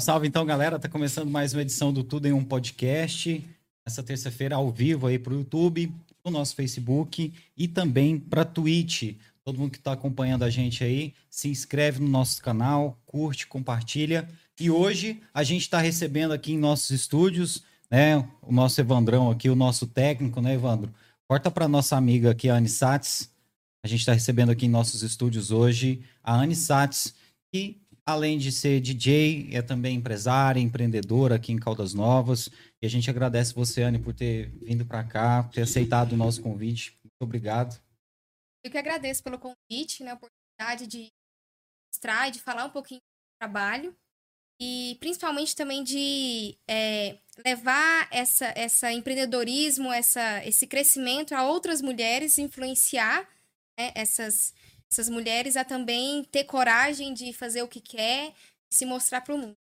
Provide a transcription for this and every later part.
Salve, então, galera. Tá começando mais uma edição do Tudo em Um Podcast. Essa terça-feira, ao vivo aí pro YouTube, pro nosso Facebook e também pra Twitch. Todo mundo que tá acompanhando a gente aí, se inscreve no nosso canal, curte, compartilha. E hoje a gente tá recebendo aqui em nossos estúdios, né, o nosso Evandrão aqui, o nosso técnico, né, Evandro? Corta pra nossa amiga aqui, a Anne Sates. A gente tá recebendo aqui em nossos estúdios hoje a Anne Sates, que além de ser DJ, é também empresária, empreendedora aqui em Caldas Novas. E a gente agradece você, Anne, por ter vindo para cá, por ter aceitado o nosso convite. Muito obrigado. Eu que agradeço pelo convite, né, a oportunidade de mostrar e de falar um pouquinho do trabalho. E principalmente também de levar essa empreendedorismo, esse crescimento a outras mulheres, influenciar, né, essas mulheres a também ter coragem de fazer o que quer e se mostrar para o mundo.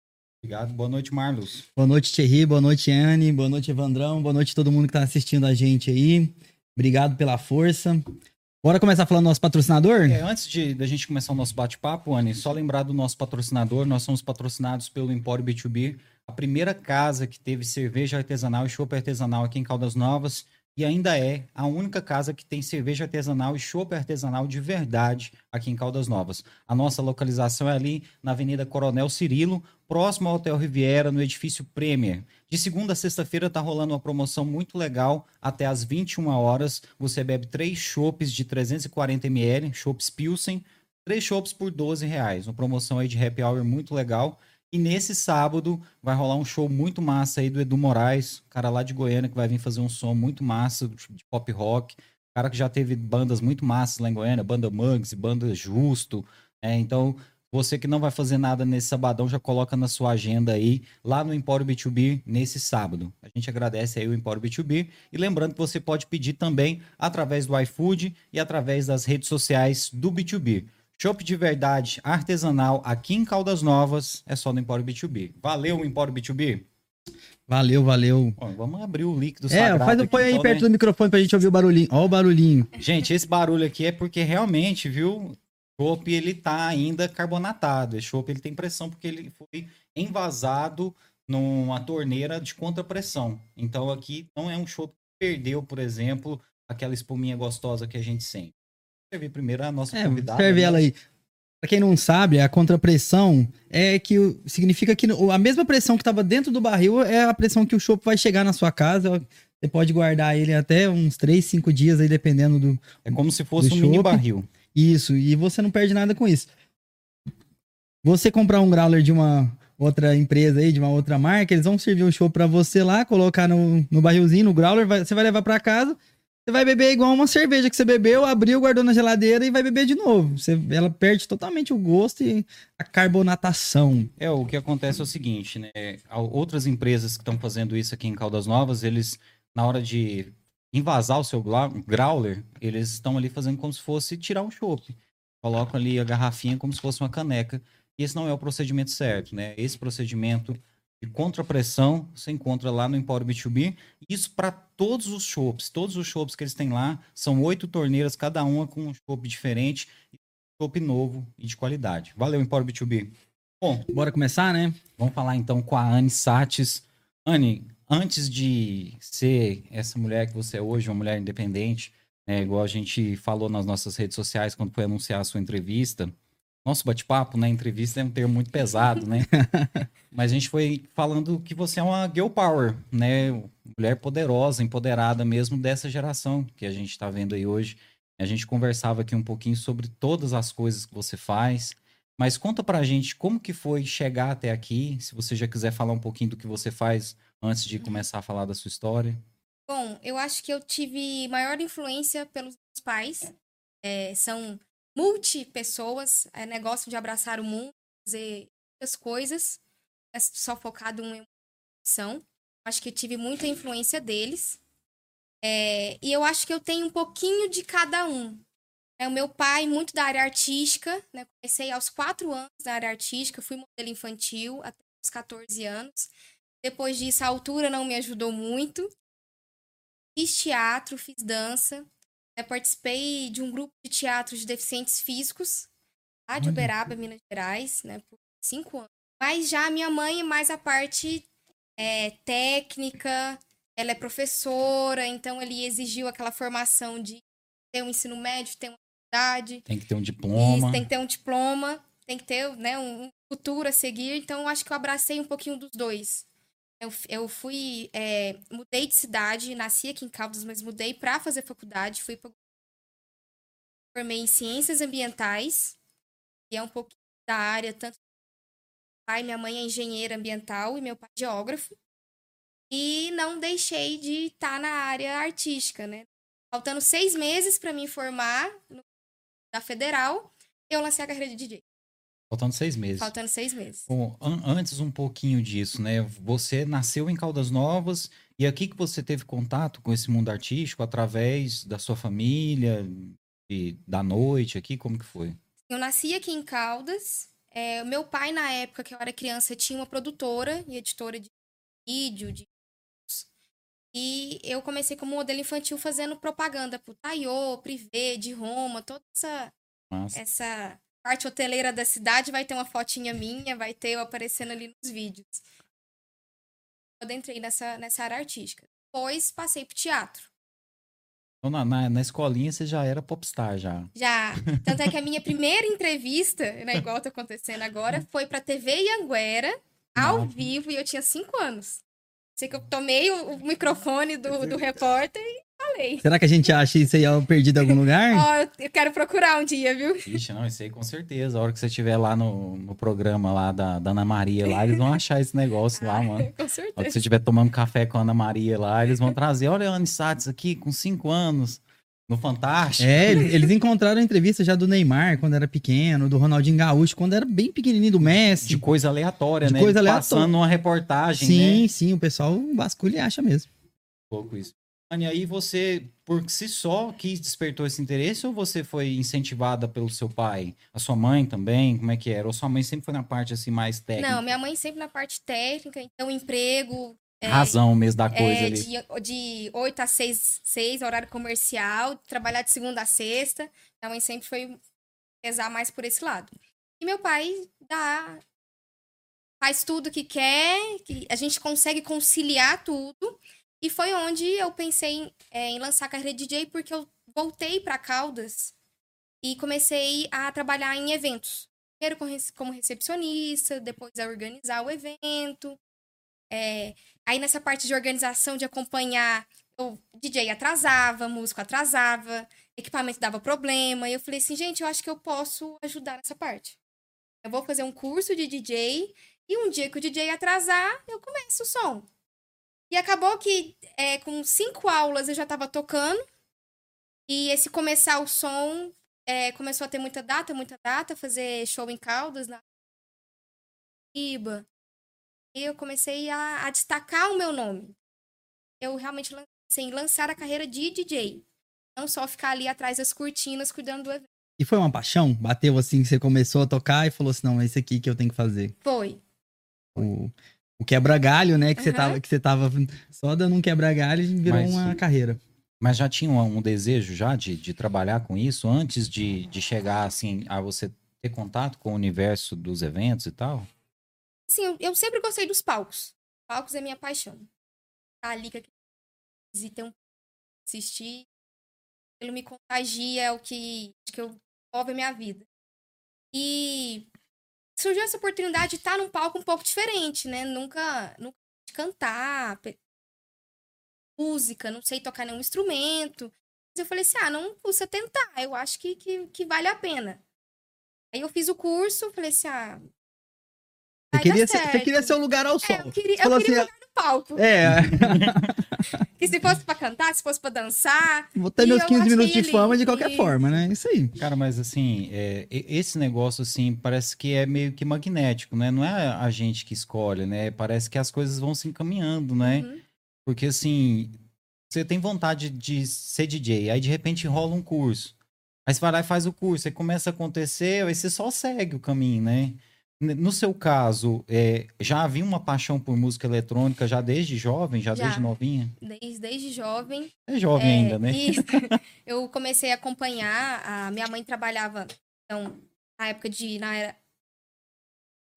Obrigado. Boa noite, Marlos. Boa noite, Tiry. Boa noite, Anne. Boa noite, Evandrão. Boa noite a todo mundo que está assistindo a gente aí. Obrigado pela força. Bora começar falando do nosso patrocinador? Antes da gente começar o nosso bate-papo, Anne, só lembrar do nosso patrocinador. Nós somos patrocinados pelo Empório B2B, a primeira casa que teve cerveja artesanal e chopp artesanal aqui em Caldas Novas. E ainda é a única casa que tem cerveja artesanal e chopp artesanal de verdade aqui em Caldas Novas. A nossa localização é ali na Avenida Coronel Cirilo, próximo ao Hotel Riviera, no edifício Premier. De segunda a sexta-feira está rolando uma promoção muito legal. Até às 21 horas você bebe 3 chopps de 340 ml, chopps Pilsen, 3 chopps por R$12. Uma promoção aí de happy hour muito legal. E nesse sábado vai rolar um show muito massa aí do Edu Moraes, cara lá de Goiânia que vai vir fazer um som muito massa de pop rock, cara que já teve bandas muito massas lá em Goiânia, banda Mugs, banda Justo, então você que não vai fazer nada nesse sabadão já coloca na sua agenda aí, lá no Empório B2B nesse sábado. A gente agradece aí o Empório B2B e lembrando que você pode pedir também através do iFood e através das redes sociais do B2B. Chopp de verdade, artesanal, aqui em Caldas Novas, é só no Empório B2B. Valeu, Empório B2B? Valeu. Ó, vamos abrir o líquido sagrado. Põe aí perto do microfone pra gente ouvir o barulhinho. Ó o barulhinho. Gente, esse barulho aqui é porque realmente, viu, o chopp ele tá ainda carbonatado. Esse chopp ele tem pressão porque ele foi envasado numa torneira de contrapressão. Então aqui não é um chopp que perdeu, por exemplo, aquela espuminha gostosa que a gente sente. Servir primeiro a nossa convidada. Serve ela aí. Pra quem não sabe, a contrapressão é que significa que a mesma pressão que estava dentro do barril é a pressão que o chopp vai chegar na sua casa. Você pode guardar ele até uns 3, 5 dias aí, dependendo do. É como se fosse um mini barril. Isso, e você não perde nada com isso. Você comprar um growler de uma outra empresa aí, de uma outra marca, eles vão servir o chopp pra você lá, colocar no barrilzinho, no growler, você vai levar pra casa. Você vai beber igual uma cerveja que você bebeu, abriu, guardou na geladeira e vai beber de novo. Ela perde totalmente o gosto e a carbonatação. O que acontece é o seguinte, né? Outras empresas que estão fazendo isso aqui em Caldas Novas, eles, na hora de envasar o seu growler, eles estão ali fazendo como se fosse tirar um chopp. Colocam ali a garrafinha como se fosse uma caneca. E esse não é o procedimento certo, né? Esse procedimento de contrapressão, você encontra lá no Empório B2B. Isso para todos os chopps. Todos os chopps que eles têm lá são 8 torneiras, cada uma com um chopp diferente. Chopp novo e de qualidade. Valeu, Empório B2B. Bom, bora começar, né? Vamos falar então com a Anne Sates. Anne, antes de ser essa mulher que você é hoje, uma mulher independente, né, igual a gente falou nas nossas redes sociais quando foi anunciar a sua entrevista, nosso bate-papo, né? Entrevista é um termo muito pesado, né? Mas a gente foi falando que você é uma girl power, né? Mulher poderosa, empoderada mesmo dessa geração que a gente está vendo aí hoje. A gente conversava aqui um pouquinho sobre todas as coisas que você faz. Mas conta pra gente como que foi chegar até aqui. Se você já quiser falar um pouquinho do que você faz antes de começar a falar da sua história. Bom, eu acho que eu tive maior influência pelos meus pais. São multi-pessoas, negócio de abraçar o mundo, fazer muitas coisas, só focado em emoção. Acho que eu tive muita influência deles. E eu acho que eu tenho um pouquinho de cada um. O meu pai, muito da área artística, né? Comecei aos 4 anos na área artística, fui modelo infantil até os 14 anos. Depois disso, a altura não me ajudou muito. Fiz teatro, fiz dança. Eu participei de um grupo de teatro de deficientes físicos, lá de Uberaba, Minas Gerais, né, por 5 anos. Mas já a minha mãe, mais a parte técnica, ela é professora, então ele exigiu aquela formação de ter um ensino médio, ter uma faculdade. Tem que ter um diploma. Isso, tem que ter um diploma, tem que ter, né, um futuro a seguir. Então, eu acho que eu abracei um pouquinho dos dois. Eu fui, mudei de cidade, nasci aqui em Caldas, mas mudei para fazer faculdade, fui para formei em Ciências Ambientais, que é um pouquinho da área, tanto pai, minha mãe é engenheira ambiental e meu pai é geógrafo, e não deixei de estar na área artística, né? Faltando 6 meses para me formar da Federal, eu lancei a carreira de DJ. Faltando 6 meses. Bom, antes um pouquinho disso, né? Você nasceu em Caldas Novas e aqui que você teve contato com esse mundo artístico através da sua família e da noite aqui, como que foi? Eu nasci aqui em Caldas. Meu pai, na época que eu era criança, tinha uma produtora e editora de vídeo, de... E eu comecei como modelo infantil fazendo propaganda pro Taiô, Privé, de Roma, toda essa parte hoteleira da cidade, vai ter uma fotinha minha, vai ter eu aparecendo ali nos vídeos. Eu entrei nessa área artística. Depois passei pro teatro. Então, na escolinha você já era popstar, já? Já. Tanto é que a minha primeira entrevista, né, igual tá acontecendo agora, foi pra TV Ianguera, ao vivo, e eu tinha 5 anos. Sei que eu tomei o microfone do repórter e falei. Será que a gente acha isso aí perdido em algum lugar? Ó, eu quero procurar um dia, viu? Ixi, não, isso aí com certeza. A hora que você estiver lá no programa lá da Ana Maria, lá, eles vão achar esse negócio lá, mano. Com certeza. A hora que você estiver tomando café com a Ana Maria lá, eles vão trazer, olha a Anne Sates aqui com 5 anos. No Fantástico. Eles encontraram entrevista já do Neymar, quando era pequeno, do Ronaldinho Gaúcho, quando era bem pequenininho, do Messi. De coisa aleatória, né? Coisa aleatória. Passando uma reportagem, sim, né? Sim, o pessoal vasculha e acha mesmo. Um pouco isso. E aí você, por si só, que despertou esse interesse ou você foi incentivada pelo seu pai? A sua mãe também? Como é que era? Ou sua mãe sempre foi na parte, assim, mais técnica? Não, minha mãe sempre na parte técnica, então emprego... Razão mesmo da coisa ali. De 8 a 6, horário comercial, trabalhar de segunda a sexta. Minha mãe sempre foi pesar mais por esse lado. E meu pai faz tudo que quer, que a gente consegue conciliar tudo. E foi onde eu pensei em lançar a carreira de DJ, porque eu voltei para Caldas e comecei a trabalhar em eventos. Primeiro como recepcionista, depois a organizar o evento. Aí nessa parte de organização, de acompanhar, o DJ atrasava, músico atrasava, equipamento dava problema, e eu falei assim, gente, eu acho que eu posso ajudar nessa parte. Eu vou fazer um curso de DJ, e um dia que o DJ atrasar, eu começo o som. E acabou que com 5 aulas eu já estava tocando, e esse começar o som começou a ter muita data, fazer show em Caldas, na Iba. Eu comecei a destacar o meu nome. Eu realmente lancei em lançar a carreira de DJ. Não só ficar ali atrás das cortinas cuidando do evento. E foi uma paixão? Bateu assim que você começou a tocar e falou assim, não, é esse aqui que eu tenho que fazer. Foi. O quebra-galho, né? Que, você tava só dando um quebra-galho e virou uma carreira. Mas já tinha um desejo já de trabalhar com isso antes de chegar assim a você ter contato com o universo dos eventos e tal? Sim, eu sempre gostei dos palcos. Palcos é minha paixão. Tá ali que assistir, ele me contagia, é o que acho que envolve a minha vida. E surgiu essa oportunidade de estar num palco um pouco diferente, né? Nunca cantar música, não sei tocar nenhum instrumento. Mas eu falei assim, não precisa tentar, eu acho que vale a pena. Aí eu fiz o curso, falei assim, Você queria ser um lugar ao sol. Eu queria assim, um lugar no palco. Que se fosse pra cantar, se fosse pra dançar... Vou ter meus 15 minutos de fama de qualquer forma, né? Isso aí. Cara, mas assim, esse negócio assim, parece que é meio que magnético, né? Não é a gente que escolhe, né? Parece que as coisas vão se encaminhando, né? Uhum. Porque assim, você tem vontade de ser DJ, aí de repente rola um curso. Aí você vai lá e faz o curso, aí começa a acontecer, aí você só segue o caminho, né? No seu caso, já havia uma paixão por música eletrônica já desde jovem? Já desde novinha? Desde jovem. É jovem ainda, né? Isso. Eu comecei a acompanhar. A minha mãe trabalhava, então, na época de... Na era,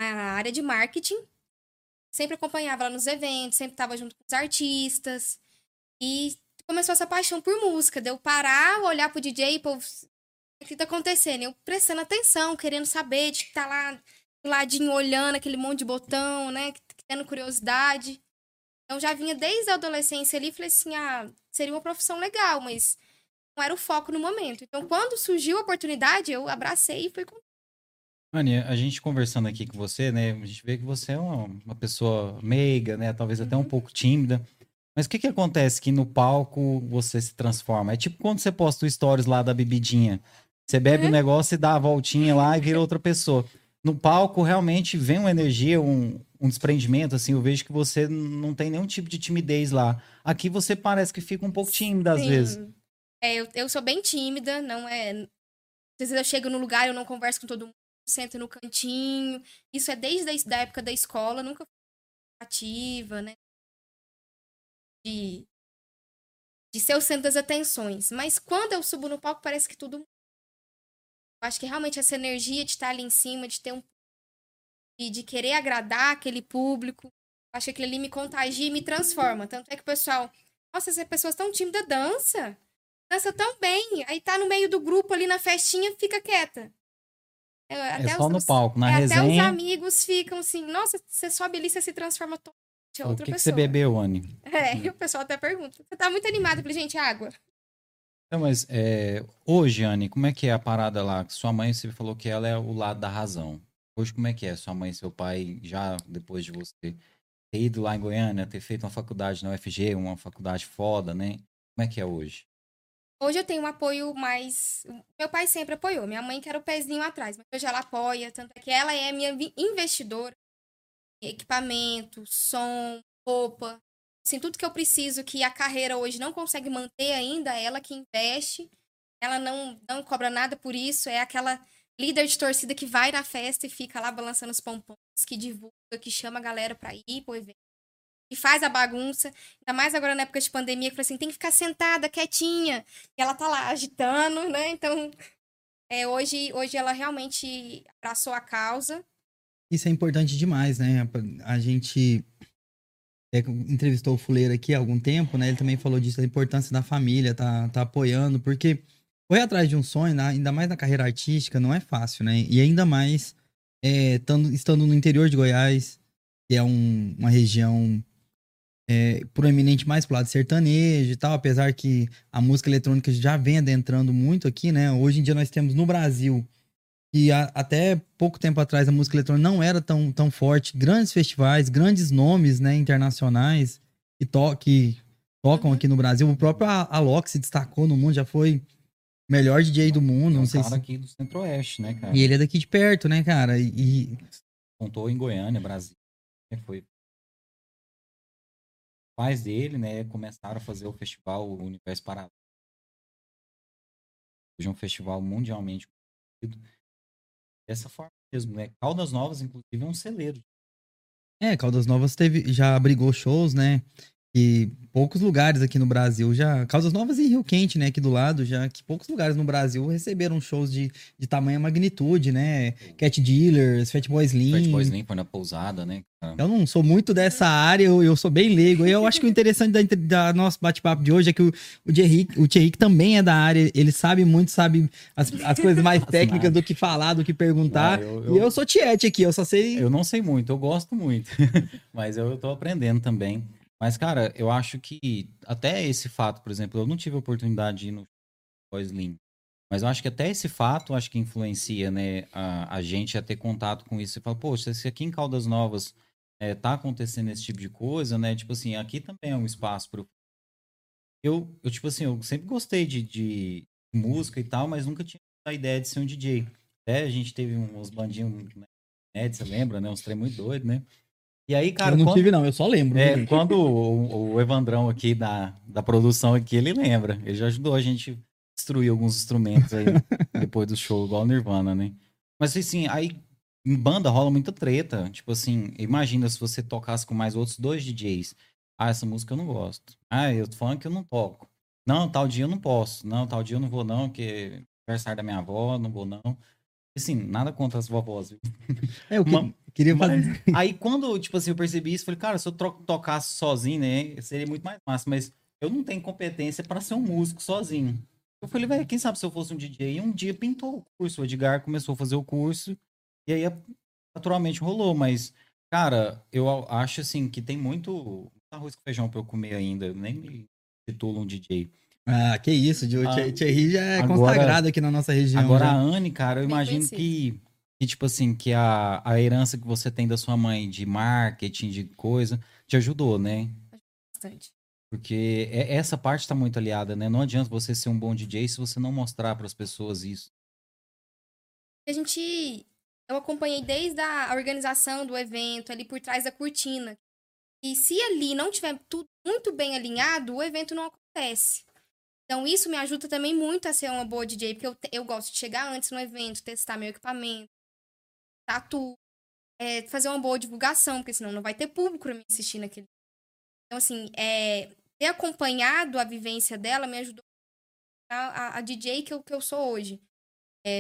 a área de marketing. Sempre acompanhava lá nos eventos, sempre estava junto com os artistas. E começou essa paixão por música. Deu parar, olhar pro DJ e pô, o que tá acontecendo? Eu prestando atenção, querendo saber, de que tá lá do ladinho olhando aquele monte de botão, né? Tendo curiosidade. Então já vinha desde a adolescência ali, falei assim, ah, seria uma profissão legal, mas não era o foco no momento. Então quando surgiu a oportunidade, eu abracei e fui com. Anne, a gente conversando aqui com você, né, a gente vê que você é uma pessoa meiga, né, talvez até um pouco tímida, mas o que que acontece que no palco você se transforma? É tipo quando você posta stories lá da bebidinha, você bebe um negócio e dá a voltinha lá e vira outra pessoa. No palco realmente vem uma energia, um desprendimento, assim, eu vejo que você não tem nenhum tipo de timidez lá. Aqui você parece que fica um pouco tímida às vezes. É, eu sou bem tímida, não é... Às vezes eu chego no lugar e eu não converso com todo mundo. Senta no cantinho, isso é desde a época da escola, nunca fui ativa, né, de ser o centro das atenções, mas quando eu subo no palco parece que tudo muda. Eu acho que realmente essa energia de estar ali em cima, de ter um de querer agradar aquele público, eu acho que aquilo ali me contagia e me transforma, tanto é que o pessoal, nossa, essas pessoas tão tímidas, dança tão bem, aí tá no meio do grupo ali na festinha, fica quieta. Até é só no palco, na resenha. Até os amigos ficam assim, nossa, você sobe ali, você se transforma totalmente em outra pessoa. O que você bebeu, Anne? É, o pessoal até pergunta. Você tá muito animado, eu falei, gente, água. Então, mas hoje, Anne, como é que é a parada lá? Sua mãe, você falou que ela é o lado da razão. Hoje, como é que é? Sua mãe e seu pai, já depois de você ter ido lá em Goiânia, ter feito uma faculdade na UFG, uma faculdade foda, né? Como é que é hoje? Hoje eu tenho um apoio mais... Meu pai sempre apoiou. Minha mãe que era o pezinho atrás. Mas hoje ela apoia. Tanto é que ela é minha investidora. Equipamento, som, roupa. Assim, tudo que eu preciso que a carreira hoje não consegue manter ainda, ela que investe. Ela não cobra nada por isso. É aquela líder de torcida que vai na festa e fica lá balançando os pompons, que divulga, que chama a galera pra ir pro evento. E faz a bagunça, ainda mais agora na época de pandemia, que eu falei assim, tem que ficar sentada, quietinha. E ela tá lá agitando, né? Então, hoje ela realmente abraçou a causa. Isso é importante demais, né? A gente entrevistou o Fuleiro aqui há algum tempo, né? Ele também falou disso, da importância da família, tá apoiando, porque correr atrás de um sonho, ainda mais na carreira artística, não é fácil, né? E ainda mais estando no interior de Goiás, que é uma região... proeminente mais pro lado sertanejo e tal, apesar que a música eletrônica já vem adentrando muito aqui, né? Hoje em dia nós temos no Brasil, e até pouco tempo atrás a música eletrônica não era tão forte, grandes festivais, grandes nomes, né, internacionais que tocam aqui no Brasil. O próprio Alok se destacou no mundo, já foi melhor DJ do mundo. Não sei cara se... aqui do Centro-Oeste, né, cara? E ele é daqui de perto, né, cara? E... Contou em Goiânia, Brasília, foi... pais dele, né, começaram a fazer o festival Universo Paralelo. Hoje é um festival mundialmente conhecido. Dessa forma mesmo, né? Caldas Novas, inclusive, é um celeiro. Caldas Novas já abrigou shows, né? E poucos lugares aqui no Brasil já... Caldas Novas e Rio Quente, né? Aqui do lado já... Que poucos lugares no Brasil receberam shows de tamanha magnitude, né? Cat Dealers, Fatboy Slim... Fatboy Slim foi na pousada, né? Eu não sou muito dessa área, eu sou bem leigo. Eu acho que o interessante da nosso bate-papo de hoje é que o Tiry também é da área. Ele sabe muito, sabe as coisas mais técnicas do que falar, do que perguntar. E eu sou tiete aqui, eu só sei... Eu não sei muito, eu gosto muito. Mas eu tô aprendendo também. Mas, cara, eu acho que até esse fato, por exemplo, eu não tive a oportunidade de ir no Slim, mas eu acho que até esse fato, acho que influencia, né, a gente a ter contato com isso. Você fala, poxa, se aqui em Caldas Novas tá acontecendo esse tipo de coisa, né, tipo assim, aqui também é um espaço pro... Eu tipo assim, eu sempre gostei de música e tal, mas nunca tinha a ideia de ser um DJ. Até a gente teve uns bandinhos, né, você lembra, né, uns trem muito doido, né? E aí, cara, eu não tive, não, eu só lembro. Quando o Evandrão aqui da produção aqui, ele lembra. Ele já ajudou a gente destruir alguns instrumentos aí depois do show, igual o Nirvana, né? Mas assim, aí em banda rola muita treta. Tipo assim, imagina se você tocasse com mais outros dois DJs. Ah, essa música eu não gosto. Ah, eu funk eu não toco. Não, tal dia eu não posso. Não, tal dia eu não vou não, porque é aniversário da minha avó, não vou não. Assim, nada contra as vovós, viu? É, o que, Queria fazer. Aí quando, tipo assim, eu percebi isso, falei, cara, se eu tocasse sozinho, né, seria muito mais massa, mas eu não tenho competência pra ser um músico sozinho. Eu falei, velho, quem sabe se eu fosse um DJ? E um dia pintou o curso, o Edgar começou a fazer o curso, e aí naturalmente rolou, mas, cara, eu acho, assim, que tem muito arroz com feijão pra eu comer ainda, eu nem me titulo um DJ. Ah, que isso, Thierry já é agora, consagrado aqui na nossa região. Agora, né? A Anne, cara, eu imagino que, tipo assim, que a herança que você tem da sua mãe de marketing, de coisa, te ajudou, né? Bastante. Porque essa parte tá muito aliada, né? Não adianta você ser um bom DJ se você não mostrar para as pessoas isso. Eu acompanhei desde a organização do evento, ali por trás da cortina. E se ali não tiver tudo muito bem alinhado, o evento não acontece. Então, isso me ajuda também muito a ser uma boa DJ, porque eu gosto de chegar antes no evento, testar meu equipamento, testar tudo, fazer uma boa divulgação, porque senão não vai ter público pra me assistir naquele. Então, assim, ter acompanhado a vivência dela me ajudou a DJ que eu sou hoje.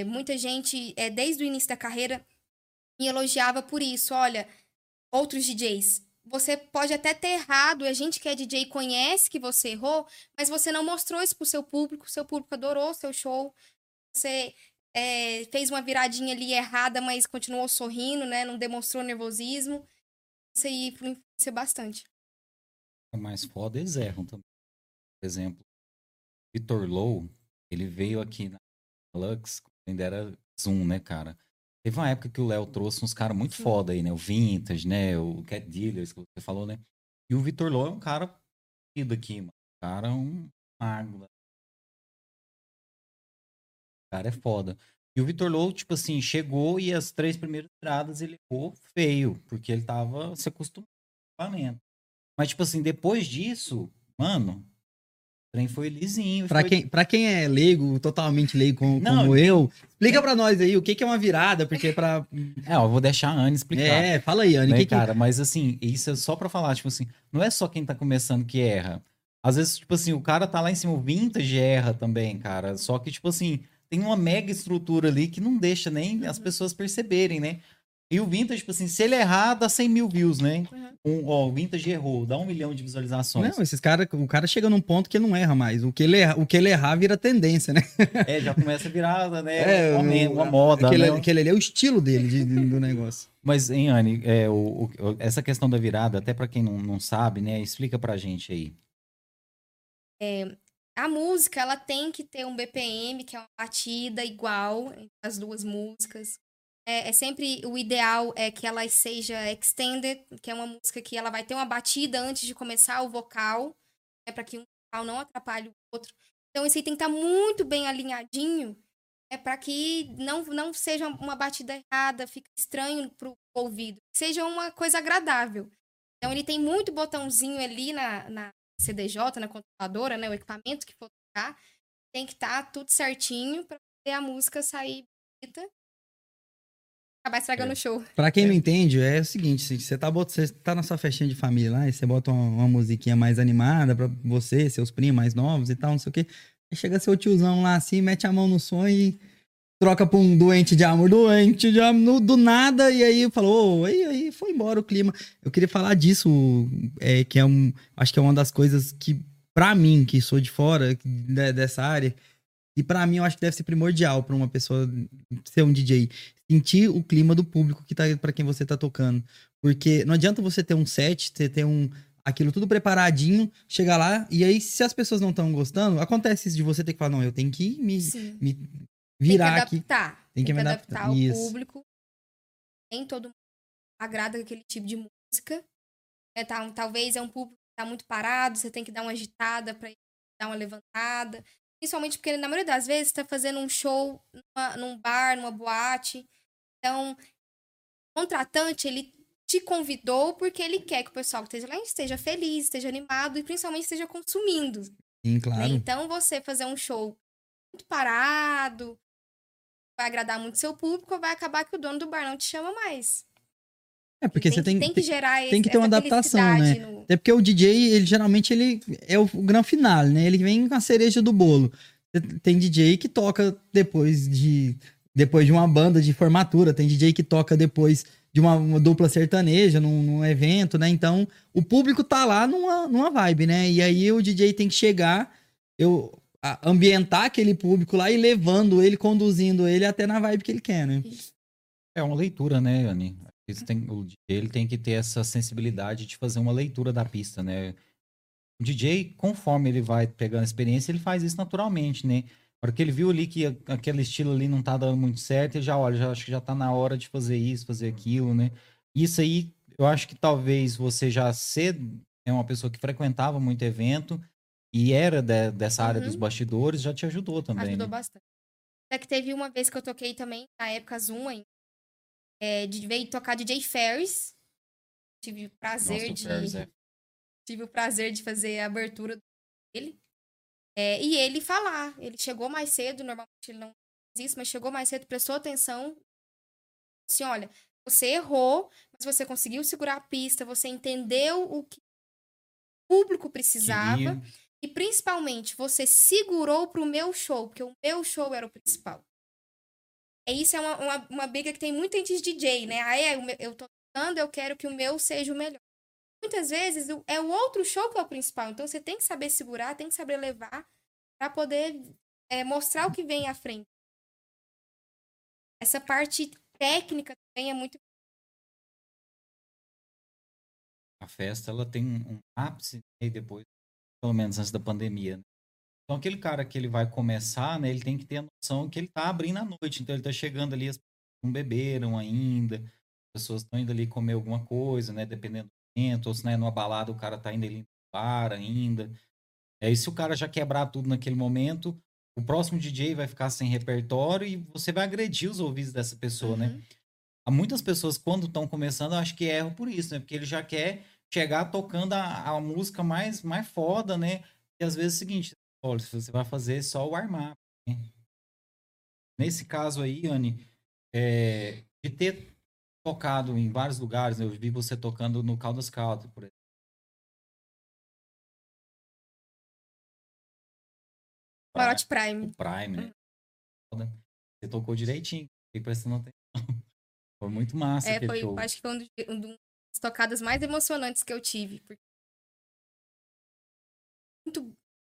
Muita gente, desde o início da carreira, me elogiava por isso. Olha, outros DJs... Você pode até ter errado, a gente que é DJ conhece que você errou, mas você não mostrou isso pro seu público adorou o seu show, você fez uma viradinha ali errada, mas continuou sorrindo, né? Não demonstrou nervosismo. Isso aí influencia bastante. Mas foda, eles erram também. Por exemplo, Vitor Lowe, ele veio aqui na Lux, ainda era Zoom, né, cara? Teve uma época que o Léo trouxe uns caras muito foda aí, né? O Vintage, né? O Cat Dealers, que você falou, né? E o Vitor Lowe é um cara aqui, mano. O cara é um mago. O cara é foda. E o Vitor Lowe, tipo assim, chegou e as 3 primeiras tiradas ele ficou feio, porque ele tava se acostumando com o equipamento. Mas, tipo assim, depois disso, mano... O trem foi lisinho. Pra quem é leigo, totalmente leigo como eu, explica pra nós aí o que é uma virada, porque pra... eu vou deixar a Anne explicar. Fala aí, Anne. Né, cara, mas assim, isso é só pra falar, tipo assim, não é só quem tá começando que erra. Às vezes, tipo assim, o cara tá lá em cima, o Vintage erra também, cara. Só que, tipo assim, tem uma mega estrutura ali que não deixa nem as pessoas perceberem, né? E o Vintage, tipo assim, se ele errar, dá 100 mil views, né? O Vintage errou, dá 1 milhão de visualizações. Não, esses caras, o cara chega num ponto que ele não erra mais. O que ele errar vira tendência, né? Já começa a virar, né? Uma moda. Aquele ali é o estilo dele, do negócio. Mas, hein, Anne, essa questão da virada, até pra quem não sabe, né? Explica pra gente aí. A música, ela tem que ter um BPM, que é uma batida igual as duas músicas. Sempre o ideal é que ela seja extended, que é uma música que ela vai ter uma batida antes de começar o vocal, né, para que um vocal não atrapalhe o outro. Então, isso aí tem que estar muito bem alinhadinho, para que não seja uma batida errada, fique estranho pro ouvido, que seja uma coisa agradável. Então, ele tem muito botãozinho ali na CDJ, na controladora, né, o equipamento que for tocar, tem que estar tudo certinho para poder a música sair bonita. Acabar estragando o show. Pra quem não entende, é o seguinte, se você tá na sua festinha de família lá e você bota uma musiquinha mais animada pra você, seus primos mais novos e tal, não sei o quê. Aí chega seu tiozão lá assim, mete a mão no som e troca pra um doente de amor, do nada, e aí falou, aí foi embora o clima. Eu queria falar disso, que é acho que é uma das coisas que, pra mim, que sou de fora dessa área, e pra mim eu acho que deve ser primordial pra uma pessoa ser um DJ. Sentir o clima do público que tá pra quem você tá tocando. Porque não adianta você ter um set, você ter aquilo tudo preparadinho, chegar lá, e aí se as pessoas não estão gostando, acontece isso de você ter que falar, não, eu tenho que me virar aqui. Tem que adaptar o público. Nem todo mundo agrada aquele tipo de música. Talvez é um público que tá muito parado, você tem que dar uma agitada pra ele dar uma levantada. Principalmente porque na maioria das vezes tá fazendo um show num bar, numa boate. Então, o contratante, ele te convidou porque ele quer que o pessoal que esteja lá esteja feliz, esteja animado e principalmente esteja consumindo. Sim, claro. Né? Então, você fazer um show muito parado, vai agradar muito seu público, vai acabar que o dono do bar não te chama mais. Porque você tem que gerar tem que ter uma adaptação, né? Até porque o DJ, ele geralmente ele é o gran final, né? Ele vem com a cereja do bolo. Tem DJ que toca depois de uma banda de formatura, tem DJ que toca depois de uma dupla sertaneja, num evento, né? Então, o público tá lá numa vibe, né? E aí o DJ tem que chegar, ambientar aquele público lá e levando ele, conduzindo ele até na vibe que ele quer, né? É uma leitura, né, Anne? O DJ ele tem que ter essa sensibilidade de fazer uma leitura da pista, né? O DJ, conforme ele vai pegando a experiência, ele faz isso naturalmente, né? Porque ele viu ali que aquele estilo ali não tá dando muito certo, e já olha, já acho que já tá na hora de fazer isso, fazer aquilo, né? Isso aí, eu acho que talvez você já cedo é uma pessoa que frequentava muito evento e era dessa área dos bastidores, já te ajudou também. Ajudou, né? Bastante. Até que teve uma vez que eu toquei também, na época Zoom ainda, veio tocar DJ Ferris. Tive o prazer de fazer a abertura dele. E ele falar, ele chegou mais cedo, normalmente ele não faz isso, mas chegou mais cedo, prestou atenção, assim, olha, você errou, mas você conseguiu segurar a pista, você entendeu o que o público precisava, e principalmente, você segurou pro meu show, porque o meu show era o principal. Isso é uma briga que tem muito entre DJ, né? Eu tô tentando, eu quero que o meu seja o melhor. Muitas vezes é o outro show que é o principal, então você tem que saber segurar, tem que saber levar para poder mostrar o que vem à frente. Essa parte técnica também é muito... A festa, ela tem um ápice e depois, pelo menos antes da pandemia, né? Então aquele cara que ele vai começar, né, ele tem que ter a noção que ele tá abrindo à noite, então ele tá chegando ali, as pessoas não beberam ainda, as pessoas estão indo ali comer alguma coisa, né, dependendo ou se, né, numa balada o cara tá indo ali no bar ainda. E se o cara já quebrar tudo naquele momento, o próximo DJ vai ficar sem repertório e você vai agredir os ouvidos dessa pessoa, né? Há muitas pessoas, quando estão começando, eu acho que erram por isso, né? Porque ele já quer chegar tocando a música mais foda, né? E às vezes é o seguinte, olha, você vai fazer só o warm-up, né? Nesse caso aí, Anne, de ter tocado em vários lugares, né? Eu vi você tocando no Caldas Country, por exemplo. Calote Prime. O Prime, né? Você tocou direitinho, fiquei prestando atenção. Foi muito massa. Acho que foi uma das tocadas mais emocionantes que eu tive. Porque... muito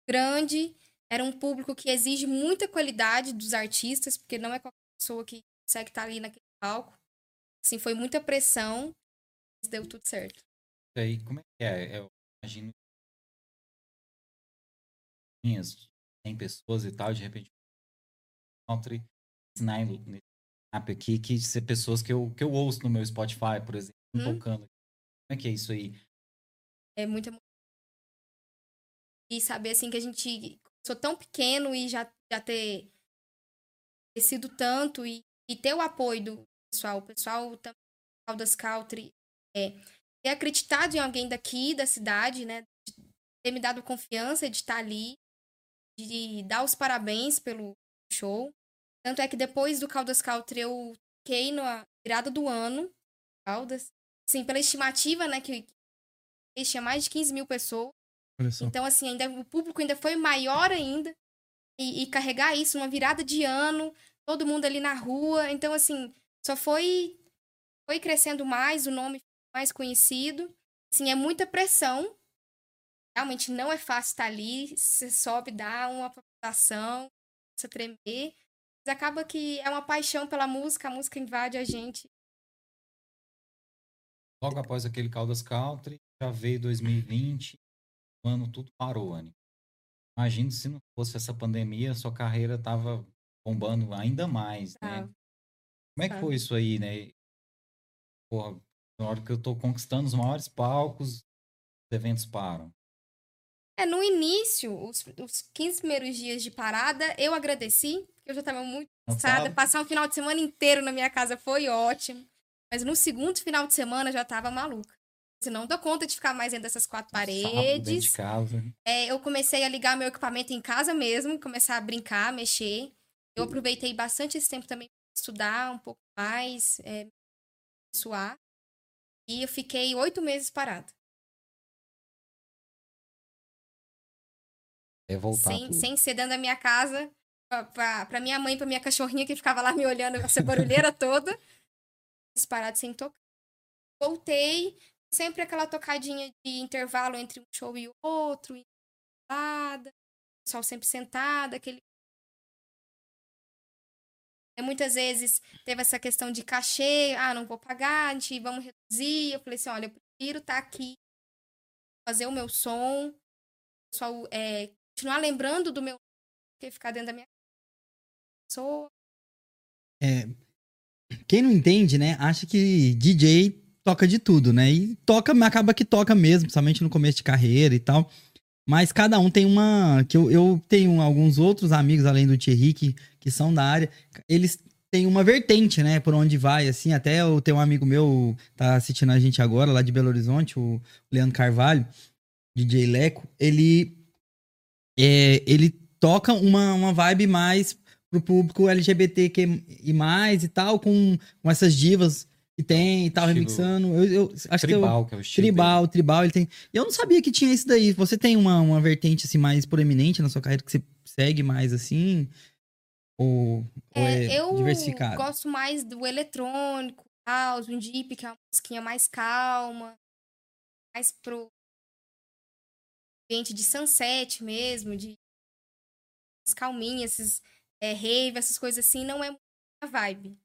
grande, era um público que exige muita qualidade dos artistas, porque não é qualquer pessoa que consegue estar ali naquele palco. Assim, foi muita pressão, mas deu tudo certo. E aí, como é que é? Eu imagino minhas 100 pessoas e tal, de repente, nesse app aqui, que são pessoas que eu ouço no meu Spotify, por exemplo, tocando. Como é que é isso aí? É muito emocionante. E saber, assim, que a gente sou tão pequeno e já ter crescido tanto e ter o apoio do pessoal também, Caldas Country, ter acreditado em alguém daqui, da cidade, né, de ter me dado confiança de estar ali, de dar os parabéns pelo show. Tanto é que depois do Caldas Country eu fiquei na virada do ano, Caldas, assim, pela estimativa, né, que tinha mais de 15 mil pessoas. Então, assim, o público ainda foi maior ainda, e carregar isso, uma virada de ano, todo mundo ali na rua, então, assim... Só foi crescendo mais, o nome mais conhecido. Assim, é muita pressão. Realmente não é fácil estar ali. Você sobe, dá uma palpitação, você tremer. Mas acaba que é uma paixão pela música, a música invade a gente. Logo após aquele Caldas Country, já veio 2020, mano, tudo parou, Anne. Imagina se não fosse essa pandemia, sua carreira estava bombando ainda mais, né? Como é que foi isso aí, né? Porra, na hora que eu tô conquistando os maiores palcos, os eventos param. No início, os 15 primeiros dias de parada, eu agradeci, porque eu já tava muito cansada. Passar um final de semana inteiro na minha casa foi ótimo. Mas no segundo final de semana, eu já tava maluca. Você não dou conta de ficar mais dentro dessas 4 paredes. Sábado, dentro de casa. Eu comecei a ligar meu equipamento em casa mesmo, começar a brincar, mexer. Eu aproveitei bastante esse tempo também estudar um pouco mais, suar. E eu fiquei 8 meses parada. Voltar sem ser dentro da minha casa, pra minha mãe, pra minha cachorrinha que ficava lá me olhando, essa barulheira toda. Parada sem tocar. voltei, sempre aquela tocadinha de intervalo entre um show e outro, e o pessoal sempre sentado, aquele... Muitas vezes teve essa questão de cachê, não vou pagar, a gente vamos reduzir. Eu falei assim, olha, eu prefiro estar aqui, fazer o meu som, o pessoal continuar lembrando do meu, que ficar dentro da minha pessoa. Quem não entende, né, acha que DJ toca de tudo, né? E toca, acaba que toca mesmo, principalmente no começo de carreira e tal. Mas cada um tem uma... que eu tenho alguns outros amigos, além do Tiry, que são da área. Eles têm uma vertente, né? Por onde vai, assim. Até eu tenho um amigo meu, tá assistindo a gente agora, lá de Belo Horizonte, o Leandro Carvalho, DJ Leco. Ele toca uma vibe mais pro público LGBTQ e mais e tal, com essas divas... que tem e tal, remixando. Eu acho tribal, que é o estilo tribal, ele tem... Eu não sabia que tinha isso daí. Você tem uma vertente, assim, mais proeminente na sua carreira, que você segue mais, assim? Ou eu diversificado? Eu gosto mais do eletrônico, house, um deep, que é uma musiquinha mais calma, mais pro ambiente de sunset mesmo, de calminha, esses rave, essas coisas assim, não é muito a vibe.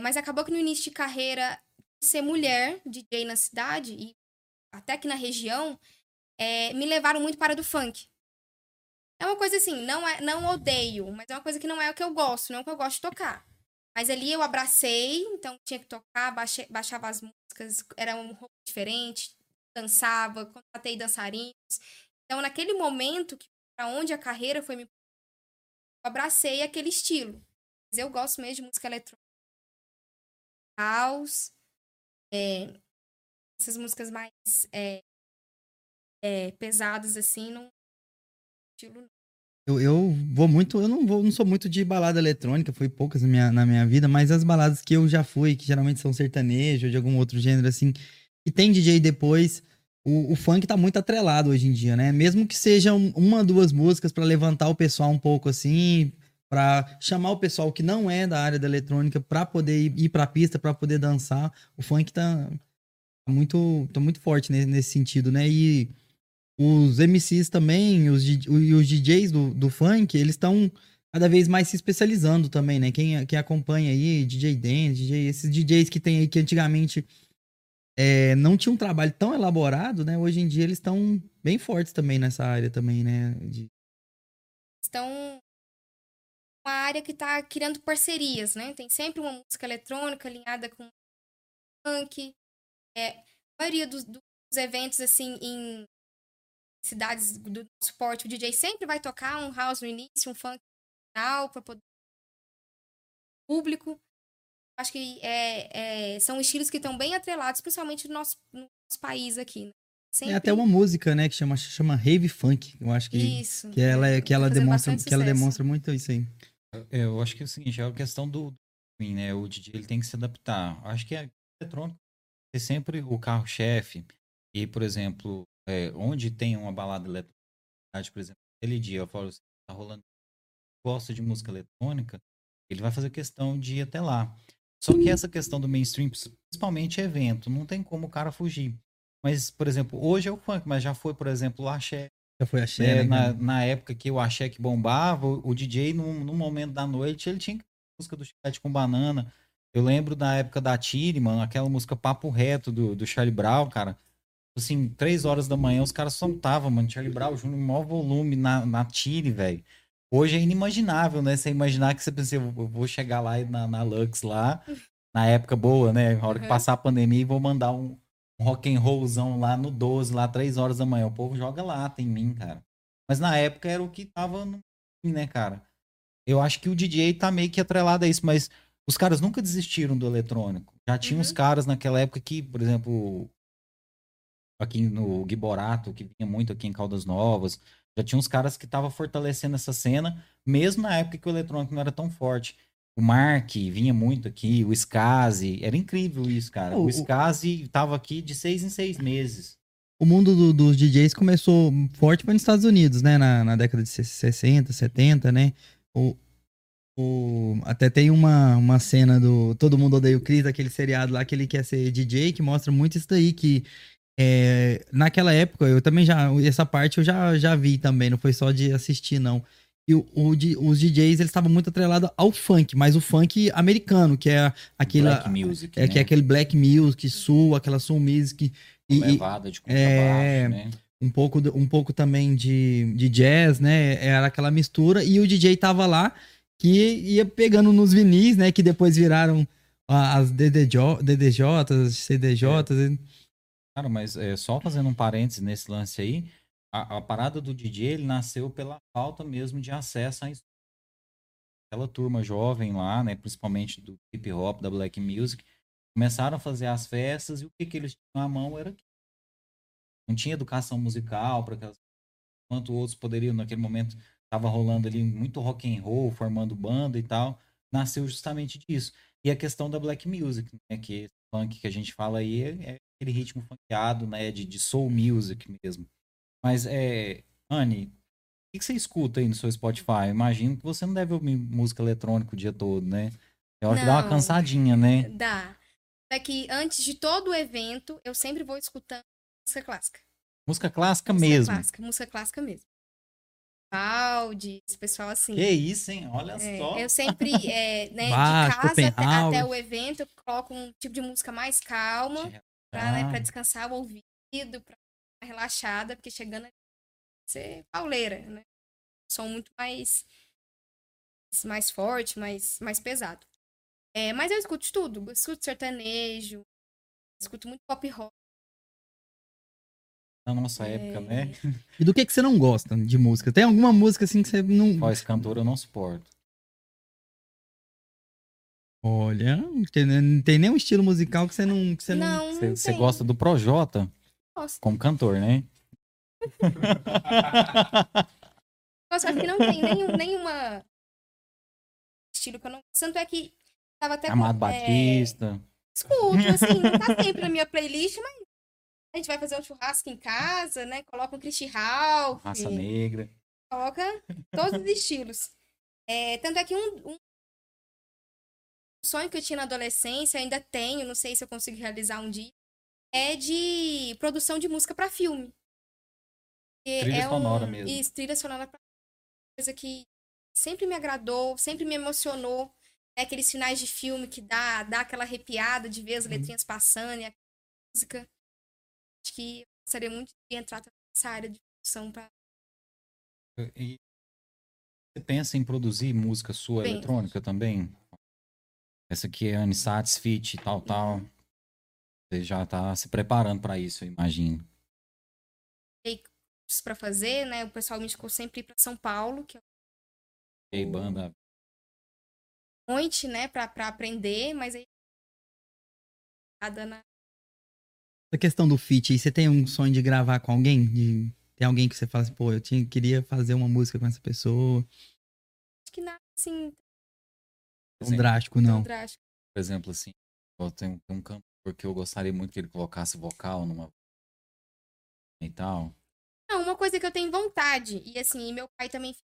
Mas acabou que no início de carreira, ser mulher, DJ na cidade, e até aqui na região, me levaram muito para do funk. É uma coisa assim, não odeio, mas é uma coisa que não é o que eu gosto, não é o que eu gosto de tocar. Mas ali eu abracei, então tinha que tocar, baixava as músicas, era um roupa diferente, dançava, contratei dançarinos. Então naquele momento, para onde a carreira foi, eu abracei aquele estilo. Mas eu gosto mesmo de música eletrônica. House, essas músicas mais pesadas, assim, não estilo não. Eu não sou muito de balada eletrônica, fui poucas na minha vida, mas as baladas que eu já fui, que geralmente são sertanejo ou de algum outro gênero, assim, que tem DJ depois, o funk tá muito atrelado hoje em dia, né? Mesmo que sejam uma, duas músicas pra levantar o pessoal um pouco, assim... Pra chamar o pessoal que não é da área da eletrônica pra poder ir pra pista, pra poder dançar. O funk tá muito forte nesse sentido, né? E os MCs também, os DJs do funk, eles estão cada vez mais se especializando também, né? Quem acompanha aí, DJ Dance, esses DJs que tem aí, que antigamente não tinha um trabalho tão elaborado, né? Hoje em dia eles estão bem fortes também nessa área também, né? Estão... uma área que está criando parcerias, né? Tem sempre uma música eletrônica alinhada com funk. A maioria dos eventos, assim, em cidades do nosso porte, o DJ sempre vai tocar um house no início, um funk no final, para poder público. Acho que são estilos que estão bem atrelados, principalmente no nosso país aqui, né? Sempre... até uma música, né, que chama Rave Funk, eu acho que isso, que ela demonstra muito isso aí. Eu acho que é o seguinte, é a questão do né, o DJ ele tem que se adaptar. Acho que é eletrônico é sempre o carro-chefe. E, por exemplo, onde tem uma balada eletrônica, por exemplo, aquele dia eu falo, tá rolando, gosta de música eletrônica, ele vai fazer questão de ir até lá. Só que essa questão do mainstream, principalmente evento, não tem como o cara fugir. Mas, por exemplo, hoje é o funk, mas já foi, por exemplo, o axé. Já foi axé, né? Na época que o axé que bombava, o DJ, num momento da noite, ele tinha música do Chiclete com Banana. Eu lembro da época da Tiry, mano, aquela música Papo Reto do Charlie Brown, cara. Assim, 3h da manhã, os caras soltavam, mano. Charlie Brown Jr. no maior volume na Tiry, velho. Hoje é inimaginável, né? Você imaginar que você pensa, eu vou chegar lá na Lux lá, na época boa, né? Na hora que passar a pandemia, e vou mandar um rock and rollzão lá no 12, lá 3h da manhã. O povo joga lata em mim, cara. Mas na época era o que tava no fim, né, cara? Eu acho que o DJ tá meio que atrelado a isso, mas os caras nunca desistiram do eletrônico. Já tinha uns caras naquela época que, por exemplo, aqui no Gui Borato, que vinha muito aqui em Caldas Novas, já tinha uns caras que tava fortalecendo essa cena, mesmo na época que o eletrônico não era tão forte. O Mark vinha muito aqui, o Skazi, era incrível isso, cara. O Skazi tava aqui de 6 em 6 meses. O mundo dos DJs começou forte, foi nos Estados Unidos, né? Na década de 60, 70, né? Até tem uma cena do Todo Mundo Odeia o Chris, aquele seriado lá que ele quer ser DJ, que mostra muito isso daí, que naquela época, eu também já, essa parte eu já vi também, não foi só de assistir não. E os DJs, eles estavam muito atrelados ao funk, mas o funk americano, que é aquele black music, né? Que é aquele black music, aquela soul music. Levada de contrabaixo, né? Um pouco também de jazz, né? Era aquela mistura. E o DJ tava lá, que ia pegando nos vinis, né? Que depois viraram as DDJs, CDJs. Cara, mas só fazendo um parênteses nesse lance aí, a parada do DJ, ele nasceu pela falta mesmo de acesso a isso. Aquela turma jovem lá, né, principalmente do hip hop, da black music, começaram a fazer as festas e o que eles tinham à mão era que não tinha educação musical para aquelas, enquanto outros poderiam, naquele momento estava rolando ali muito rock and roll, formando banda e tal, nasceu justamente disso. E a questão da black music, né, que esse funk que a gente fala aí é aquele ritmo funkeado, né, de soul music mesmo. Mas, Anne, o que você escuta aí no seu Spotify? Eu imagino que você não deve ouvir música eletrônica o dia todo, né? Eu acho que dá uma cansadinha, né? Dá. É que antes de todo o evento, eu sempre vou escutando música clássica. Música clássica mesmo? Música clássica mesmo. Balde, esse pessoal assim. Que isso, hein? Olha só. Eu sempre, né, de casa até o evento, eu coloco um tipo de música mais calma, pra descansar o ouvido, pra relaxada, porque chegando você pauleira, né? Som muito mais forte, mais pesado. Mas eu escuto tudo. Eu escuto sertanejo, escuto muito pop rock. Na nossa época, né? E do que você não gosta de música? Tem alguma música assim que você não... Esse cantor eu não suporto. Olha, não tem nenhum estilo musical que você não... Você gosta do Projota? Gosto. Como cantor, né? Nossa, acho que não tem nenhuma estilo que eu não... Tanto é que tava até Amado Batista. Escuto, assim, não tá sempre na minha playlist, mas a gente vai fazer um churrasco em casa, né? Coloca um Christy Ralph. Raça Negra. Coloca todos os estilos. Tanto é que um sonho que eu tinha na adolescência, ainda tenho, não sei se eu consigo realizar um dia, é de produção de música para filme. Trilha sonora mesmo. Isso, trilha sonora pra filme. Coisa que sempre me agradou, sempre me emocionou. Aqueles finais de filme que dá aquela arrepiada de ver as letrinhas passando e a música. Acho que eu gostaria muito de entrar nessa área de produção. E você pensa em produzir música sua eletrônica também? Essa aqui é Anne Sates, feat, tal. Você já tá se preparando para isso, eu imagino. Para fazer, né? O pessoal me indicou sempre ir para São Paulo, que é banda. Muito, né? Para aprender, mas aí a questão do feat, aí você tem um sonho de gravar com alguém? Tem alguém que você fala assim, eu queria fazer uma música com essa pessoa? Acho que nada assim. Tão drástico. Por exemplo, assim, eu tenho um campo. Porque eu gostaria muito que ele colocasse vocal numa... e tal. Não, uma coisa que eu tenho vontade, e assim, meu pai também fica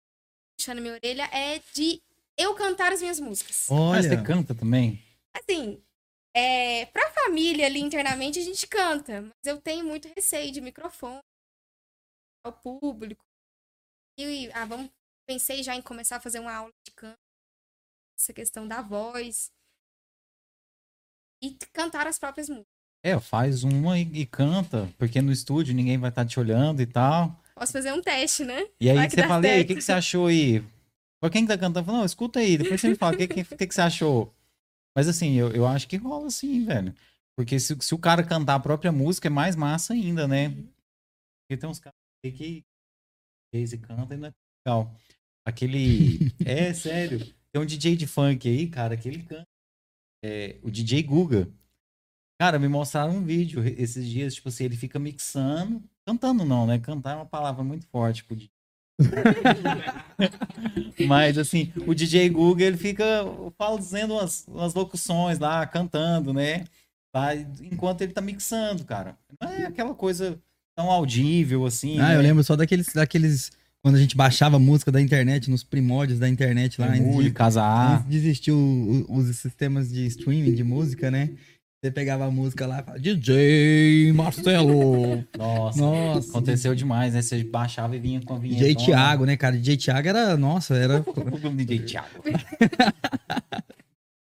puxando minha orelha, é de eu cantar as minhas músicas. Olha, você canta também? Assim, pra família ali internamente a gente canta, mas eu tenho muito receio de microfone, ao público. E pensei já em começar a fazer uma aula de canto, essa questão da voz. E cantar as próprias músicas. Faz uma e canta, porque no estúdio ninguém vai estar te olhando e tal. Posso fazer um teste, né? E aí você fala, o que você achou aí? Pra quem que tá cantando, fala, escuta aí, depois você me fala, o que você achou? Mas assim, eu acho que rola assim, velho. Porque se o cara cantar a própria música, é mais massa ainda, né? Porque tem uns caras que fez e canta e não é legal. Aquele... sério. Tem um DJ de funk aí, cara, que ele canta. O DJ Guga. Cara, me mostraram um vídeo esses dias, tipo assim, ele fica mixando, cantando não, né? Cantar é uma palavra muito forte pro DJ. Mas assim, o DJ Guga, ele fica dizendo umas locuções lá, cantando, né? Tá, enquanto ele tá mixando, cara. Não é aquela coisa tão audível assim. Eu lembro só daqueles Quando a gente baixava música da internet, nos primórdios da internet lá. Antes de existir os sistemas de streaming de música, né? Você pegava a música lá e falava, DJ Marcelo! Nossa, aconteceu demais, né? Você baixava e vinha com a vinheta. DJ Thiago, né, cara? DJ Thiago era, nossa, era... DJ Thiago.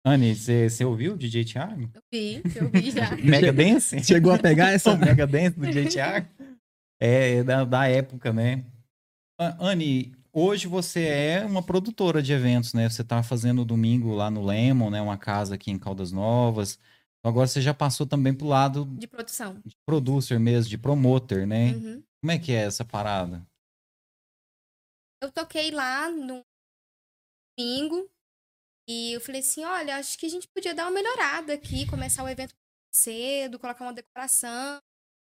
Anne, você ouviu o DJ Thiago? Eu vi já. Mega Dance? Chegou a pegar essa Mega Dance do DJ Thiago? É, da época, né? Anne, hoje você é uma produtora de eventos, né? Você tá fazendo domingo lá no Lemon, né? Uma casa aqui em Caldas Novas. Agora você já passou também pro lado... de produção. De producer mesmo, de promoter, né? Uhum. Como é que é essa parada? Eu toquei lá no domingo. E eu falei assim, olha, acho que a gente podia dar uma melhorada aqui, começar o evento cedo, colocar uma decoração.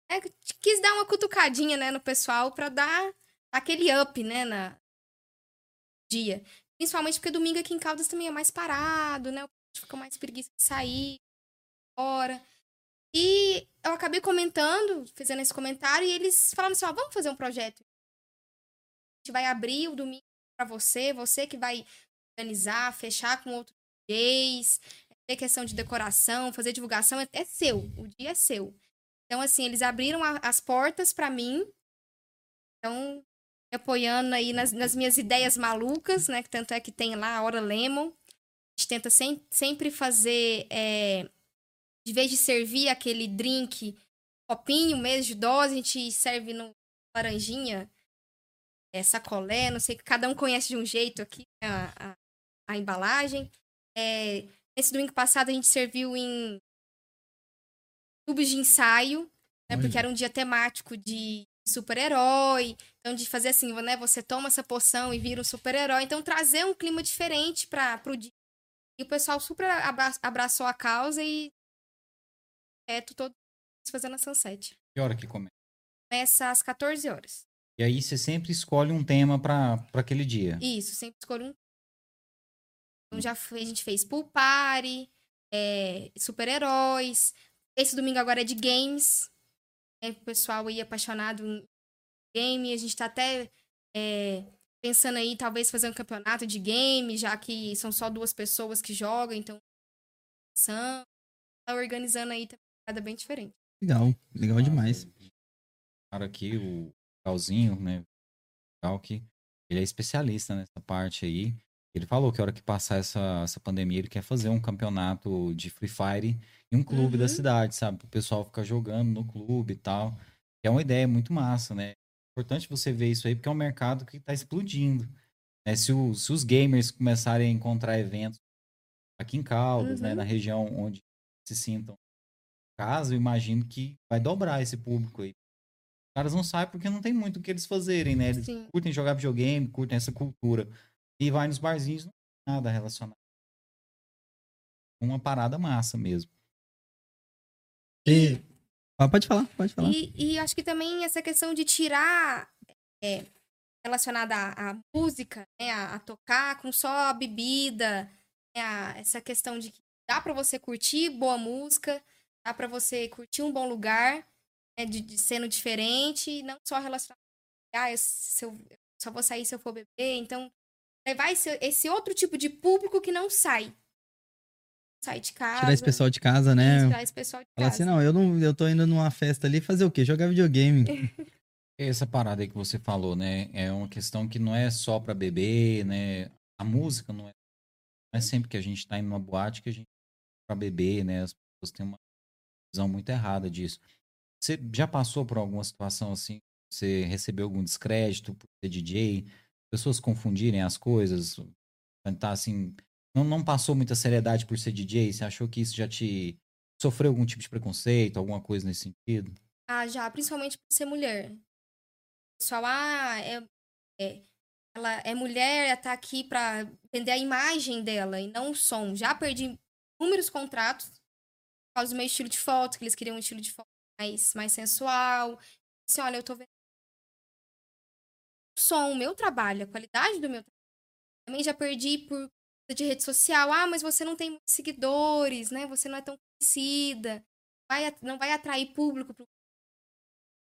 É, quis dar uma cutucadinha, né, no pessoal pra dar aquele up, né, na dia. Principalmente porque domingo aqui em Caldas também é mais parado, né, o pessoal fica mais preguiça de sair, hora. E eu acabei comentando, fazendo esse comentário, e eles falaram assim, ó, vamos fazer um projeto. A gente vai abrir o domingo pra você que vai... organizar, fechar com outros DJs, ter questão de decoração, fazer divulgação, é seu, o dia é seu. Então, assim, eles abriram as portas pra mim, então, me apoiando aí nas minhas ideias malucas, né, que tanto é que tem lá a Hora Lemon, a gente tenta sempre fazer, de vez de servir aquele drink, copinho, mesmo de dose, a gente serve no laranjinha, sacolé, não sei, cada um conhece de um jeito aqui, né, a embalagem. É, nesse domingo passado a gente serviu em tubos de ensaio, né, porque era um dia temático de super-herói, então de fazer assim, né, você toma essa poção e vira um super-herói, então trazer um clima diferente para o dia. E o pessoal super abraçou a causa e tô todo fazendo a Sunset. Que hora que começa? Começa às 14 horas. E aí você sempre escolhe um tema para aquele dia? Isso, sempre escolho um. Então, a gente fez pool party, super-heróis. Esse domingo agora é de games. Né? O pessoal aí apaixonado em game. A gente tá até pensando aí, talvez, fazer um campeonato de game, já que são só 2 pessoas que jogam. Então, tá organizando aí também, nada bem diferente. Legal demais. Cara, aqui o Calzinho, né? Que ele é especialista nessa parte aí. Ele falou que a hora que passar essa pandemia, ele quer fazer um campeonato de Free Fire em um clube da cidade, sabe? O pessoal ficar jogando no clube e tal. É uma ideia muito massa, né? É importante você ver isso aí, porque é um mercado que tá explodindo. Né? Se os gamers começarem a encontrar eventos aqui em Caldas, né? Na região onde se sintam em casa, eu imagino que vai dobrar esse público aí. Os caras não saem porque não tem muito o que eles fazerem, né? Eles curtem jogar videogame, curtem essa cultura. E vai nos barzinhos, não tem nada relacionado. Uma parada massa mesmo. E... Pode falar. E acho que também essa questão de tirar, relacionada à música, né, a tocar com só a bebida, né, essa questão de que dá pra você curtir boa música, dá pra você curtir um bom lugar, né, de sendo diferente, não só relacionado a eu só vou sair se eu for beber, então levar esse outro tipo de público que não sai de casa. Tirar esse pessoal de casa, né? Tirar esse pessoal de casa. Fala assim, eu tô indo numa festa ali, fazer o quê? Jogar videogame. Essa parada aí que você falou, né? É uma questão que não é só pra beber, né? A música não é sempre que a gente tá indo numa boate que a gente tá pra beber, né? As pessoas têm uma visão muito errada disso. Você já passou por alguma situação assim? Você recebeu algum descrédito por ser DJ? Pessoas confundirem as coisas, cantar assim, não passou muita seriedade por ser DJ? Você achou que isso já te sofreu algum tipo de preconceito, alguma coisa nesse sentido? Ah, já, principalmente por ser mulher. O pessoal, ela é mulher, ela tá aqui pra vender a imagem dela e não o som. Já perdi inúmeros contratos por causa do meu estilo de foto, que eles queriam um estilo de foto mais sensual. Assim, olha, eu tô vendo som, o meu trabalho, a qualidade do meu trabalho. Também já perdi por de rede social. Ah, mas você não tem muitos seguidores, né? Você não é tão conhecida. Não vai atrair público.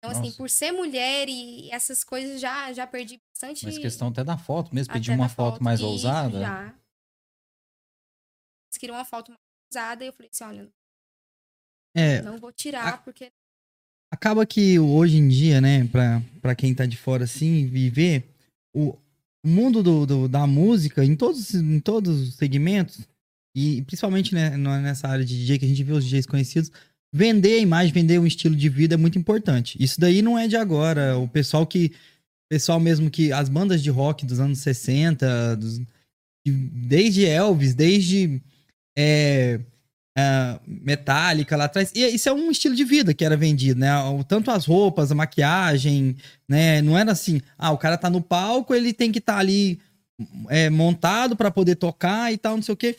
Então, nossa, assim, por ser mulher e essas coisas, já perdi bastante... Mas questão até da foto mesmo, pedir uma foto mais ousada? Já. Eles queriam uma foto mais ousada e eu falei assim, olha, não vou tirar, porque... Acaba que hoje em dia, né, pra quem tá de fora assim, viver, o mundo da música, em todos os segmentos, e principalmente, né, nessa área de DJ, que a gente vê os DJs conhecidos... Vender a imagem, vender um estilo de vida é muito importante. Isso daí não é de agora. O pessoal as bandas de rock dos anos 60, desde Elvis, desde Metallica lá atrás. E isso é um estilo de vida que era vendido, né? Tanto as roupas, a maquiagem, né? Não era assim, o cara tá no palco, ele tem que estar ali montado para poder tocar e tal, não sei o quê.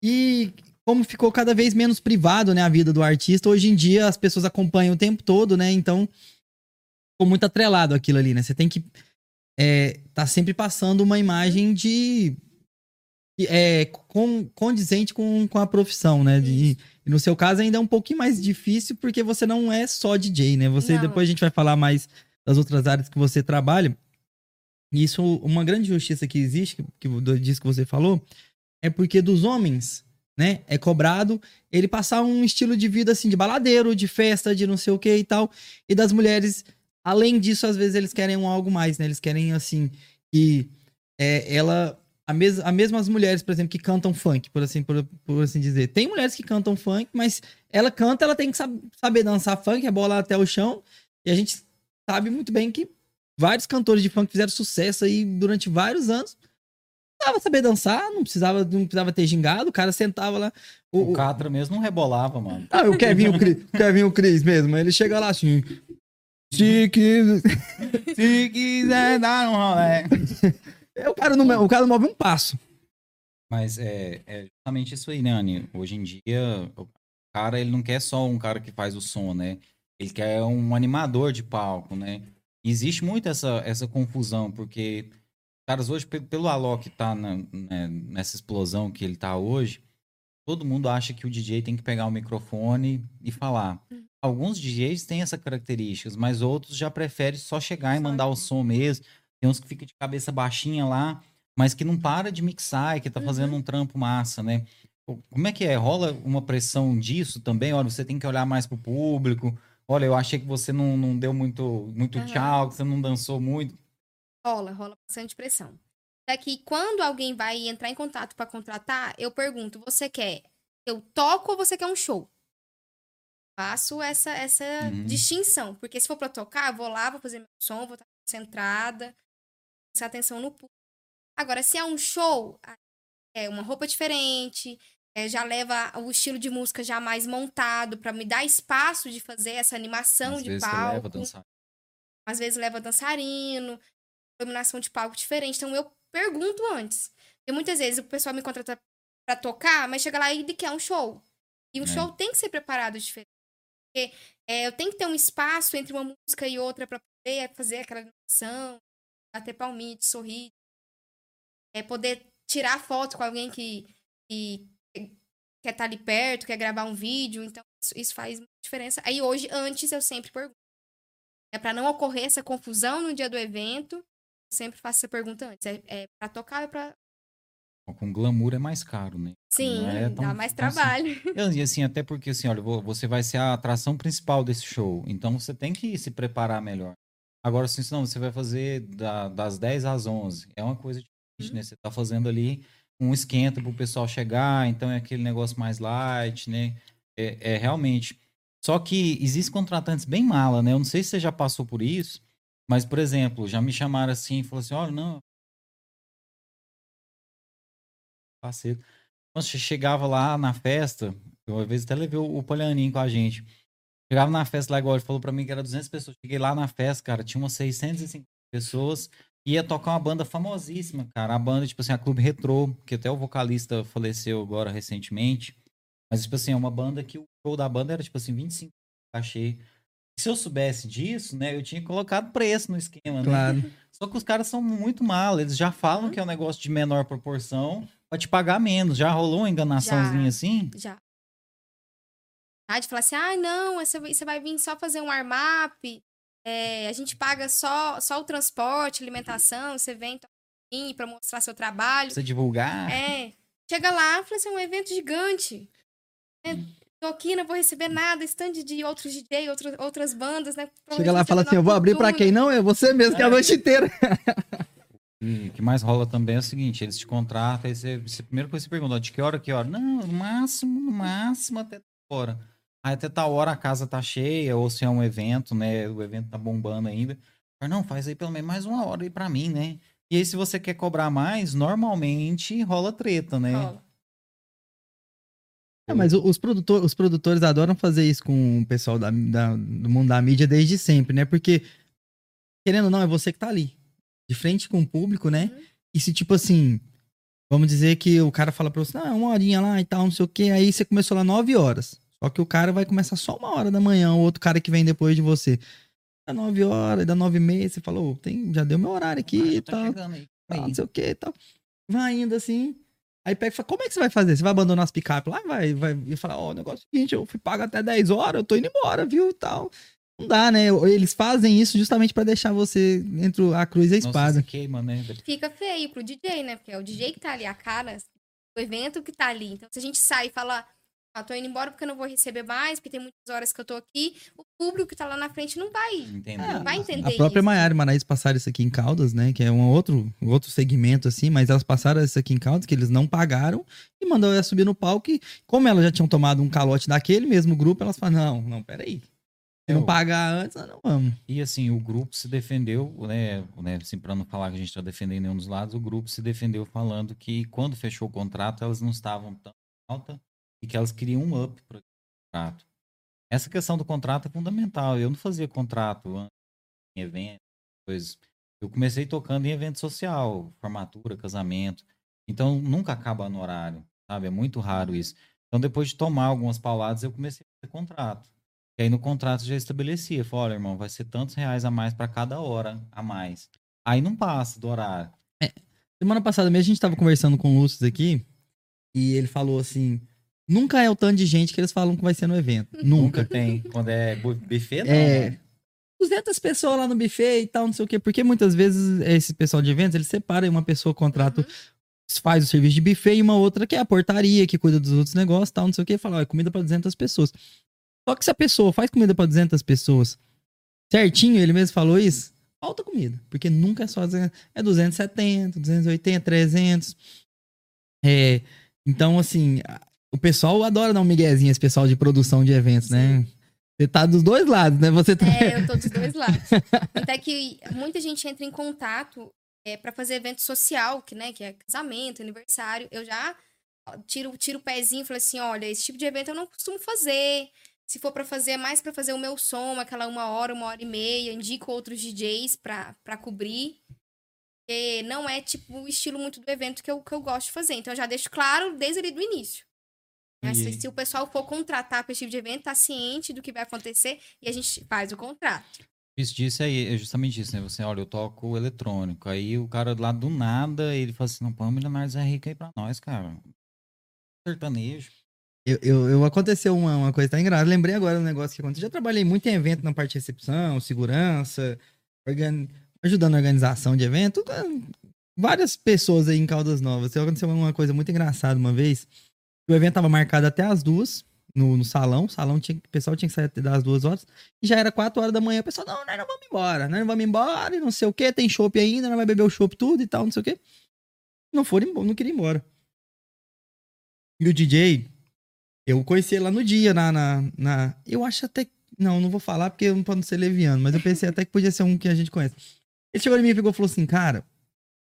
E... como ficou cada vez menos privado, né, a vida do artista, hoje em dia as pessoas acompanham o tempo todo, né, então ficou muito atrelado aquilo ali, né, você tem que tá sempre passando uma imagem condizente com a profissão, né, e no seu caso ainda é um pouquinho mais difícil porque você não é só DJ, né, depois a gente vai falar mais das outras áreas que você trabalha, e isso, uma grande injustiça que existe, disso que você falou, é porque dos homens... né? É cobrado ele passar um estilo de vida assim, de baladeiro, de festa, de não sei o que e tal. E das mulheres, além disso, às vezes eles querem algo mais, né? Eles querem assim, que mesmo as mulheres, por exemplo, que cantam funk, por assim dizer. Tem mulheres que cantam funk, mas ela canta, ela tem que saber dançar funk, é bola até o chão. E a gente sabe muito bem que vários cantores de funk fizeram sucesso aí durante vários anos. Não precisava saber dançar, não precisava ter gingado, o cara sentava lá. O Catra mesmo não rebolava, mano. O Kevin, o Cris mesmo, ele chega lá assim... Se quiser dar um rolé. O cara não move um passo. Mas é justamente isso aí, né, Anne? Hoje em dia, o cara, ele não quer só um cara que faz o som, né? Ele quer um animador de palco, né? Existe muito essa confusão, porque... caras hoje, pelo Alok que tá nessa explosão que ele tá hoje, todo mundo acha que o DJ tem que pegar o microfone e falar. Alguns DJs têm essas características, mas outros já preferem só chegar e mandar o som mesmo. Tem uns que ficam de cabeça baixinha lá, mas que não para de mixar e que tá fazendo um trampo massa, né? Como é que é? Rola uma pressão disso também? Olha, você tem que olhar mais pro público. Olha, eu achei que você não deu muito tchau, que você não dançou muito. Rola bastante pressão. É que quando alguém vai entrar em contato para contratar, eu pergunto, você quer eu toco ou você quer um show? Faço essa distinção, porque se for para tocar, eu vou lá, vou fazer meu som, vou estar concentrada, prestar atenção no público. Agora, se é um show, é uma roupa diferente, já leva o estilo de música já mais montado para me dar espaço de fazer essa animação de palco. Às vezes leva dançarino, iluminação de palco diferente. Então, eu pergunto antes. Porque muitas vezes o pessoal me contrata pra tocar, mas chega lá e quer um show. E o show tem que ser preparado diferente. Porque eu tenho que ter um espaço entre uma música e outra pra poder fazer aquela animação, bater palmito, sorrir. Poder tirar foto com alguém que quer estar ali perto, quer gravar um vídeo. Então, isso faz muita diferença. Aí, hoje, antes, eu sempre pergunto. É pra não ocorrer essa confusão no dia do evento. Sempre faço essa pergunta antes. É pra tocar ou é pra... Com glamour é mais caro, né? Sim, dá mais trabalho. Assim, até porque, assim, olha, você vai ser a atração principal desse show. Então, você tem que se preparar melhor. Agora, assim, senão você vai fazer das 10 às 11. É uma coisa difícil, né? Você tá fazendo ali um esquenta pro pessoal chegar. Então, é aquele negócio mais light, né? É realmente... Só que existem contratantes bem mala, né? Eu não sei se você já passou por isso. Mas, por exemplo, já me chamaram assim e falaram assim, olha, não... Parceiro. Nossa, chegava lá na festa, eu uma vez até levei o Palhaninho com a gente. Chegava na festa lá, igual ele falou pra mim que era 200 pessoas. Cheguei lá na festa, cara, tinha umas 650 pessoas. Ia tocar uma banda famosíssima, cara. A banda, tipo assim, a Clube Retrô, que até o vocalista faleceu agora recentemente. Mas, tipo assim, é uma banda que o show da banda era, tipo assim, 25 cachê. Se eu soubesse disso, né, eu tinha colocado preço no esquema, claro, né? Só que os caras são muito malos, eles já falam que é um negócio de menor proporção pra te pagar menos. Já rolou uma enganaçãozinha assim? Já. De falar assim, não, você vai vir só fazer um warm-up, A gente paga só o transporte, alimentação, você vem para mostrar seu trabalho. Você divulgar. Chega lá, fala assim, é um evento gigante. Tô aqui, não vou receber nada, stand de outros DJ, outras bandas, né? Chega lá e fala assim, eu vou abrir pra quem não, é você mesmo, que é a noite inteira. E o que mais rola também é o seguinte, eles te contratam, aí você primeiro que você pergunta, de que hora, Não, no máximo até hora. Aí até tal hora a casa tá cheia, ou se é um evento, né? O evento tá bombando ainda. Mas não, faz aí pelo menos mais uma hora aí pra mim, né? E aí se você quer cobrar mais, normalmente rola treta, né? Rola. É, mas os produtores adoram fazer isso com o pessoal do mundo da mídia desde sempre, né? Porque, querendo ou não, é você que tá ali, de frente com o público, né? Uhum. E se, tipo assim, vamos dizer que o cara fala pra você, uma horinha lá e tal, não sei o quê, aí você começou lá 9 horas. Só que o cara vai começar só 1 hora da manhã, o outro cara que vem depois de você. Dá 9 horas, dá 9h30, você falou, já deu meu horário aqui e tal, não sei o quê e tal. Vai indo assim... Aí pega e fala, como é que você vai fazer? Você vai abandonar as picapes lá? Vai e falar, o negócio é o seguinte, eu fui pago até 10 horas, eu tô indo embora, viu, tal. Não dá, né? Eles fazem isso justamente pra deixar você entre a cruz e a espada. Nossa, queima, né? Fica feio pro DJ, né? Porque é o DJ que tá ali, a cara do evento que tá ali. Então, se a gente sai e fala, tô indo embora porque eu não vou receber mais, porque tem muitas horas que eu tô aqui, o público que tá lá na frente não vai entender. Não vai entender. A própria Maiara e Manaís passaram isso aqui em Caldas, né? Que é um outro segmento, assim, mas elas passaram isso aqui em Caldas, que eles não pagaram, e mandaram ela subir no palco, e como elas já tinham tomado um calote daquele mesmo grupo, elas falaram, não, peraí. Se não pagar antes, nós não vamos. E assim, o grupo se defendeu, né, assim, pra não falar que a gente tá defendendo nenhum dos lados, o grupo se defendeu falando que quando fechou o contrato, elas não estavam tão alta, e que elas queriam um up para o contrato. Essa questão do contrato é fundamental. Eu não fazia contrato antes, em eventos, coisas. Eu comecei tocando em evento social, formatura, casamento. Então, nunca acaba no horário, sabe? É muito raro isso. Então, depois de tomar algumas pauladas, eu comecei a fazer contrato. E aí, no contrato, já estabelecia. Falei, olha, irmão, vai ser tantos reais a mais para cada hora a mais. Aí, não passa do horário. Semana passada mesmo, a gente estava conversando com o Lúcio aqui, e ele falou assim... Nunca é o tanto de gente que eles falam que vai ser no evento. Nunca tem. Quando é buffet, não. 200 pessoas lá no buffet e tal, não sei o quê. Porque muitas vezes esse pessoal de eventos, eles separam uma pessoa, contrata, faz o serviço de buffet e uma outra que é a portaria, que cuida dos outros negócios e tal, não sei o quê. E fala, ó, é comida pra 200 pessoas. Só que se a pessoa faz comida pra 200 pessoas certinho, ele mesmo falou isso, falta comida. Porque nunca é só... É 270, 280, 300. Então, assim... O pessoal adora dar um miguezinho, esse pessoal de produção de eventos, né? Você tá dos dois lados, né? Você tá... Eu tô dos dois lados. Até que muita gente entra em contato pra fazer evento social, que é casamento, aniversário. Eu já tiro o pezinho e falo assim, olha, esse tipo de evento eu não costumo fazer. Se for pra fazer, é mais pra fazer o meu som, aquela 1 hora, 1 hora e meia. Indico outros DJs pra cobrir. Porque não é, tipo, o estilo muito do evento que eu gosto de fazer. Então, eu já deixo claro desde ali do início. Se o pessoal for contratar para esse tipo de evento, tá ciente do que vai acontecer e a gente faz o contrato. Isso disso aí, é justamente isso, né? Você, olha, eu toco eletrônico. Aí o cara lá do nada, ele fala assim, não, põe milionários é rico aí pra nós, cara. Sertanejo. Aconteceu uma coisa, tá engraçado. Lembrei agora um negócio que aconteceu. Já trabalhei muito em evento na parte de recepção, segurança, ajudando a organização de evento. Várias pessoas aí em Caldas Novas. Aconteceu uma coisa muito engraçada uma vez. O evento estava marcado até as 2 no salão. O pessoal tinha que sair até das 2 horas. E já era 4 horas da manhã. O pessoal, não, nós não vamos embora. Nós não vamos embora e não sei o quê. Tem chopp ainda, nós vamos beber o chopp tudo e tal, não sei o quê. Não queria ir embora. E o DJ, eu conheci ele lá no dia. Eu acho até... Não vou falar porque eu, pra não ser leviano. Mas eu pensei até que podia ser um que a gente conhece. Ele chegou em mim e pegou e falou assim, cara...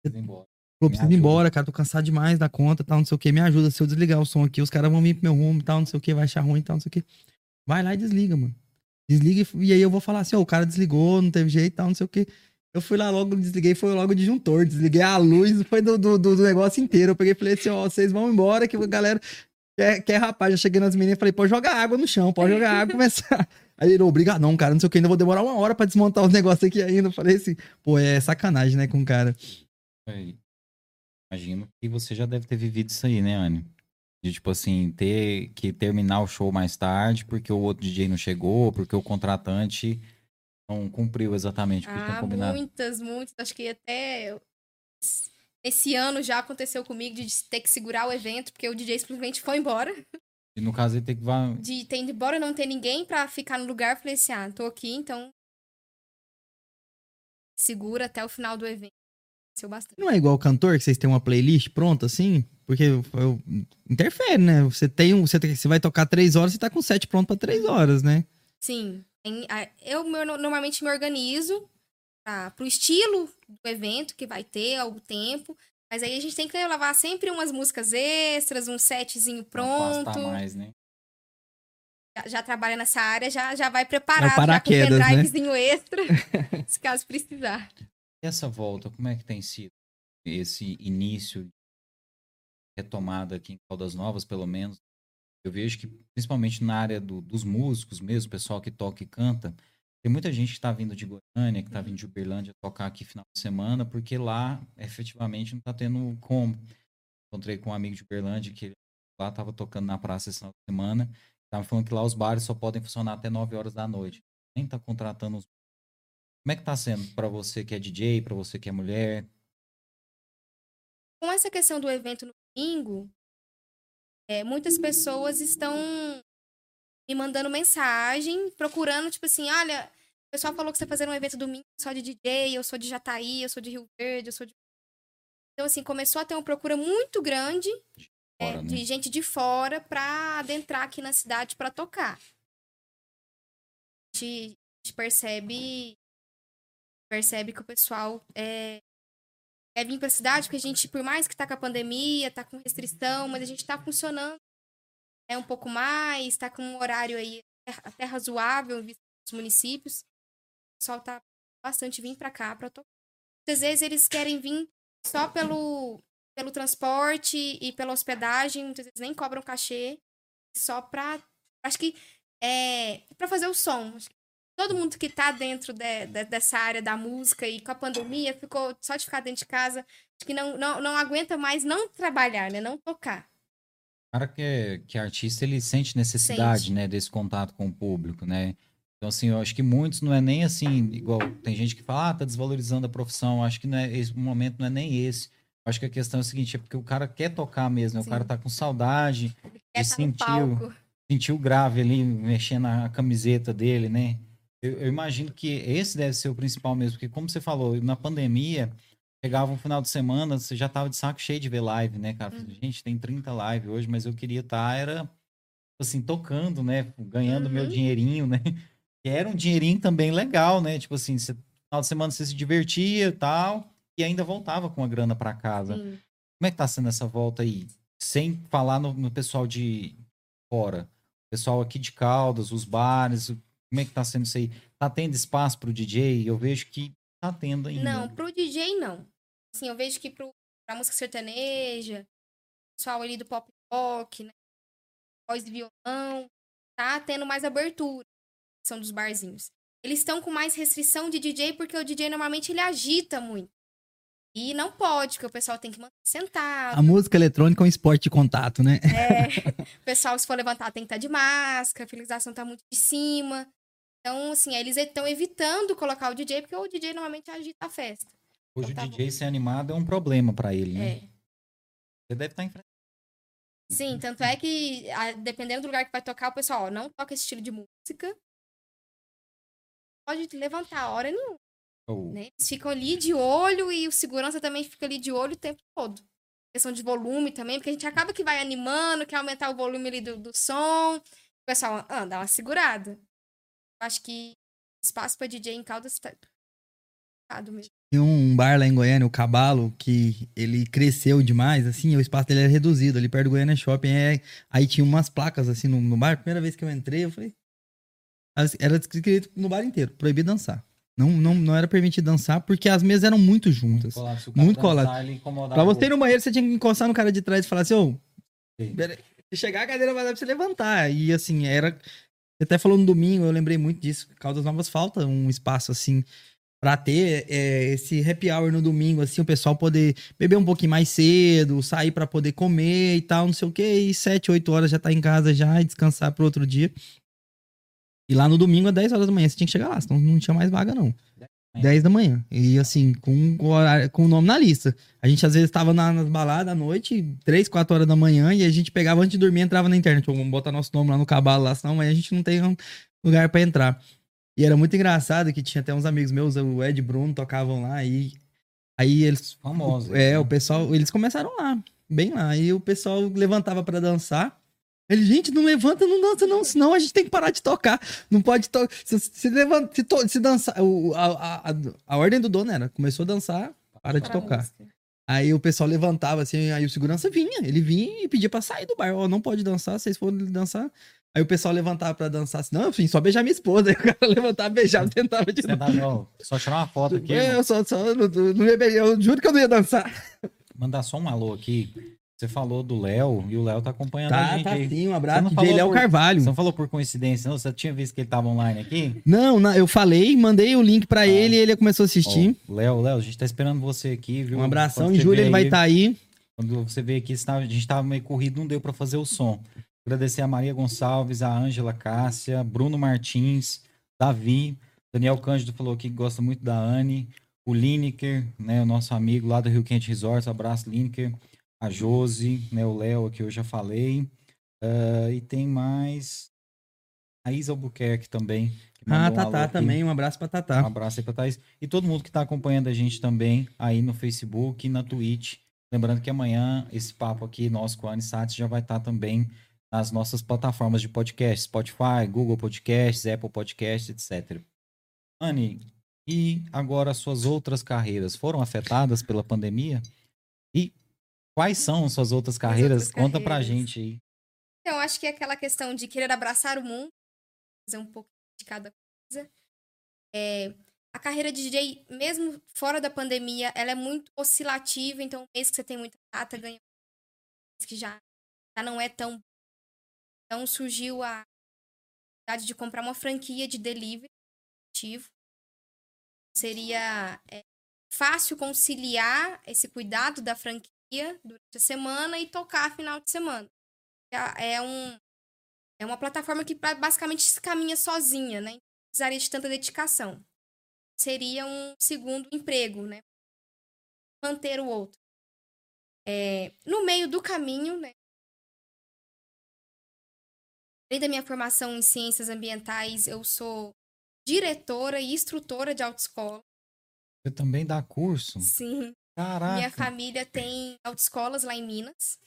preciso ir embora, cara, tô cansado demais da conta, tal, não sei o que, me ajuda, se eu desligar o som aqui, os caras vão vir pro meu rumo, tal, não sei o que, vai achar ruim, tal, não sei o que. Vai lá e desliga, mano. Desliga e aí eu vou falar assim, ó, o cara desligou, não teve jeito, tal, não sei o que. Eu fui lá logo, desliguei, foi logo o disjuntor, desliguei a luz, foi do negócio inteiro. Eu peguei e falei assim, ó, vocês vão embora, que a galera quer rapaz. Eu cheguei nas meninas e falei, pode jogar água no chão, pode jogar água, começar. Aí ele, obrigadão, cara, não sei o que, ainda vou demorar 1 hora pra desmontar os negócios aqui ainda. Eu falei assim, pô, é sacanagem, né, com o cara. Imagino que você já deve ter vivido isso aí, né, Anne? De, tipo assim, ter que terminar o show mais tarde porque o outro DJ não chegou, porque o contratante não cumpriu exatamente o que tinha combinado? Muitas. Acho que até esse ano já aconteceu comigo de ter que segurar o evento, porque o DJ simplesmente foi embora. E no caso ele tem que... De ter ido embora, não ter ninguém pra ficar no lugar. Eu falei assim, tô aqui, então... Segura até o final do evento. Bastante. Não é igual cantor, que vocês têm uma playlist pronta, assim? Porque interfere, né? Você vai tocar 3 horas, você tá com o set pronto pra 3 horas, né? Sim. Eu normalmente me organizo pro estilo do evento que vai ter, ao tempo. Mas aí a gente tem que levar sempre umas músicas extras, um setzinho pronto. Não basta mais, né? Já trabalha nessa área, já vai preparado, já com o pendrivezinho, né? Extra, se caso precisar. Essa volta, como é que tem sido esse início de retomada aqui em Caldas Novas, pelo menos? Eu vejo que, principalmente na área dos músicos mesmo, o pessoal que toca e canta, tem muita gente que está vindo de Goiânia, que está vindo de Uberlândia tocar aqui final de semana, porque lá, efetivamente, não está tendo como. Encontrei com um amigo de Uberlândia que lá estava tocando na praça esse final de semana, estava falando que lá os bares só podem funcionar até 9 horas da noite. Nem está contratando os... Como é que tá sendo pra você que é DJ, pra você que é mulher? Com essa questão do evento no domingo, muitas pessoas estão me mandando mensagem, procurando, tipo assim, olha, o pessoal falou que você fazer um evento domingo só de DJ, eu sou de Jataí, eu sou de Rio Verde, eu sou de... Então, assim, começou a ter uma procura muito grande de, fora, né? De gente de fora pra adentrar aqui na cidade pra tocar. A gente percebe que o pessoal quer vir pra cidade, porque a gente, por mais que tá com a pandemia, tá com restrição, mas a gente tá funcionando um pouco mais, tá com um horário aí até razoável visto os municípios. O pessoal tá bastante vindo pra cá pra tocar. Muitas vezes eles querem vir só pelo transporte e pela hospedagem, muitas vezes nem cobram cachê, só pra... Acho que pra fazer o som. Todo mundo que tá dentro dessa área da música e com a pandemia ficou só de ficar dentro de casa, acho que não aguenta mais não trabalhar, né? Não tocar. O cara que é artista, ele sente necessidade, né? Desse contato com o público, né? Então, assim, eu acho que muitos não é nem assim, igual tem gente que fala, tá desvalorizando a profissão. Eu acho que não é, esse momento não é nem esse. Eu acho que a questão é a seguinte, é porque o cara quer tocar mesmo, o cara tá com saudade, ele sentiu grave ali, mexendo a camiseta dele, né? Eu imagino que esse deve ser o principal mesmo, porque como você falou, na pandemia, chegava um final de semana, você já tava de saco cheio de ver live, né, cara? Gente, tem 30 lives hoje, mas eu queria era, assim, tocando, né? Ganhando meu dinheirinho, né? Que era um dinheirinho também legal, né? Tipo assim, final de semana você se divertia e tal, e ainda voltava com a grana para casa. Sim. Como é que tá sendo essa volta aí? Sem falar no pessoal de fora. O pessoal aqui de Caldas, os bares... Como é que tá sendo isso aí? Tá tendo espaço pro DJ? Eu vejo que tá tendo ainda. Não, pro DJ não. Assim, eu vejo que pra música sertaneja, pessoal ali do pop rock, né? Voz de violão, tá tendo mais abertura. São dos barzinhos. Eles estão com mais restrição de DJ, porque o DJ normalmente ele agita muito. E não pode, porque o pessoal tem que manter sentado. A música eletrônica é um esporte de contato, né? O pessoal, se for levantar, tem que estar de máscara, a flexibilização tá muito de cima. Então, assim, eles estão evitando colocar o DJ, porque o DJ normalmente agita a festa. Hoje então, o DJ ser animado é um problema pra ele, né? Você deve estar enfrentando. Sim, tanto é que, dependendo do lugar que vai tocar, o pessoal, não toca esse estilo de música. Pode levantar a hora nenhuma. Né? Eles ficam ali de olho e o segurança também fica ali de olho o tempo todo. Questão de volume também, porque a gente acaba que vai animando, quer aumentar o volume ali do som. O pessoal dá uma segurada. Eu acho que espaço para DJ em Caldas tá complicado mesmo. Tem um bar lá em Goiânia, o Cabalo, que ele cresceu demais, assim, o espaço dele era reduzido, ali perto do Goiânia Shopping. Aí tinha umas placas assim no bar. Primeira vez que eu entrei, eu falei... Era descrito no bar inteiro, proibido dançar. Não era permitido dançar, porque as mesas eram muito juntas. Muito coladas. Pra você ir no banheiro, você tinha que encostar no cara de trás e falar assim, se chegar a cadeira vai dar pra você levantar. E assim, era... Você até falou no domingo, eu lembrei muito disso. Caldas Novas falta um espaço assim, pra ter esse happy hour no domingo, assim, o pessoal poder beber um pouquinho mais cedo, sair pra poder comer e tal, não sei o quê. E 7, 8 horas já tá em casa já e descansar pro outro dia. E lá no domingo, às 10 horas da manhã, você tinha que chegar lá, senão não tinha mais vaga, não. 10 da manhã. E assim, com o nome na lista. A gente às vezes tava nas baladas à noite, 3, 4 horas da manhã, e a gente pegava antes de dormir, entrava na internet. Vamos botar nosso nome lá no Cabalo, lá, senão amanhã a gente não tem um lugar pra entrar. E era muito engraçado que tinha até uns amigos meus, o Ed e Bruno, tocavam lá, e aí eles... Famosos. É, o pessoal... Eles começaram lá, bem lá. E o pessoal levantava pra dançar. Ele, gente, não levanta, não dança não, senão a gente tem que parar de tocar. Não pode tocar. Se levanta, se dançar... A ordem do dono era, começou a dançar, para de tocar. Aí o pessoal levantava, assim, aí o segurança vinha. Ele vinha e pedia pra sair do bar. Ó, não pode dançar, vocês foram dançar... Aí o pessoal levantava pra dançar assim, não, enfim, só beijar minha esposa. Aí o cara levantava, beijava, tentava de novo. Só tirar uma foto aqui. É, eu só não ia beijar, eu juro que eu não ia dançar. Mandar só um alô aqui. Você falou do Léo, e o Léo tá acompanhando a gente aí. Sim, um abraço de Léo Carvalho. Você não falou por coincidência, não? Você tinha visto que ele tava online aqui? Não, eu falei, mandei o link pra ele e ele começou a assistir. Léo, a gente tá esperando você aqui, viu? Um abração, em julho ele vai estar aí. Quando você veio aqui, a gente tava meio corrido, não deu pra fazer o som. Agradecer a Maria Gonçalves, a Ângela Cássia, Bruno Martins, Davi, Daniel Cândido falou que gosta muito da Anne, o Lineker, né, o nosso amigo lá do Rio Quente Resorts, abraço Lineker, a Josi, né, o Léo, que eu já falei, e tem mais a Isa Albuquerque também. Ah, Tatá também, um abraço pra Tatá. Um abraço aí pra Thaís. E todo mundo que tá acompanhando a gente também aí no Facebook e na Twitch, lembrando que amanhã esse papo aqui nosso com a Anisatz já vai estar também nas nossas plataformas de podcast, Spotify, Google Podcasts, Apple Podcasts, etc. Anne, e agora as suas outras carreiras foram afetadas pela pandemia? E quais são as suas outras carreiras? Conta pra gente aí. Então, acho que é aquela questão de querer abraçar o mundo, fazer um pouco de cada coisa. A carreira de DJ, mesmo fora da pandemia, ela é muito oscilativa, então um mês que você tem muita data, ganha um mês que já não é tão. Então, surgiu a oportunidade de comprar uma franquia de delivery. Seria fácil conciliar esse cuidado da franquia durante a semana e tocar final de semana. É uma plataforma que basicamente se caminha sozinha, né? Não precisaria de tanta dedicação. Seria um segundo emprego, né? Manter o outro. No meio do caminho, né? Além da minha formação em Ciências Ambientais, eu sou diretora e instrutora de autoescola. Você também dá curso? Sim. Caraca. Minha família tem autoescolas lá em Minas.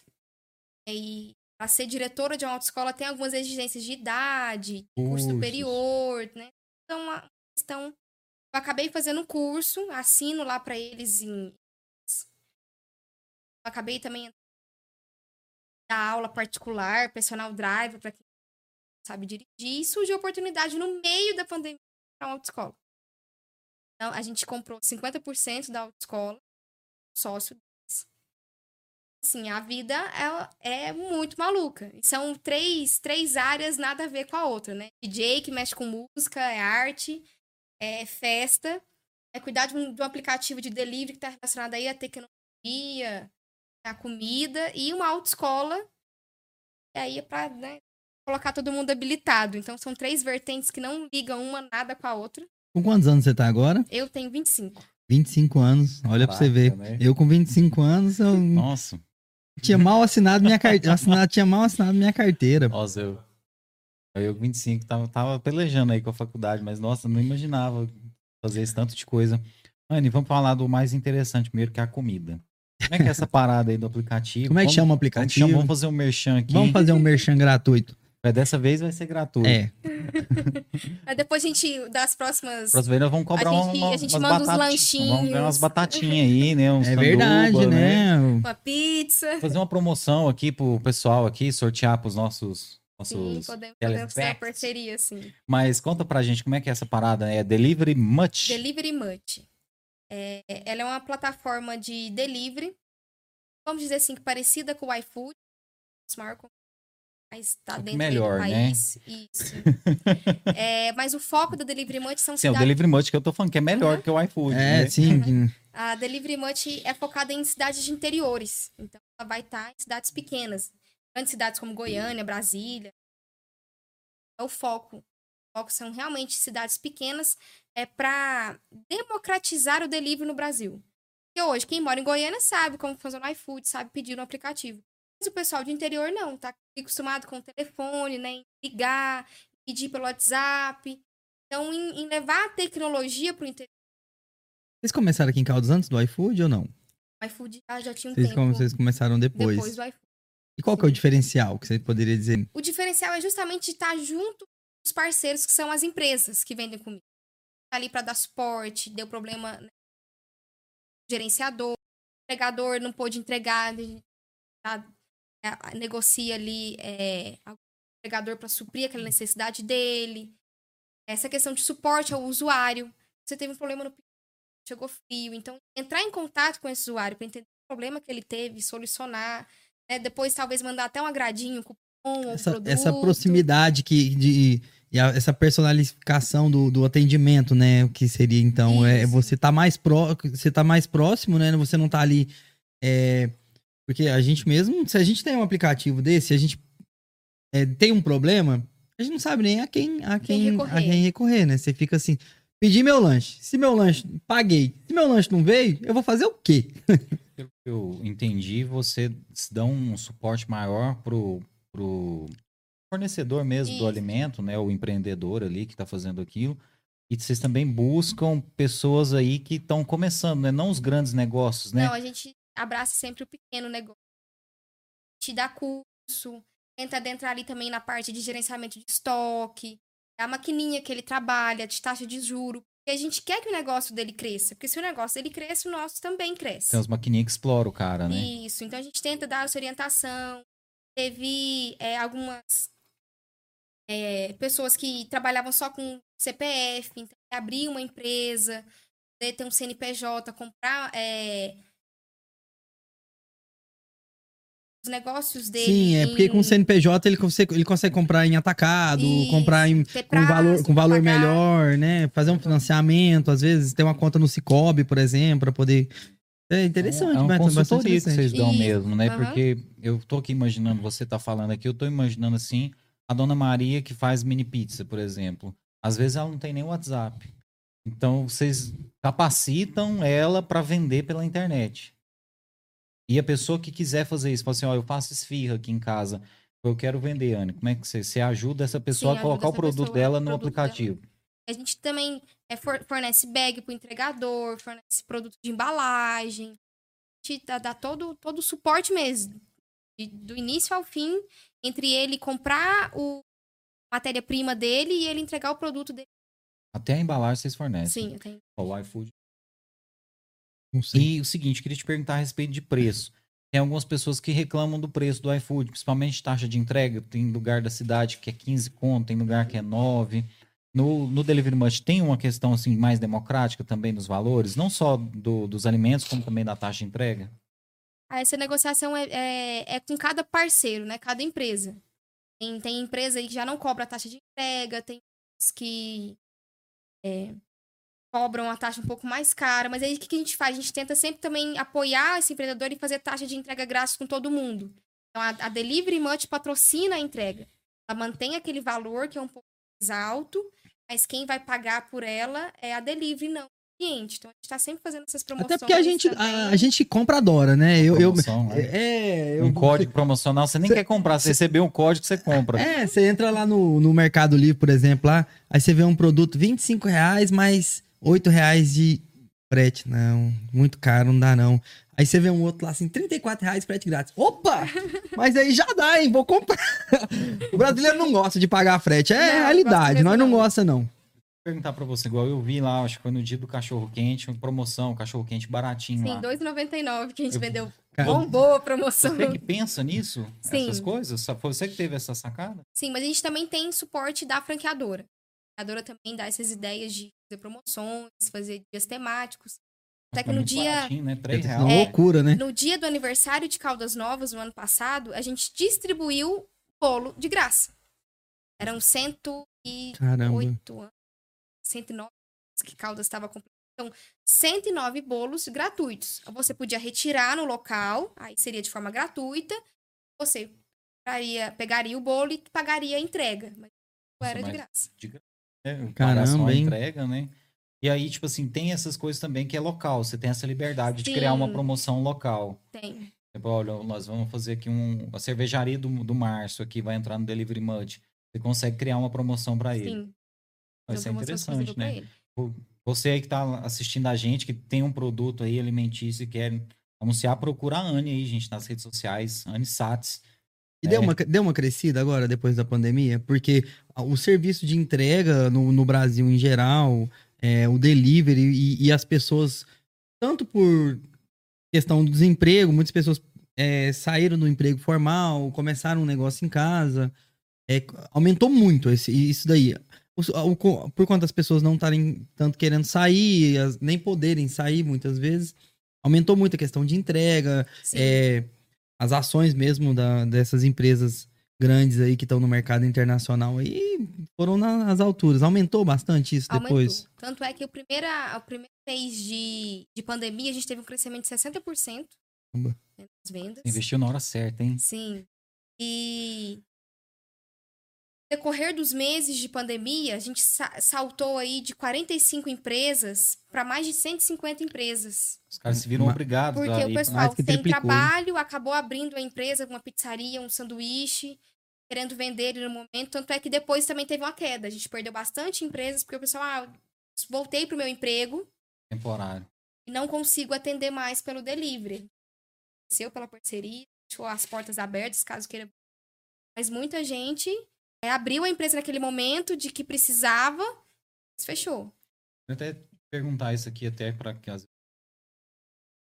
E para ser diretora de uma autoescola tem algumas exigências de idade, curso superior, né? Então, uma questão... Eu acabei fazendo um curso, assino lá para eles em... Eu acabei também da aula particular, personal driver, para quem sabe dirigir, e surgiu a oportunidade no meio da pandemia para uma autoescola. Então, a gente comprou 50% da autoescola, sócio deles. Assim, a vida é muito maluca. E são três áreas nada a ver com a outra, né? DJ, que mexe com música, é arte, é festa, é cuidar de um aplicativo de delivery que está relacionado aí à tecnologia, à comida, e uma autoescola, e aí é para, né, colocar todo mundo habilitado. Então, são três vertentes que não ligam uma nada com a outra. Com quantos anos você tá agora? Eu tenho 25. 25 anos. Olha, pra você ver. Também. Eu com 25 anos, eu... Nossa. Tinha mal assinado minha carteira. Nossa, eu com 25 tava pelejando aí com a faculdade, mas, nossa, não imaginava fazer esse tanto de coisa. Anne, vamos falar do mais interessante primeiro, que é a comida. Como é que é essa parada aí do aplicativo? Como é que chama o aplicativo? Vamos fazer um merchan aqui. Vamos fazer um merchan gratuito. Mas dessa vez vai ser gratuito. É. Aí depois a gente, das próximas... Próxima vez nós vamos cobrar a gente manda uns lanchinhos. Vamos ganhar umas batatinhas aí, né? Uns sanduba, verdade, né? Uma pizza. Fazer uma promoção aqui pro pessoal aqui, sortear pros nossos podemos fazer uma parceria, sim. Mas conta pra gente, como é que é essa parada? É Delivery Much? Delivery Much. Ela é uma plataforma de delivery, vamos dizer assim, parecida com o iFood, mas tá dentro melhor, do país. Né? Isso. Mas o foco da Delivery Much são cidades... Sim, o Delivery Much que eu tô falando, que é melhor que o iFood. Sim. Uhum. A Delivery Much é focada em cidades de interiores. Então, ela vai estar em cidades pequenas. Grandes cidades como Goiânia, Brasília. É o foco. foco são realmente cidades pequenas, para democratizar o delivery no Brasil. Porque hoje, quem mora em Goiânia sabe como funciona o iFood, sabe pedir no aplicativo. Mas o pessoal do interior não, tá acostumado com o telefone, né, em ligar, pedir pelo WhatsApp. Então, em levar a tecnologia pro interior. Vocês começaram aqui em Caldas antes do iFood ou não? O iFood já tinha um tempo. Vocês começaram depois. Depois do iFood. E qual que é o diferencial que você poderia dizer? O diferencial é justamente estar junto com os parceiros, que são as empresas que vendem comida. Tá ali para dar suporte, deu problema, né? Gerenciador, entregador não pôde entregar, tá? Negocia ali algum entregador para suprir aquela necessidade dele. Essa questão de suporte ao usuário. Você teve um problema no chegou frio, então entrar em contato com esse usuário para entender o problema que ele teve, solucionar, né? Depois talvez mandar até um agradinho, cupom, produto. Essa proximidade e essa personalificação do atendimento, né? O que seria, então, isso. Você tá mais próximo, né? Você não tá ali... Porque a gente mesmo, se a gente tem um aplicativo desse, a gente tem um problema, a gente não sabe nem a quem recorrer, né? Você fica assim, pedi meu lanche. Se meu lanche... Paguei. Se meu lanche não veio, eu vou fazer o quê? Pelo que eu entendi, você dá um suporte maior pro fornecedor mesmo do alimento, né? O empreendedor ali que está fazendo aquilo. E vocês também buscam pessoas aí que estão começando, né? Não os grandes negócios, né? Não, a gente abraça sempre o pequeno negócio. Te dá curso, tenta adentrar ali também na parte de gerenciamento de estoque, a maquininha que ele trabalha, de taxa de juro. Porque a gente quer que o negócio dele cresça. Porque se o negócio dele cresce, o nosso também cresce. Tem as maquininhas que exploram o cara, né? Isso. Então a gente tenta dar essa orientação. Teve algumas... pessoas que trabalhavam só com CPF, então, abrir uma empresa, ter um CNPJ, comprar os negócios dele. Sim, porque com o CNPJ ele consegue comprar em atacado, isso, comprar com valor melhor, né? Fazer um financiamento, às vezes ter uma conta no Cicobi, por exemplo, para poder... É interessante, é uma consultoria que vocês dão mesmo, né? Uhum. Porque eu tô aqui imaginando, você tá falando aqui, eu tô imaginando assim... A dona Maria que faz mini pizza, por exemplo. Às vezes ela não tem nem WhatsApp. Então, vocês capacitam ela para vender pela internet. E a pessoa que quiser fazer isso, fala assim, ó, eu faço esfirra aqui em casa, eu quero vender, Anne. Como é que você ajuda essa pessoa a colocar o produto dela no aplicativo? A gente também fornece bag pro entregador, fornece produto de embalagem. A gente dá todo o suporte mesmo. Do início ao fim, entre ele comprar a matéria-prima dele e ele entregar o produto dele. Até a embalagem vocês fornecem. Sim, eu tenho. O iFood. E o seguinte, queria te perguntar a respeito de preço. Tem algumas pessoas que reclamam do preço do iFood, principalmente taxa de entrega. Tem lugar da cidade que é 15 conto, tem lugar que é 9. No Delivery Much tem uma questão assim, mais democrática também nos valores? Não só dos alimentos, como também da taxa de entrega? Essa negociação é com cada parceiro, né? Cada empresa. Tem empresa aí que já não cobra a taxa de entrega, tem que cobram a taxa um pouco mais cara, mas aí o que a gente faz? A gente tenta sempre também apoiar esse empreendedor e fazer taxa de entrega grátis com todo mundo. Então, a Delivery Much patrocina a entrega. Ela mantém aquele valor que é um pouco mais alto, mas quem vai pagar por ela é a Delivery, não. Então, a gente tá sempre fazendo essas promoções. Até porque a gente compra, adora, né? Código promocional, você nem quer comprar. Você recebeu um código, você compra. Você entra lá no Mercado Livre, por exemplo, lá, aí você vê um produto R$25 mais R$8 de frete. Não, muito caro, não dá não. Aí você vê um outro lá, assim, R$34 frete grátis. Opa! Mas aí já dá, hein? Vou comprar. O brasileiro não gosta de pagar frete. É a realidade, nós não gostamos, não. Perguntar pra você, igual eu vi lá, acho que foi no dia do cachorro-quente, uma promoção, cachorro-quente baratinho. Sim, lá. Sim, R$2,99 que a gente vendeu. Bombou a promoção. Você que pensa nisso? Sim. Essas coisas? Foi você que teve essa sacada? Sim, mas a gente também tem suporte da franqueadora. A franqueadora também dá essas ideias de fazer promoções, fazer dias temáticos. Até que no dia... Baratinho, né? R$3. Uma loucura, né? No dia do aniversário de Caldas Novas, no ano passado, a gente distribuiu bolo de graça. Eram 108 anos. 109 que Caldas estava comprando. Então, 109 bolos gratuitos. Você podia retirar no local, aí seria de forma gratuita. Você pegaria o bolo e pagaria a entrega. Mas era de graça. Pagar só a entrega, né? E aí, tipo assim, tem essas coisas também que é local. Você tem essa liberdade de criar uma promoção local. Tem. Tipo, olha, nós vamos fazer aqui uma cervejaria do Março aqui, vai entrar no Delivery Much. Você consegue criar uma promoção para ele. Sim. Vai ser interessante, né? Você aí que tá assistindo a gente, que tem um produto aí alimentício e quer anunciar, procura a Anne aí, gente, nas redes sociais. Anne Sates. E deu uma crescida agora, depois da pandemia? Porque o serviço de entrega no Brasil em geral, o delivery e as pessoas, tanto por questão do desemprego, muitas pessoas saíram do emprego formal, começaram um negócio em casa, aumentou muito isso daí. Por conta das pessoas não estarem tanto querendo sair, nem poderem sair muitas vezes, aumentou muito a questão de entrega, as ações mesmo dessas empresas grandes aí que estão no mercado internacional aí foram nas alturas. Aumentou bastante isso depois? Aumentou. Tanto é que o primeiro mês de pandemia a gente teve um crescimento de 60% nas vendas. Investiu na hora certa, hein? Sim. E no decorrer dos meses de pandemia, a gente saltou aí de 45 empresas para mais de 150 empresas. Os caras se viram obrigados. Porque o pessoal tem trabalho, acabou abrindo a empresa, uma pizzaria, um sanduíche, querendo vender no momento. Tanto é que depois também teve uma queda. A gente perdeu bastante empresas, porque o pessoal, voltei pro meu emprego. Temporário. E não consigo atender mais pelo delivery. Pela parceria, deixou as portas abertas, caso queira. Mas muita gente... abriu a empresa naquele momento de que precisava, mas fechou. Eu até perguntar isso aqui até para que as